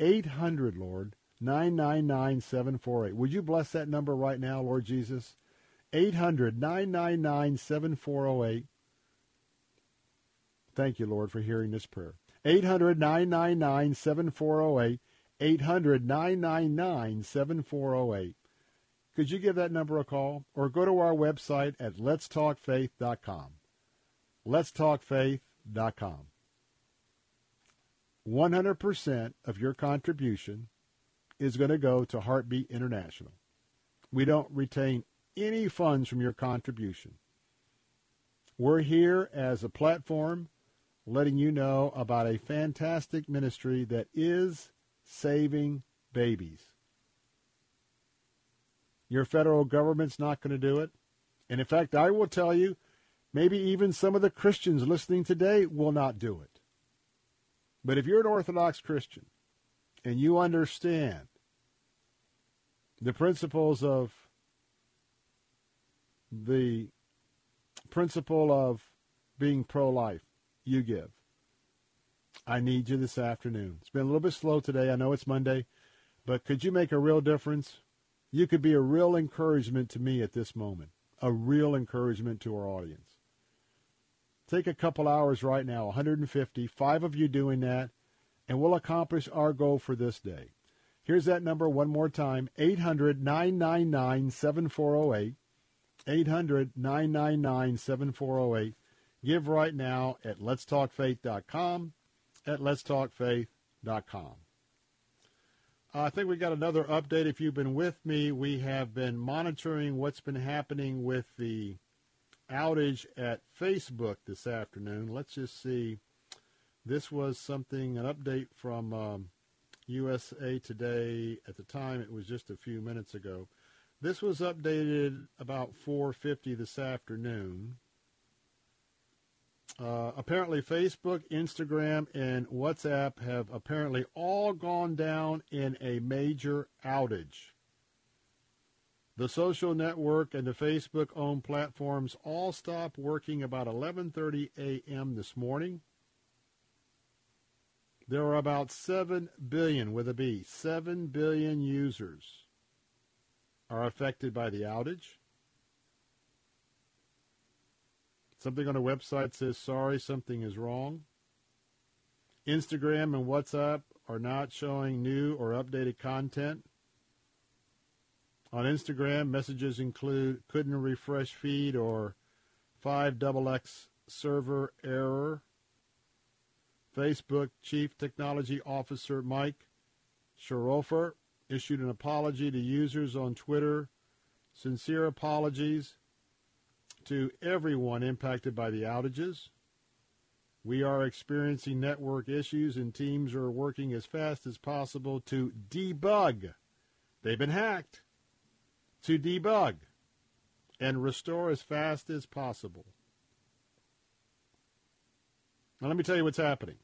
eight hundred, Lord, nine nine nine, seven four eight. Would you bless that number right now, Lord Jesus? eight hundred, nine nine nine, seven four zero eight. Thank you, Lord, for hearing this prayer. eight hundred, nine nine nine, seven four zero eight. eight hundred, nine nine nine, seven four zero eight. Could you give that number a call? Or go to our website at lets talk faith dot com. lets talk faith dot com. one hundred percent of your contribution is going to go to Heartbeat International. We don't retain any funds from your contribution. We're here as a platform letting you know about a fantastic ministry that is saving babies. Your federal government's not going to do it. And in fact, I will tell you, maybe even some of the Christians listening today will not do it. But if you're an Orthodox Christian and you understand the principles of the principle of being pro-life, you give. I need you this afternoon. It's been a little bit slow today. I know it's Monday, but could you make a real difference? You could be a real encouragement to me at this moment, a real encouragement to our audience. Take a couple hours right now, one hundred fifty, five of you doing that, and we'll accomplish our goal for this day. Here's that number one more time, eight hundred, nine nine nine, seven four zero eight, eight hundred, nine nine nine, seven four zero eight. Give right now at lets talk faith dot com, at lets talk faith dot com. I think we got another update. If you've been with me, we have been monitoring what's been happening with the outage at Facebook this afternoon. Let's just see. This was something, an update from um, U S A Today. At the time, it was just a few minutes ago. This was updated about four fifty this afternoon. Uh, apparently, Facebook, Instagram, and WhatsApp have apparently all gone down in a major outage. The social network and the Facebook-owned platforms all stopped working about eleven thirty a.m. this morning. There are about seven billion, with a B, seven billion users are affected by the outage. Something on the website says, sorry, something is wrong. Instagram and WhatsApp are not showing new or updated content. On Instagram, messages include couldn't refresh feed or five X X server error. Facebook Chief Technology Officer Mike Schroepfer issued an apology to users on Twitter. Sincere apologies to everyone impacted by the outages. We are experiencing network issues and teams are working as fast as possible to debug. They've been hacked. To debug and restore as fast as possible. Now, let me tell you what's happening.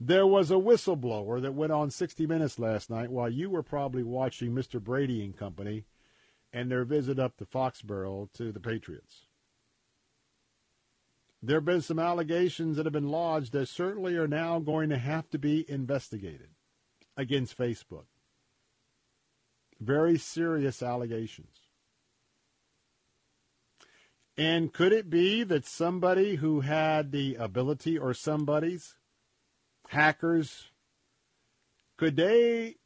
There was a whistleblower that went on sixty minutes last night while you were probably watching Mister Brady and company and their visit up to Foxborough to the Patriots. There have been some allegations that have been lodged that certainly are now going to have to be investigated against Facebook. Very serious allegations. And could it be that somebody who had the ability, or somebody's, hackers, could they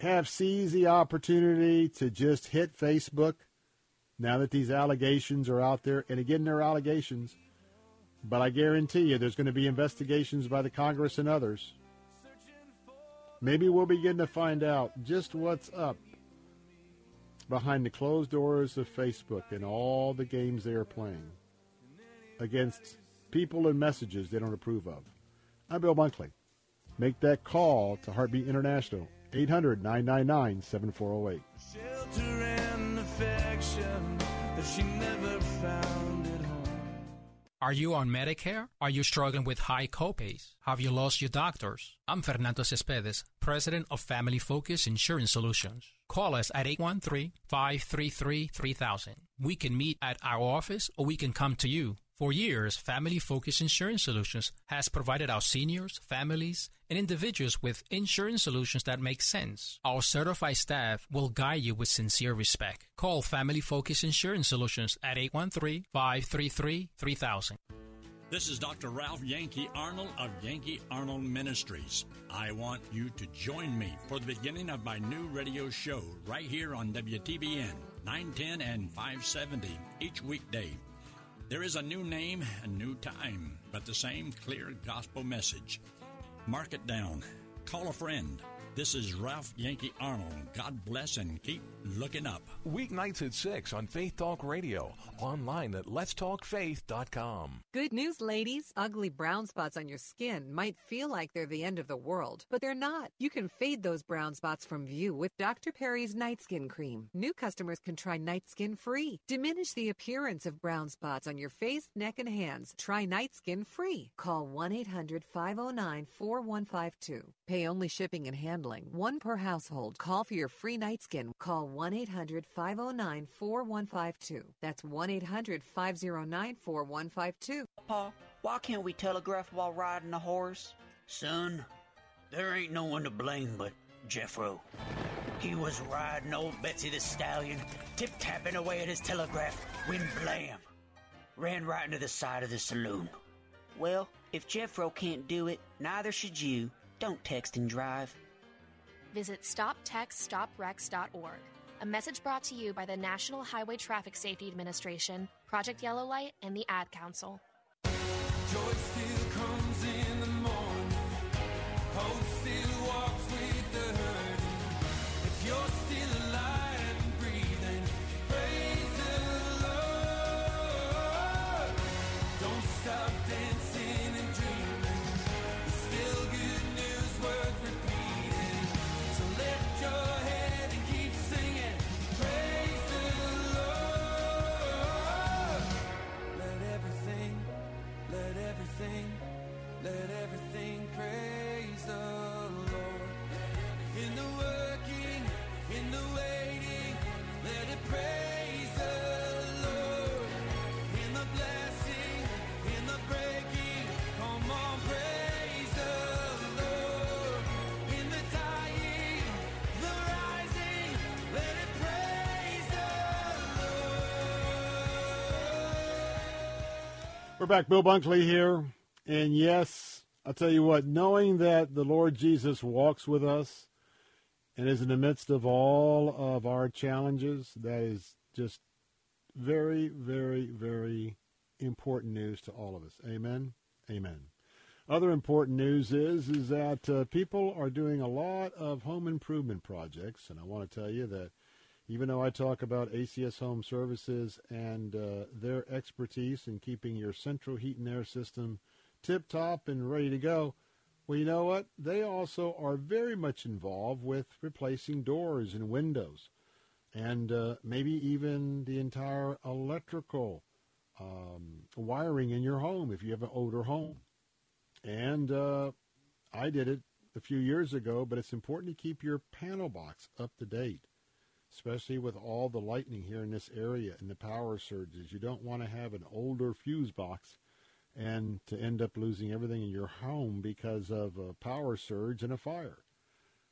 have seized the opportunity to just hit Facebook now that these allegations are out there? And again, they're allegations. But I guarantee you there's going to be investigations by the Congress and others. Maybe we'll begin to find out just what's up behind the closed doors of Facebook and all the games they are playing against people and messages they don't approve of. I'm Bill Bunkley. Make that call to Heartbeat International, eight hundred, nine nine nine, seven four zero eight. Shelter and affection that she never found at home. Are you on Medicare? Are you struggling with high copays? Have you lost your doctors? I'm Fernando Cespedes, president of Family Focus Insurance Solutions. Call us at eight one three, five three three, three thousand. We can meet at our office or we can come to you. For years, Family Focus Insurance Solutions has provided our seniors, families, and individuals with insurance solutions that make sense. Our certified staff will guide you with sincere respect. Call Family Focus Insurance Solutions at eight one three, five three three, three thousand. This is Doctor Ralph Yankee Arnold of Yankee Arnold Ministries. I want you to join me for the beginning of my new radio show right here on W T B N, nine ten and five seventy each weekday. There is a new name, a new time, but the same clear gospel message. Mark it down. Call a friend. This is Ralph Yankee Arnold. God bless and keep looking up. Weeknights at six on Faith Talk Radio. Online at lets talk faith dot com. Good news, ladies. Ugly brown spots on your skin might feel like they're the end of the world, but they're not. You can fade those brown spots from view with Doctor Perry's Night Skin Cream. New customers can try Night Skin Free. Diminish the appearance of brown spots on your face, neck, and hands. Try Night Skin Free. Call one eight hundred, five oh nine, four one five two. Pay only shipping and handling. One per household. Call for your free night skin. Call one eight hundred, five oh nine, four one five two. That's one eight hundred, five oh nine, four one five two. Pa, why can't we telegraph while riding a horse? Son, there ain't no one to blame but Jeffro. He was riding old Betsy the Stallion, tip-tapping away at his telegraph, when blam, ran right into the side of the saloon. Well, if Jeffro can't do it, neither should you. Don't text and drive. Visit stop text stop wrecks dot org. A message brought to you by the National Highway Traffic Safety Administration, Project Yellow Light, and the Ad Council. Joy still comes in the morning. Hope still walks with the herd. If you're still alive and breathing, praise the Lord. Don't stop dancing and dreaming. There's still good news worth repeating. Let everything praise the Lord. In the working, in the waiting, let it praise the Lord. In the blessing, in the breaking, come on, praise the Lord. In the dying, the rising, let it praise the Lord. We're back. Bill Bunkley here. And yes, I'll tell you what, knowing that the Lord Jesus walks with us and is in the midst of all of our challenges, that is just very, very, very important news to all of us. Amen? Amen. Other important news is, is that uh, people are doing a lot of home improvement projects. And I want to tell you that even though I talk about A C S Home Services and uh, their expertise in keeping your central heat and air system tip-top and ready to go, well, you know what? They also are very much involved with replacing doors and windows and uh, maybe even the entire electrical um, wiring in your home if you have an older home. And uh, I did it a few years ago, but it's important to keep your panel box up to date, especially with all the lightning here in this area and the power surges. You don't want to have an older fuse box and to end up losing everything in your home because of a power surge and a fire.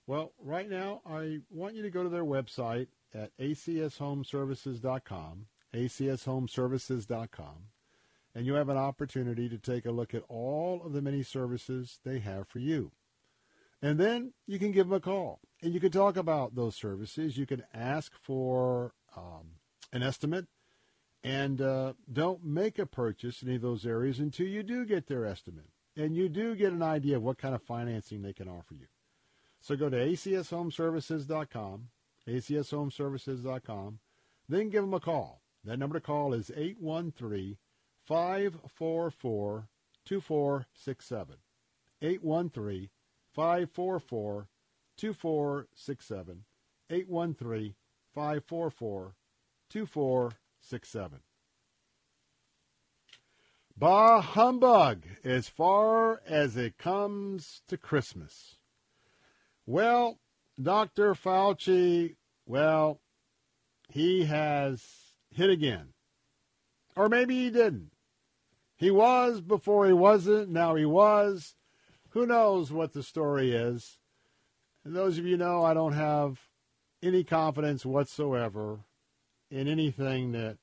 Well, right now, I want you to go to their website at A C S home services dot com, A C S home services dot com, and you have an opportunity to take a look at all of the many services they have for you. And then you can give them a call, and you can talk about those services. You can ask for um, an estimate, And uh, don't make a purchase in any of those areas until you do get their estimate. And you do get an idea of what kind of financing they can offer you. So go to A C S home services dot com, A C S home services dot com, then give them a call. That number to call is eight one three, five four four, two four six seven. eight one three, five four four, two four six seven. eight one three, five four four, two four six seven. Bah humbug as far as it comes to Christmas. Well, Doctor Fauci, well, he has hit again. Or maybe he didn't. He was before he wasn't. Now he was. Who knows what the story is? And those of you know I don't have any confidence whatsoever in anything that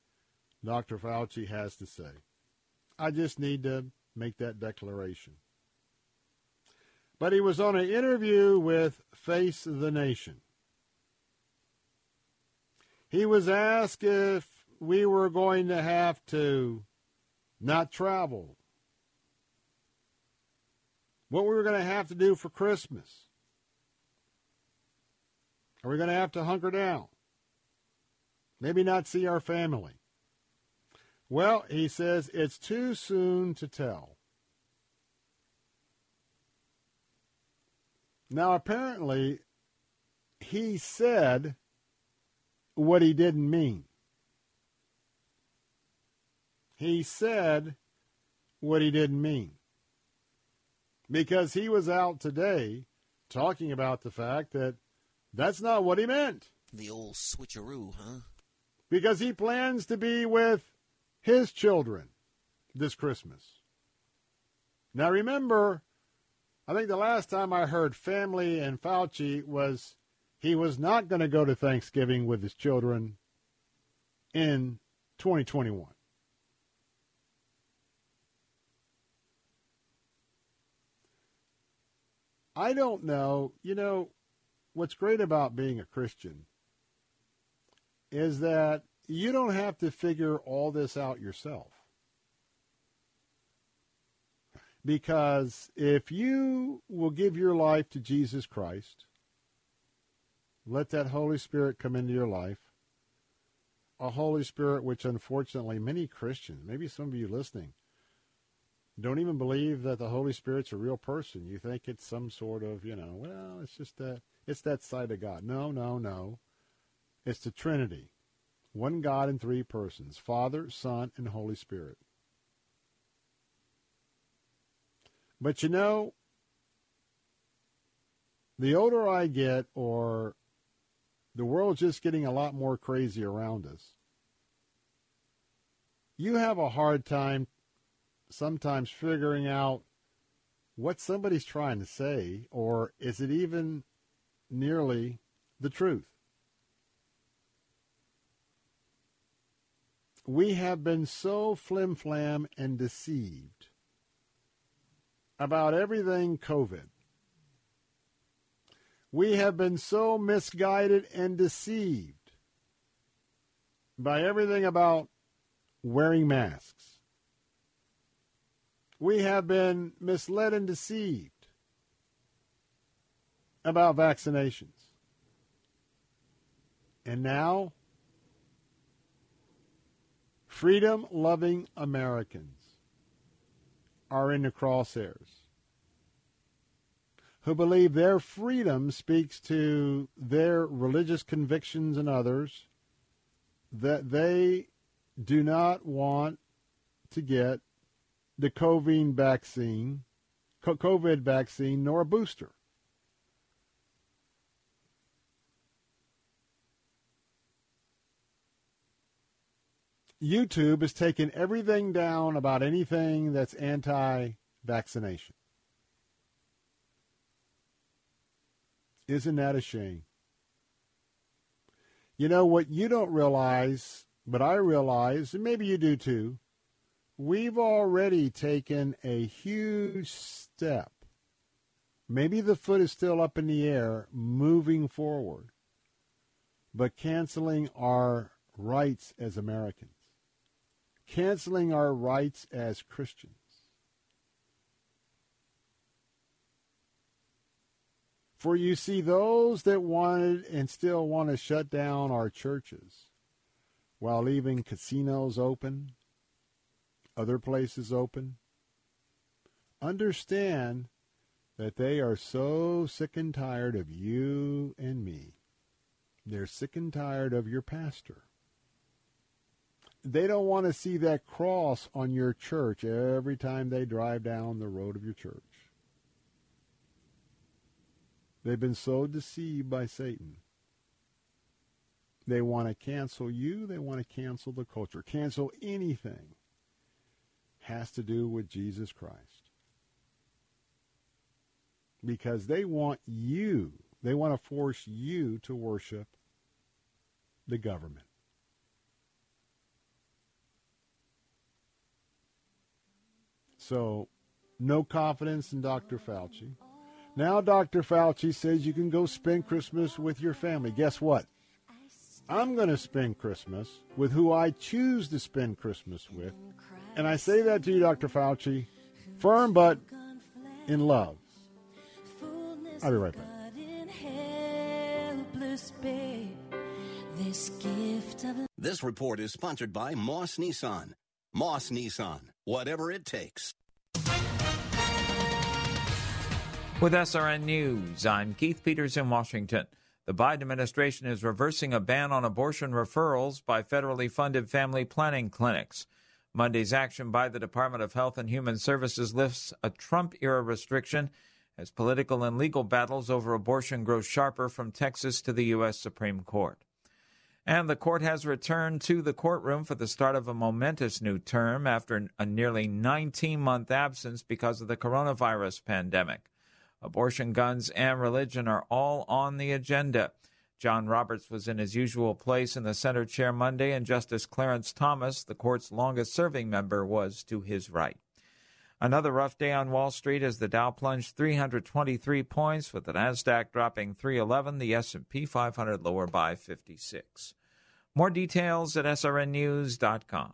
Doctor Fauci has to say. I just need to make that declaration. But he was on an interview with Face the Nation. He was asked if we were going to have to not travel, what we were going to have to do for Christmas. Are we going to have to hunker down? Maybe not see our family. Well, he says, it's too soon to tell. Now, apparently, he said what he didn't mean. He said what he didn't mean. Because he was out today talking about the fact that that's not what he meant. The old switcheroo, huh? Because he plans to be with his children this Christmas. Now remember, I think the last time I heard family and Fauci was he was not going to go to Thanksgiving with his children in twenty twenty-one. I don't know. You know, what's great about being a Christian is that you don't have to figure all this out yourself. Because if you will give your life to Jesus Christ, let that Holy Spirit come into your life, a Holy Spirit which unfortunately many Christians, maybe some of you listening, don't even believe that the Holy Spirit's a real person. You think it's some sort of, you know, well, it's just that, it's that side of God. No, no, no. It's the Trinity. One God in three persons, Father, Son, and Holy Spirit. But you know, the older I get, or the world's just getting a lot more crazy around us, you have a hard time sometimes figuring out what somebody's trying to say, or is it even nearly the truth? We have been so flim-flam and deceived about everything COVID. We have been so misguided and deceived by everything about wearing masks. We have been misled and deceived about vaccinations. And now, freedom-loving Americans are in the crosshairs who believe their freedom speaks to their religious convictions and others that they do not want to get the COVID vaccine, COVID vaccine nor a booster. YouTube has taken everything down about anything that's anti-vaccination. Isn't that a shame? You know, what you don't realize, but I realize, and maybe you do too, we've already taken a huge step. Maybe the foot is still up in the air, moving forward, but canceling our rights as Americans. canceling our rights as Christians. For you see, those that wanted and still want to shut down our churches while leaving casinos open, other places open, understand that they are so sick and tired of you and me. They're sick and tired of your pastor. They don't want to see that cross on your church every time they drive down the road of your church. They've been so deceived by Satan. They want to cancel you. They want to cancel the culture. Cancel anything. Has to do with Jesus Christ. Because they want you. They want to force you to worship the government. So, no confidence in Doctor Fauci. Now Doctor Fauci says you can go spend Christmas with your family. Guess what? I'm going to spend Christmas with who I choose to spend Christmas with. And I say that to you, Doctor Fauci, firm but in love. I'll be right back. This report is sponsored by Moss Nissan. Moss Nissan, whatever it takes. With S R N News, I'm Keith Peters in Washington. The Biden administration is reversing a ban on abortion referrals by federally funded family planning clinics. Monday's action by the Department of Health and Human Services lifts a Trump-era restriction as political and legal battles over abortion grow sharper from Texas to the U S. Supreme Court. And the court has returned to the courtroom for the start of a momentous new term after a nearly nineteen-month absence because of the coronavirus pandemic. Abortion, guns, and religion are all on the agenda. John Roberts was in his usual place in the Senate chair Monday, and Justice Clarence Thomas, the court's longest-serving member, was to his right. Another rough day on Wall Street as the Dow plunged three hundred twenty-three points, with the Nasdaq dropping three eleven, the S and P five hundred lower by fifty-six. More details at S R N news dot com.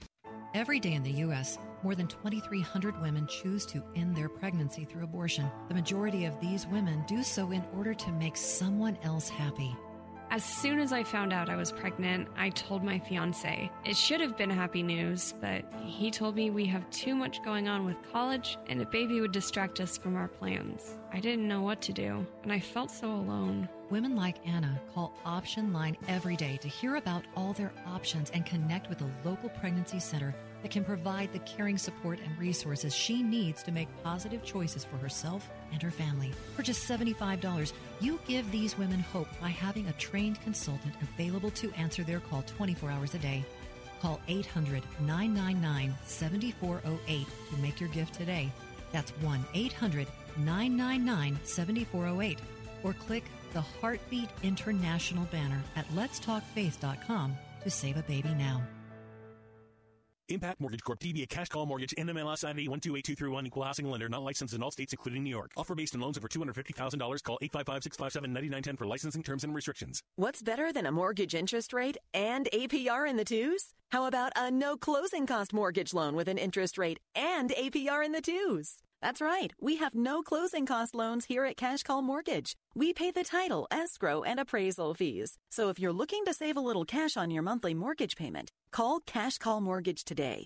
Every day in the U S, more than twenty-three hundred women choose to end their pregnancy through abortion. The majority of these women do so in order to make someone else happy. As soon as I found out I was pregnant, I told my fiancé. It should have been happy news, but he told me we have too much going on with college and a baby would distract us from our plans. I didn't know what to do, and I felt so alone. Women like Anna call Option Line every day to hear about all their options and connect with a local pregnancy center that can provide the caring support and resources she needs to make positive choices for herself and her family. For just seventy-five dollars, you give these women hope by having a trained consultant available to answer their call twenty-four hours a day. Call eight hundred nine nine nine seven four zero eight to make your gift today. That's one eight hundred nine nine nine seven four zero eight. Or click the Heartbeat International banner at let's talk faith dot com to save a baby now. Impact Mortgage Corp. D B A Cash Call Mortgage, N M L S I D one two eight two three one, Equal Housing Lender, not licensed in all states including New York. Offer based on loans over two hundred fifty thousand dollars. Call eight five five, six five seven, nine nine one zero for licensing terms and restrictions. What's better than a mortgage interest rate and A P R in the twos? How about a no closing cost mortgage loan with an interest rate and A P R in the twos? That's right. We have no closing cost loans here at Cash Call Mortgage. We pay the title, escrow, and appraisal fees. So if you're looking to save a little cash on your monthly mortgage payment, call Cash Call Mortgage today.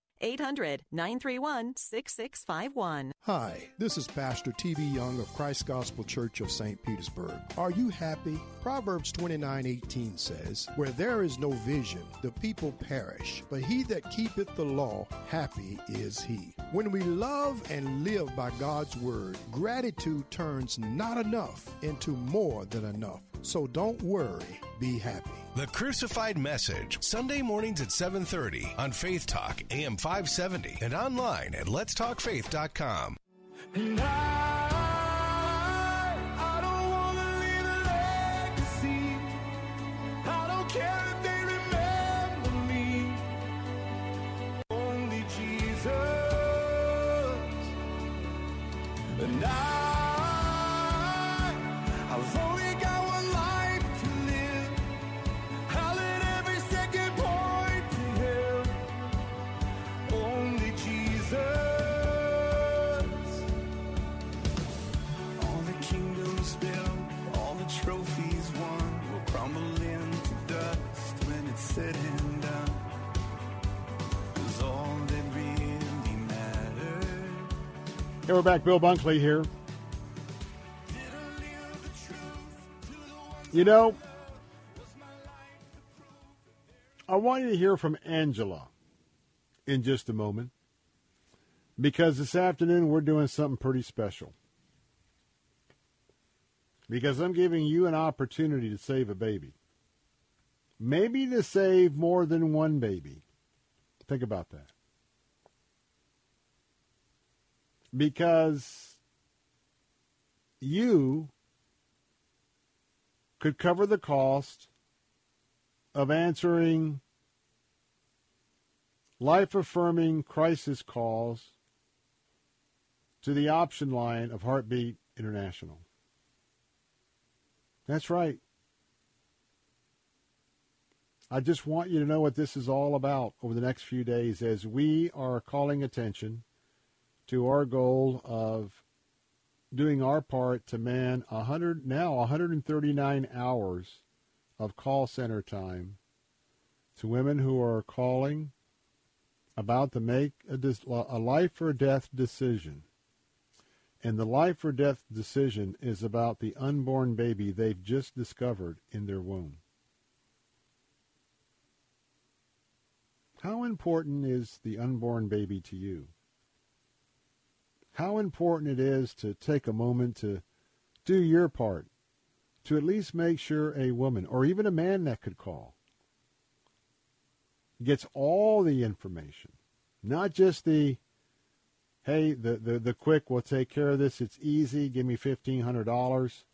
eight hundred, nine three one, six six five one. Hi, this is Pastor T B Young of Christ Gospel Church of Saint Petersburg. Are you happy? Proverbs twenty-nine eighteen says, "Where there is no vision, the people perish, but he that keepeth the law, happy is he." When we love and live by God's word, gratitude turns not enough into more than enough. So don't worry, be happy. The Crucified Message, Sunday mornings at seven thirty on Faith Talk, A M five seventy, and online at lets talk faith dot com. And I, I don't want to leave a legacy. I don't care if they remember me. Only Jesus. And I. Hey, we're back. Bill Bunkley here. You know, I want you to hear from Angela in just a moment, because this afternoon we're doing something pretty special. Because I'm giving you an opportunity to save a baby. Maybe to save more than one baby. Think about that. Because you could cover the cost of answering life-affirming crisis calls to the option line of Heartbeat International. That's right. I just want you to know what this is all about over the next few days as we are calling attention to our goal of doing our part to man one hundred now one hundred thirty-nine hours of call center time to women who are calling about to make a, a life or death decision. And the life or death decision is about the unborn baby they've just discovered in their womb. How important is the unborn baby to you? How important it is to take a moment to do your part, to at least make sure a woman, or even a man that could call, gets all the information, not just the, hey, the, the, the quick, we'll take care of this, it's easy, give me fifteen hundred dollars,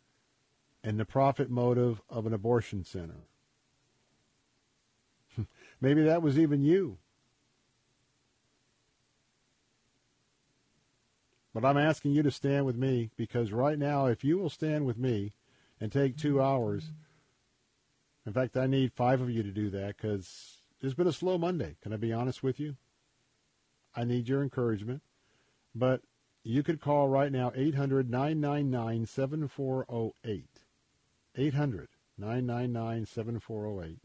and the profit motive of an abortion center. Maybe that was even you. But I'm asking you to stand with me, because right now, if you will stand with me and take two hours, in fact, I need five of you to do that, because it's been a slow Monday. Can I be honest with you? I need your encouragement. But you could call right now, eight hundred, nine nine nine, seven four zero eight. eight hundred, nine nine nine, seven four zero eight.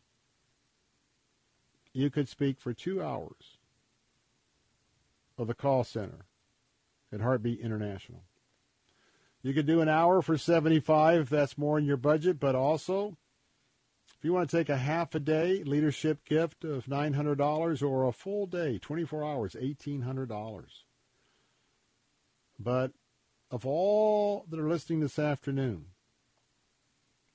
You could speak for two hours of the call center at Heartbeat International. You could do an hour for seventy-five dollars if that's more in your budget, but also, if you want to take a half a day leadership gift of nine hundred dollars or a full day, twenty-four hours, eighteen hundred dollars. But of all that are listening this afternoon,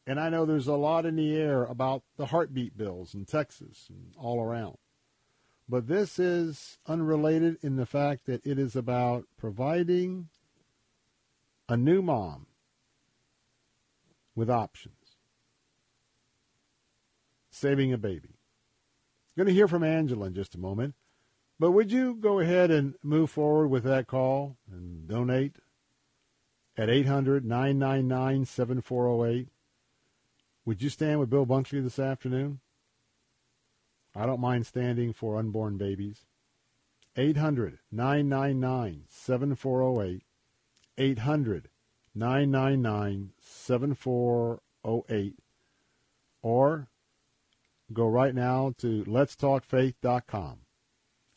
and I know there's a lot in the air about the heartbeat bills in Texas and all around, but this is unrelated in the fact that it is about providing a new mom with options. Saving a baby. I'm going to hear from Angela in just a moment. But would you go ahead and move forward with that call and donate at eight hundred, nine nine nine, seven four zero eight? Would you stand with Bill Bunkley this afternoon? I don't mind standing for unborn babies. eight hundred, nine nine nine, seven four zero eight. eight hundred, nine nine nine, seven four zero eight. Or go right now to lets talk faith dot com.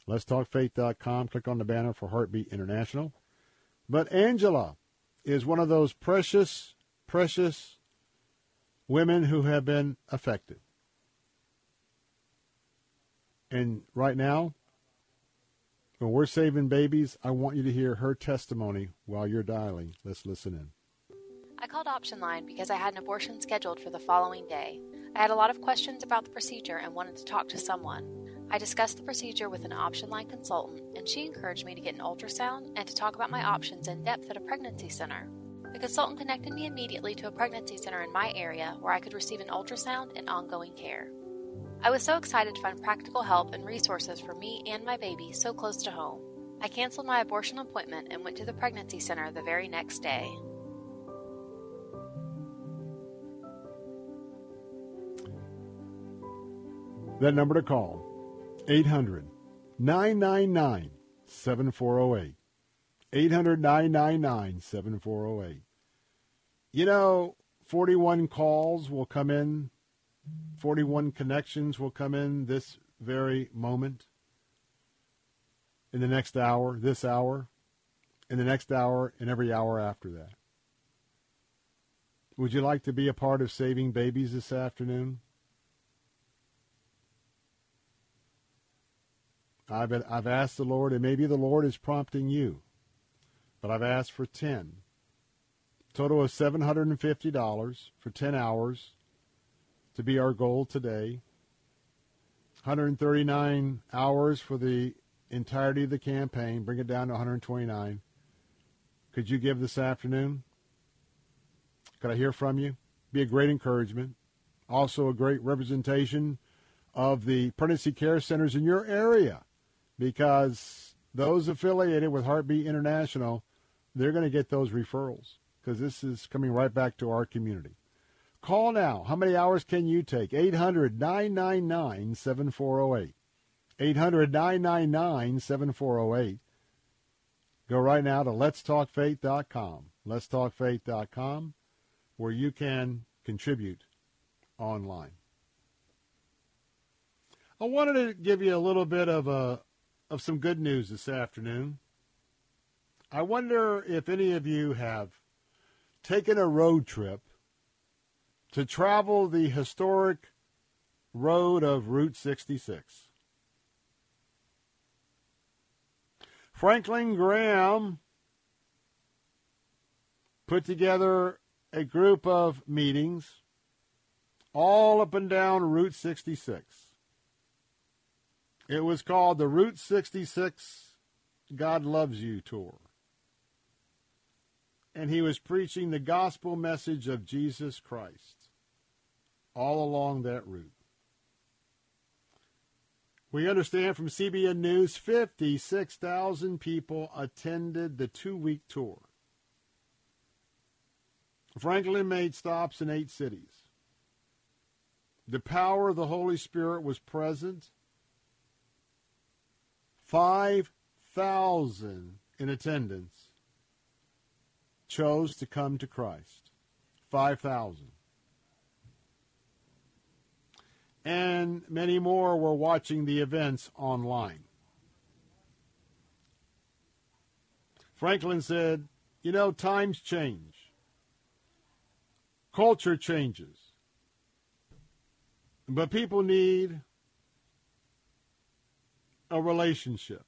lets talk faith dot com. Click on the banner for Heartbeat International. But Angela is one of those precious, precious women who have been affected. And right now, when we're saving babies, I want you to hear her testimony while you're dialing. Let's listen in. I called Option Line because I had an abortion scheduled for the following day. I had a lot of questions about the procedure and wanted to talk to someone. I discussed the procedure with an Option Line consultant, and she encouraged me to get an ultrasound and to talk about my options in depth at a pregnancy center. The consultant connected me immediately to a pregnancy center in my area where I could receive an ultrasound and ongoing care. I was so excited to find practical help and resources for me and my baby so close to home. I canceled my abortion appointment and went to the pregnancy center the very next day. That number to call, eight hundred, nine nine nine, seven four zero eight. eight hundred, nine nine nine, seven four zero eight. You know, forty-one calls will come in. forty-one connections will come in this very moment, in the next hour, this hour, in the next hour, and every hour after that. Would you like to be a part of saving babies this afternoon? I've, I've asked the Lord, and maybe the Lord is prompting you, but I've asked for ten. Total of seven hundred fifty dollars for ten hours to be our goal today. one hundred thirty-nine hours for the entirety of the campaign. Bring it down to one hundred twenty-nine. Could you give this afternoon? Could I hear from you? Be a great encouragement. Also a great representation of the pregnancy care centers in your area, because those affiliated with Heartbeat International, they're going to get those referrals, because this is coming right back to our community. Call now. How many hours can you take? eight hundred, nine nine nine, seven four zero eight. eight hundred, nine nine nine, seven four zero eight. Go right now to lets talk faith dot com. lets talk faith dot com, where you can contribute online. I wanted to give you a little bit of a of some good news this afternoon. I wonder if any of you have taken a road trip to travel the historic road of Route sixty-six. Franklin Graham put together a group of meetings all up and down Route sixty-six. It was called the Route sixty-six God Loves You Tour. And he was preaching the gospel message of Jesus Christ all along that route. We understand from C B N News, fifty-six thousand people attended the two-week tour. Franklin made stops in eight cities. The power of the Holy Spirit was present. five thousand in attendance chose to come to Christ. five thousand. And many more were watching the events online. Franklin said, you know, times change. Culture changes. But people need a relationship.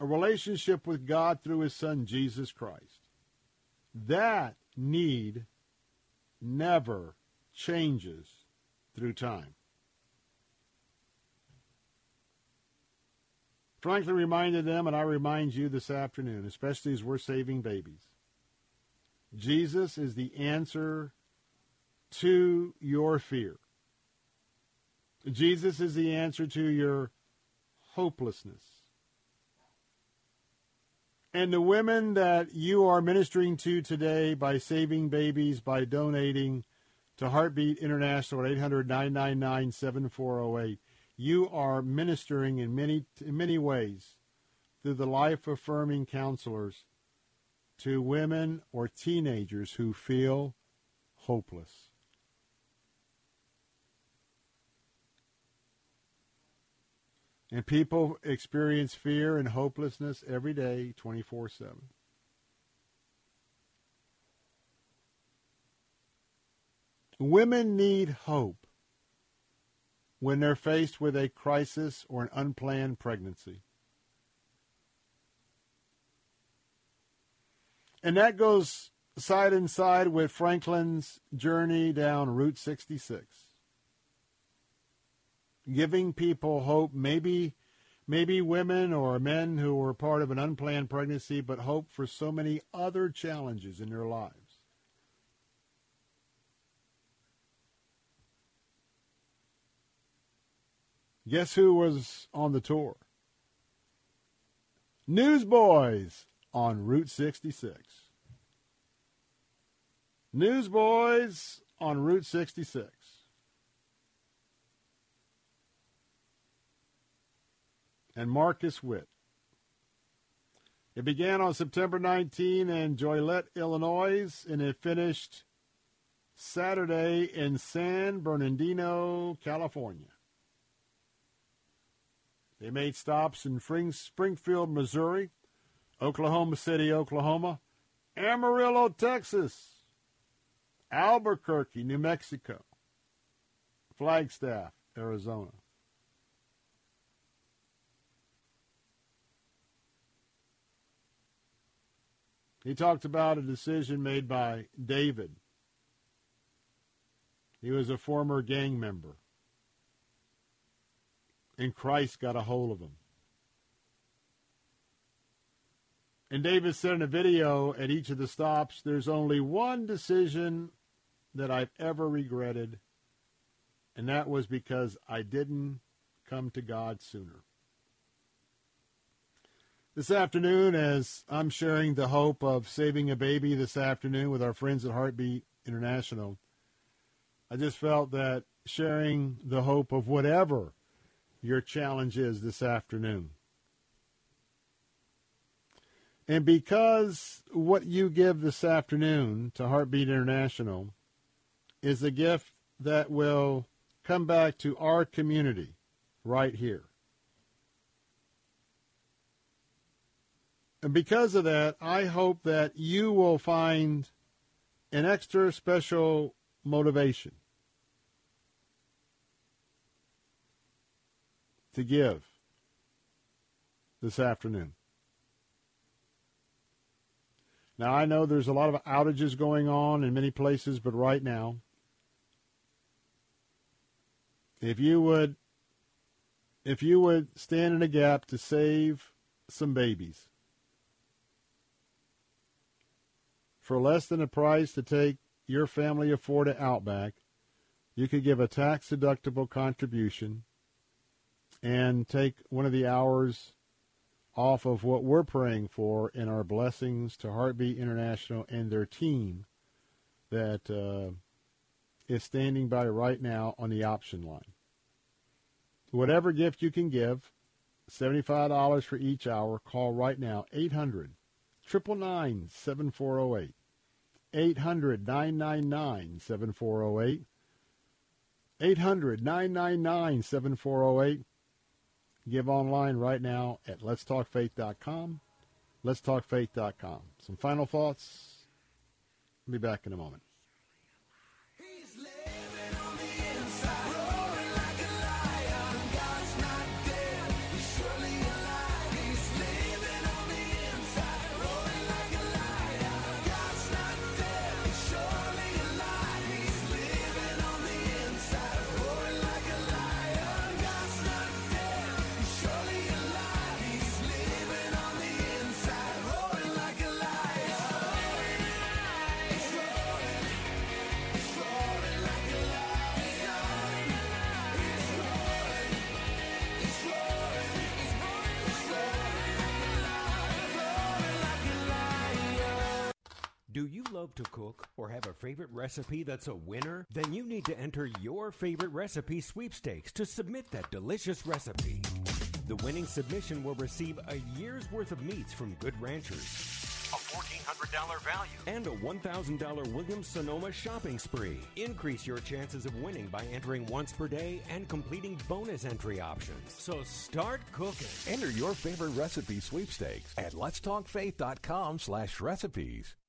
A relationship with God through his son, Jesus Christ. That need never changes through time. Franklin reminded them, and I remind you this afternoon, especially as we're saving babies, Jesus is the answer to your fear. Jesus is the answer to your hopelessness. And the women that you are ministering to today by saving babies, by donating to Heartbeat International at eight hundred, nine nine nine, seven four zero eight, you are ministering in many, in many ways through the life-affirming counselors to women or teenagers who feel hopeless. And people experience fear and hopelessness every day, twenty-four seven. Women need hope when they're faced with a crisis or an unplanned pregnancy. And that goes side and side with Franklin's journey down Route sixty-six. Giving people hope, maybe maybe women or men who were part of an unplanned pregnancy, but hope for so many other challenges in their lives. Guess who was on the tour? Newsboys on Route sixty-six. Newsboys on Route sixty-six. And Marcus Witt. It began on September nineteenth in Joliet, Illinois, and it finished Saturday in San Bernardino, California. They made stops in Springfield, Missouri, Oklahoma City, Oklahoma, Amarillo, Texas, Albuquerque, New Mexico, Flagstaff, Arizona. He talked about a decision made by David. He was a former gang member. And Christ got a hold of him. And David said in a video at each of the stops, there's only one decision that I've ever regretted, and that was because I didn't come to God sooner. This afternoon, as I'm sharing the hope of saving a baby this afternoon with our friends at Heartbeat International, I just felt that sharing the hope of whatever your challenge is this afternoon. And because what you give this afternoon to Heartbeat International is a gift that will come back to our community right here. And because of that, I hope that you will find an extra special motivation to give this afternoon. Now, I know there's a lot of outages going on in many places, but right now, if you would, if you would stand in a gap to save some babies, for less than the price to take your family of four to Outback, you could give a tax-deductible contribution and take one of the hours off of what we're praying for in our blessings to Heartbeat International and their team that uh, is standing by right now on the option line. Whatever gift you can give, seventy-five dollars for each hour, call right now, eight hundred, nine nine nine, seven four zero eight, eight hundred, nine nine nine, seven four zero eight, eight hundred, nine nine nine, seven four zero eight. Give online right now at lets talk faith dot com, lets talk faith dot com. Some final thoughts. I'll be back in a moment. Do you love to cook or have a favorite recipe that's a winner? Then you need to enter your favorite recipe sweepstakes to submit that delicious recipe. The winning submission will receive a year's worth of meats from Good Ranchers, fourteen hundred dollars value and a one thousand dollars Williams-Sonoma shopping spree. Increase your chances of winning by entering once per day and completing bonus entry options. So start cooking. Enter your favorite recipe sweepstakes at letstalkfaith dot com slash recipes.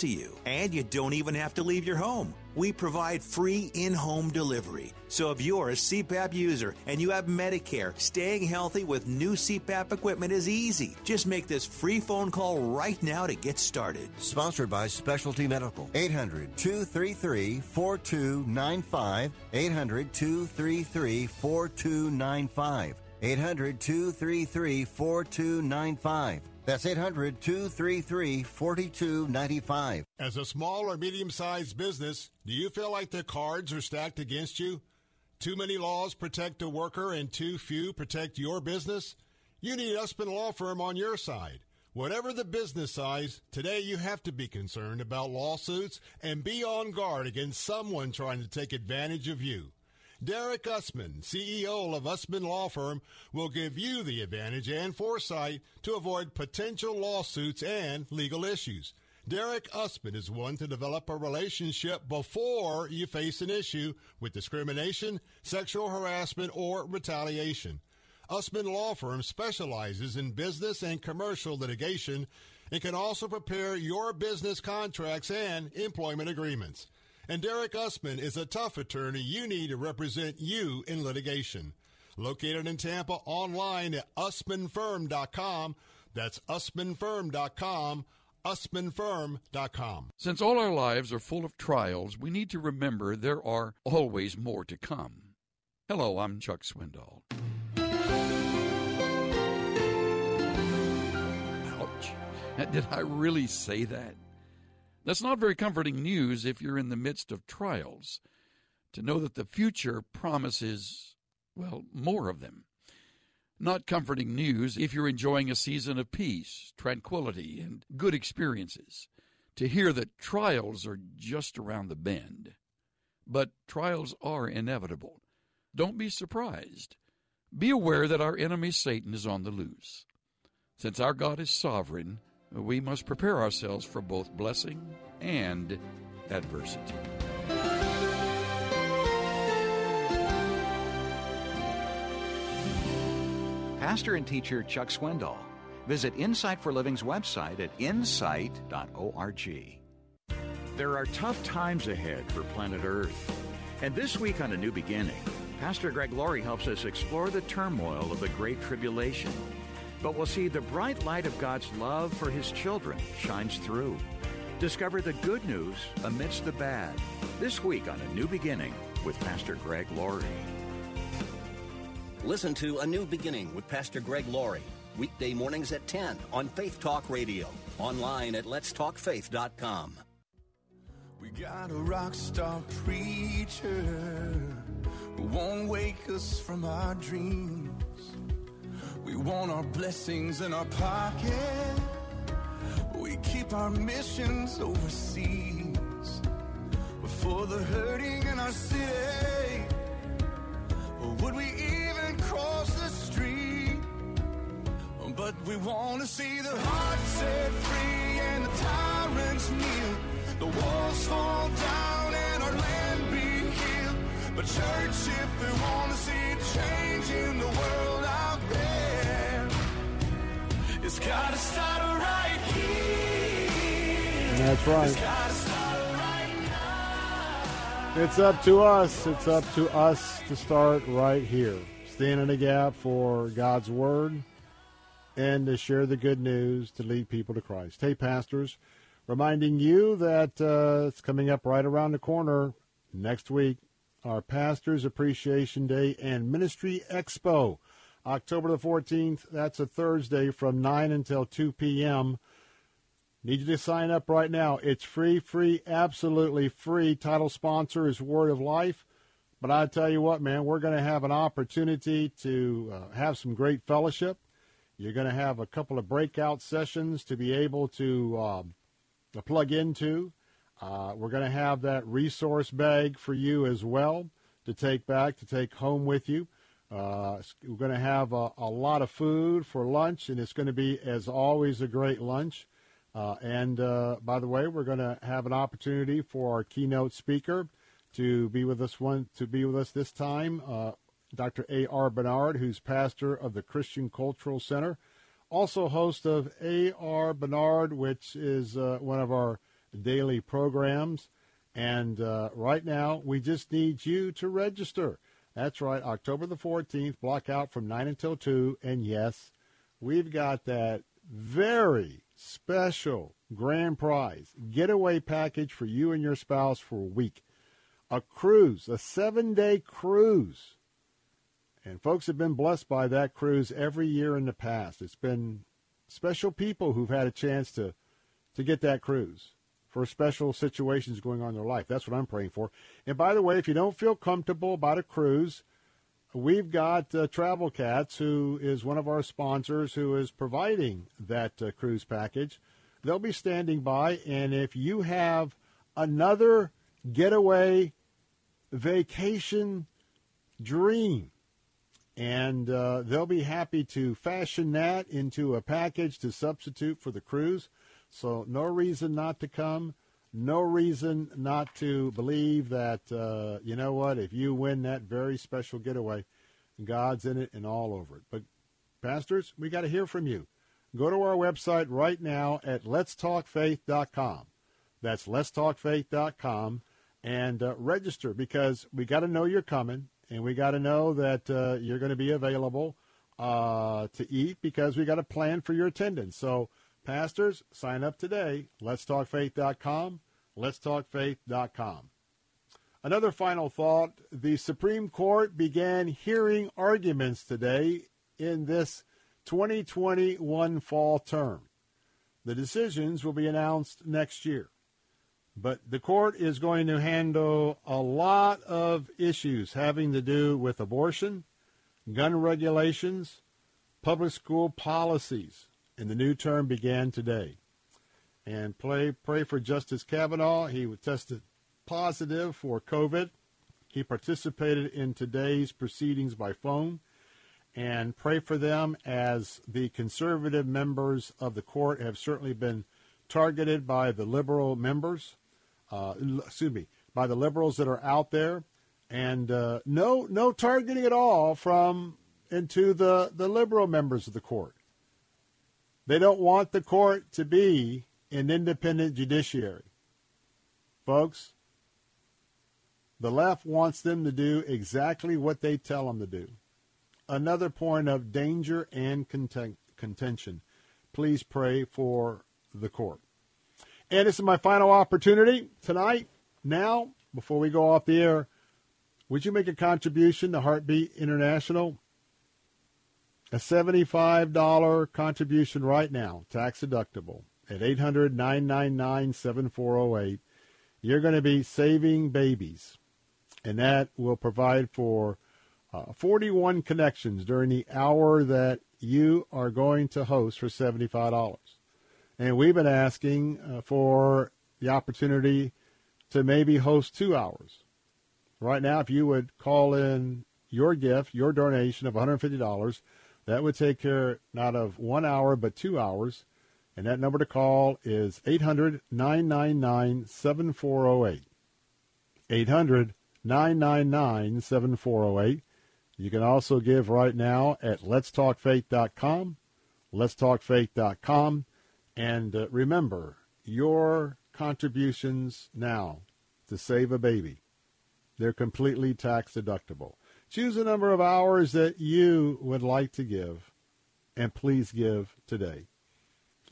to you. And you don't even have to leave your home. We provide free in-home delivery. So if you're a C PAP user and you have Medicare, staying healthy with new C PAP equipment is easy. Just make this free phone call right now to get started. Sponsored by Specialty Medical. eight hundred two three three four two nine five. eight hundred two three three four two nine five. eight hundred two three three four two nine five. That's eight hundred two three three four two nine five. As a small or medium-sized business, do you feel like the cards are stacked against you? Too many laws protect the worker and too few protect your business? You need Uspen Law Firm on your side. Whatever the business size, today you have to be concerned about lawsuits and be on guard against someone trying to take advantage of you. Derek Usman, C E O of Usman Law Firm, will give you the advantage and foresight to avoid potential lawsuits and legal issues. Derek Usman is one to develop a relationship before you face an issue with discrimination, sexual harassment, or retaliation. Usman Law Firm specializes in business and commercial litigation and can also prepare your business contracts and employment agreements. And Derek Usman is a tough attorney you need to represent you in litigation. Located in Tampa, online at usman firm dot com. That's usman firm dot com, usman firm dot com. Since all our lives are full of trials, we need to remember there are always more to come. Hello, I'm Chuck Swindoll. Ouch. Did I really say that? That's not very comforting news if you're in the midst of trials, to know that the future promises, well, more of them. Not comforting news if you're enjoying a season of peace, tranquility, and good experiences, to hear that trials are just around the bend. But trials are inevitable. Don't be surprised. Be aware that our enemy Satan is on the loose. Since our God is sovereign, we must prepare ourselves for both blessing and adversity. Pastor and teacher Chuck Swindoll. Visit Insight for Living's website at insight dot org. There are tough times ahead for planet Earth. And this week on A New Beginning, Pastor Greg Laurie helps us explore the turmoil of the Great Tribulation. But we'll see the bright light of God's love for His children shines through. Discover the good news amidst the bad. This week on A New Beginning with Pastor Greg Laurie. Listen to A New Beginning with Pastor Greg Laurie. Weekday mornings at ten on Faith Talk Radio. Online at lets talk faith dot com. We got a rock star preacher who won't wake us from our dreams. We want our blessings in our pocket. We keep our missions overseas. For the hurting in our city, or would we even cross the street? But we want to see the heart set free and the tyrants kneel. The walls fall down and our land be healed. But church, if we want to see change in the world out there, it's gotta start right here. That's right. It's gotta start right now. It's up to us. It's up to us to start right here. Stand in the gap for God's word and to share the good news to lead people to Christ. Hey, pastors, reminding you that uh, it's coming up right around the corner next week. Our Pastors Appreciation Day and Ministry Expo. October the fourteenth, that's a Thursday from nine until two p.m. Need you to sign up right now. It's free, free, absolutely free. Title sponsor is Word of Life. But I tell you what, man, we're going to have an opportunity to uh, have some great fellowship. You're going to have a couple of breakout sessions to be able to, um, to plug into. Uh, we're going to have that resource bag for you as well to take back, to take home with you. Uh, we're going to have a, a lot of food for lunch, and it's going to be, as always, a great lunch. Uh, and, uh, by the way, we're going to have an opportunity for our keynote speaker to be with us one to be with us this time, uh, Doctor A R. Bernard, who's pastor of the Christian Cultural Center, also host of A R. Bernard, which is uh, one of our daily programs. And uh, right now, we just need you to register. That's right, October the fourteenth, block out from nine until two. And yes, we've got that very special grand prize getaway package for you and your spouse for a week. A cruise, a seven-day cruise. And folks have been blessed by that cruise every year in the past. It's been special people who've had a chance to, to get that cruise for special situations going on in their life. That's what I'm praying for. And by the way, if you don't feel comfortable about a cruise, we've got uh, Travel Cats, who is one of our sponsors, who is providing that uh, cruise package. They'll be standing by, and if you have another getaway vacation dream, and uh, they'll be happy to fashion that into a package to substitute for the cruise. So no reason not to come, no reason not to believe that, uh, you know what, if you win that very special getaway, God's in it and all over it. But, pastors, we got to hear from you. Go to our website right now at lets talk faith dot com. That's lets talk faith dot com, and uh, register, because we got to know you're coming, and we got to know that uh, you're going to be available uh, to eat, because we got to plan for your attendance. So, pastors, sign up today. lets talk faith dot com. lets talk faith dot com. Another final thought. The Supreme Court began hearing arguments today in this twenty twenty-one fall term. The decisions will be announced next year. But the court is going to handle a lot of issues having to do with abortion, gun regulations, public school policies. And the new term began today. And pray, pray for Justice Kavanaugh. He tested positive for COVID. He participated in today's proceedings by phone. And pray for them, as the conservative members of the court have certainly been targeted by the liberal members, uh, excuse me, by the liberals that are out there. And uh, no no targeting at all from into the, the liberal members of the court. They don't want the court to be an independent judiciary. Folks, the left wants them to do exactly what they tell them to do. Another point of danger and contention. Please pray for the court. And this is my final opportunity tonight. Now, before we go off the air, would you make a contribution to Heartbeat International? A seventy-five dollars contribution right now, tax deductible, at eight hundred, nine nine nine, seven four zero eight. You're going to be saving babies, and that will provide for uh, forty-one connections during the hour that you are going to host for seventy-five dollars. And we've been asking uh, for the opportunity to maybe host two hours. Right now, if you would call in your gift, your donation of one hundred fifty dollars, that would take care not of one hour, but two hours. And that number to call is eight hundred, nine nine nine, seven four zero eight. eight hundred, nine nine nine, seven four zero eight. You can also give right now at lets talk faith dot com. lets talk faith dot com. And uh, remember, your contributions now to save a baby, they're completely tax deductible. Choose a number of hours that you would like to give, and please give today.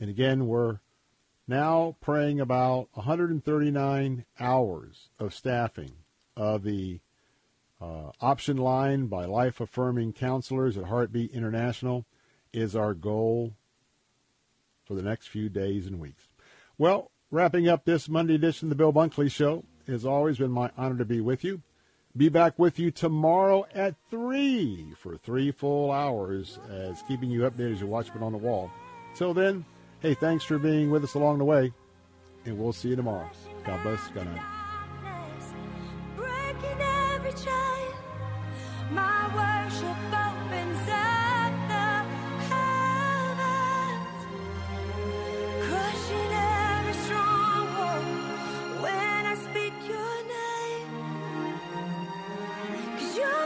And again, we're now praying about one hundred thirty-nine hours of staffing of the uh, option line by life-affirming counselors at Heartbeat International is our goal for the next few days and weeks. Well, wrapping up this Monday edition of the Bill Bunkley Show. It's always been my honor to be with you. Be back with you tomorrow at three for three full hours as keeping you updated as you watch it on the wall. Till then, hey, thanks for being with us along the way, and we'll see you tomorrow. God bless. God night. Breaking every chain, my worship opens up the heavens, crushing every stronghold when I speak your name. 'Cause you're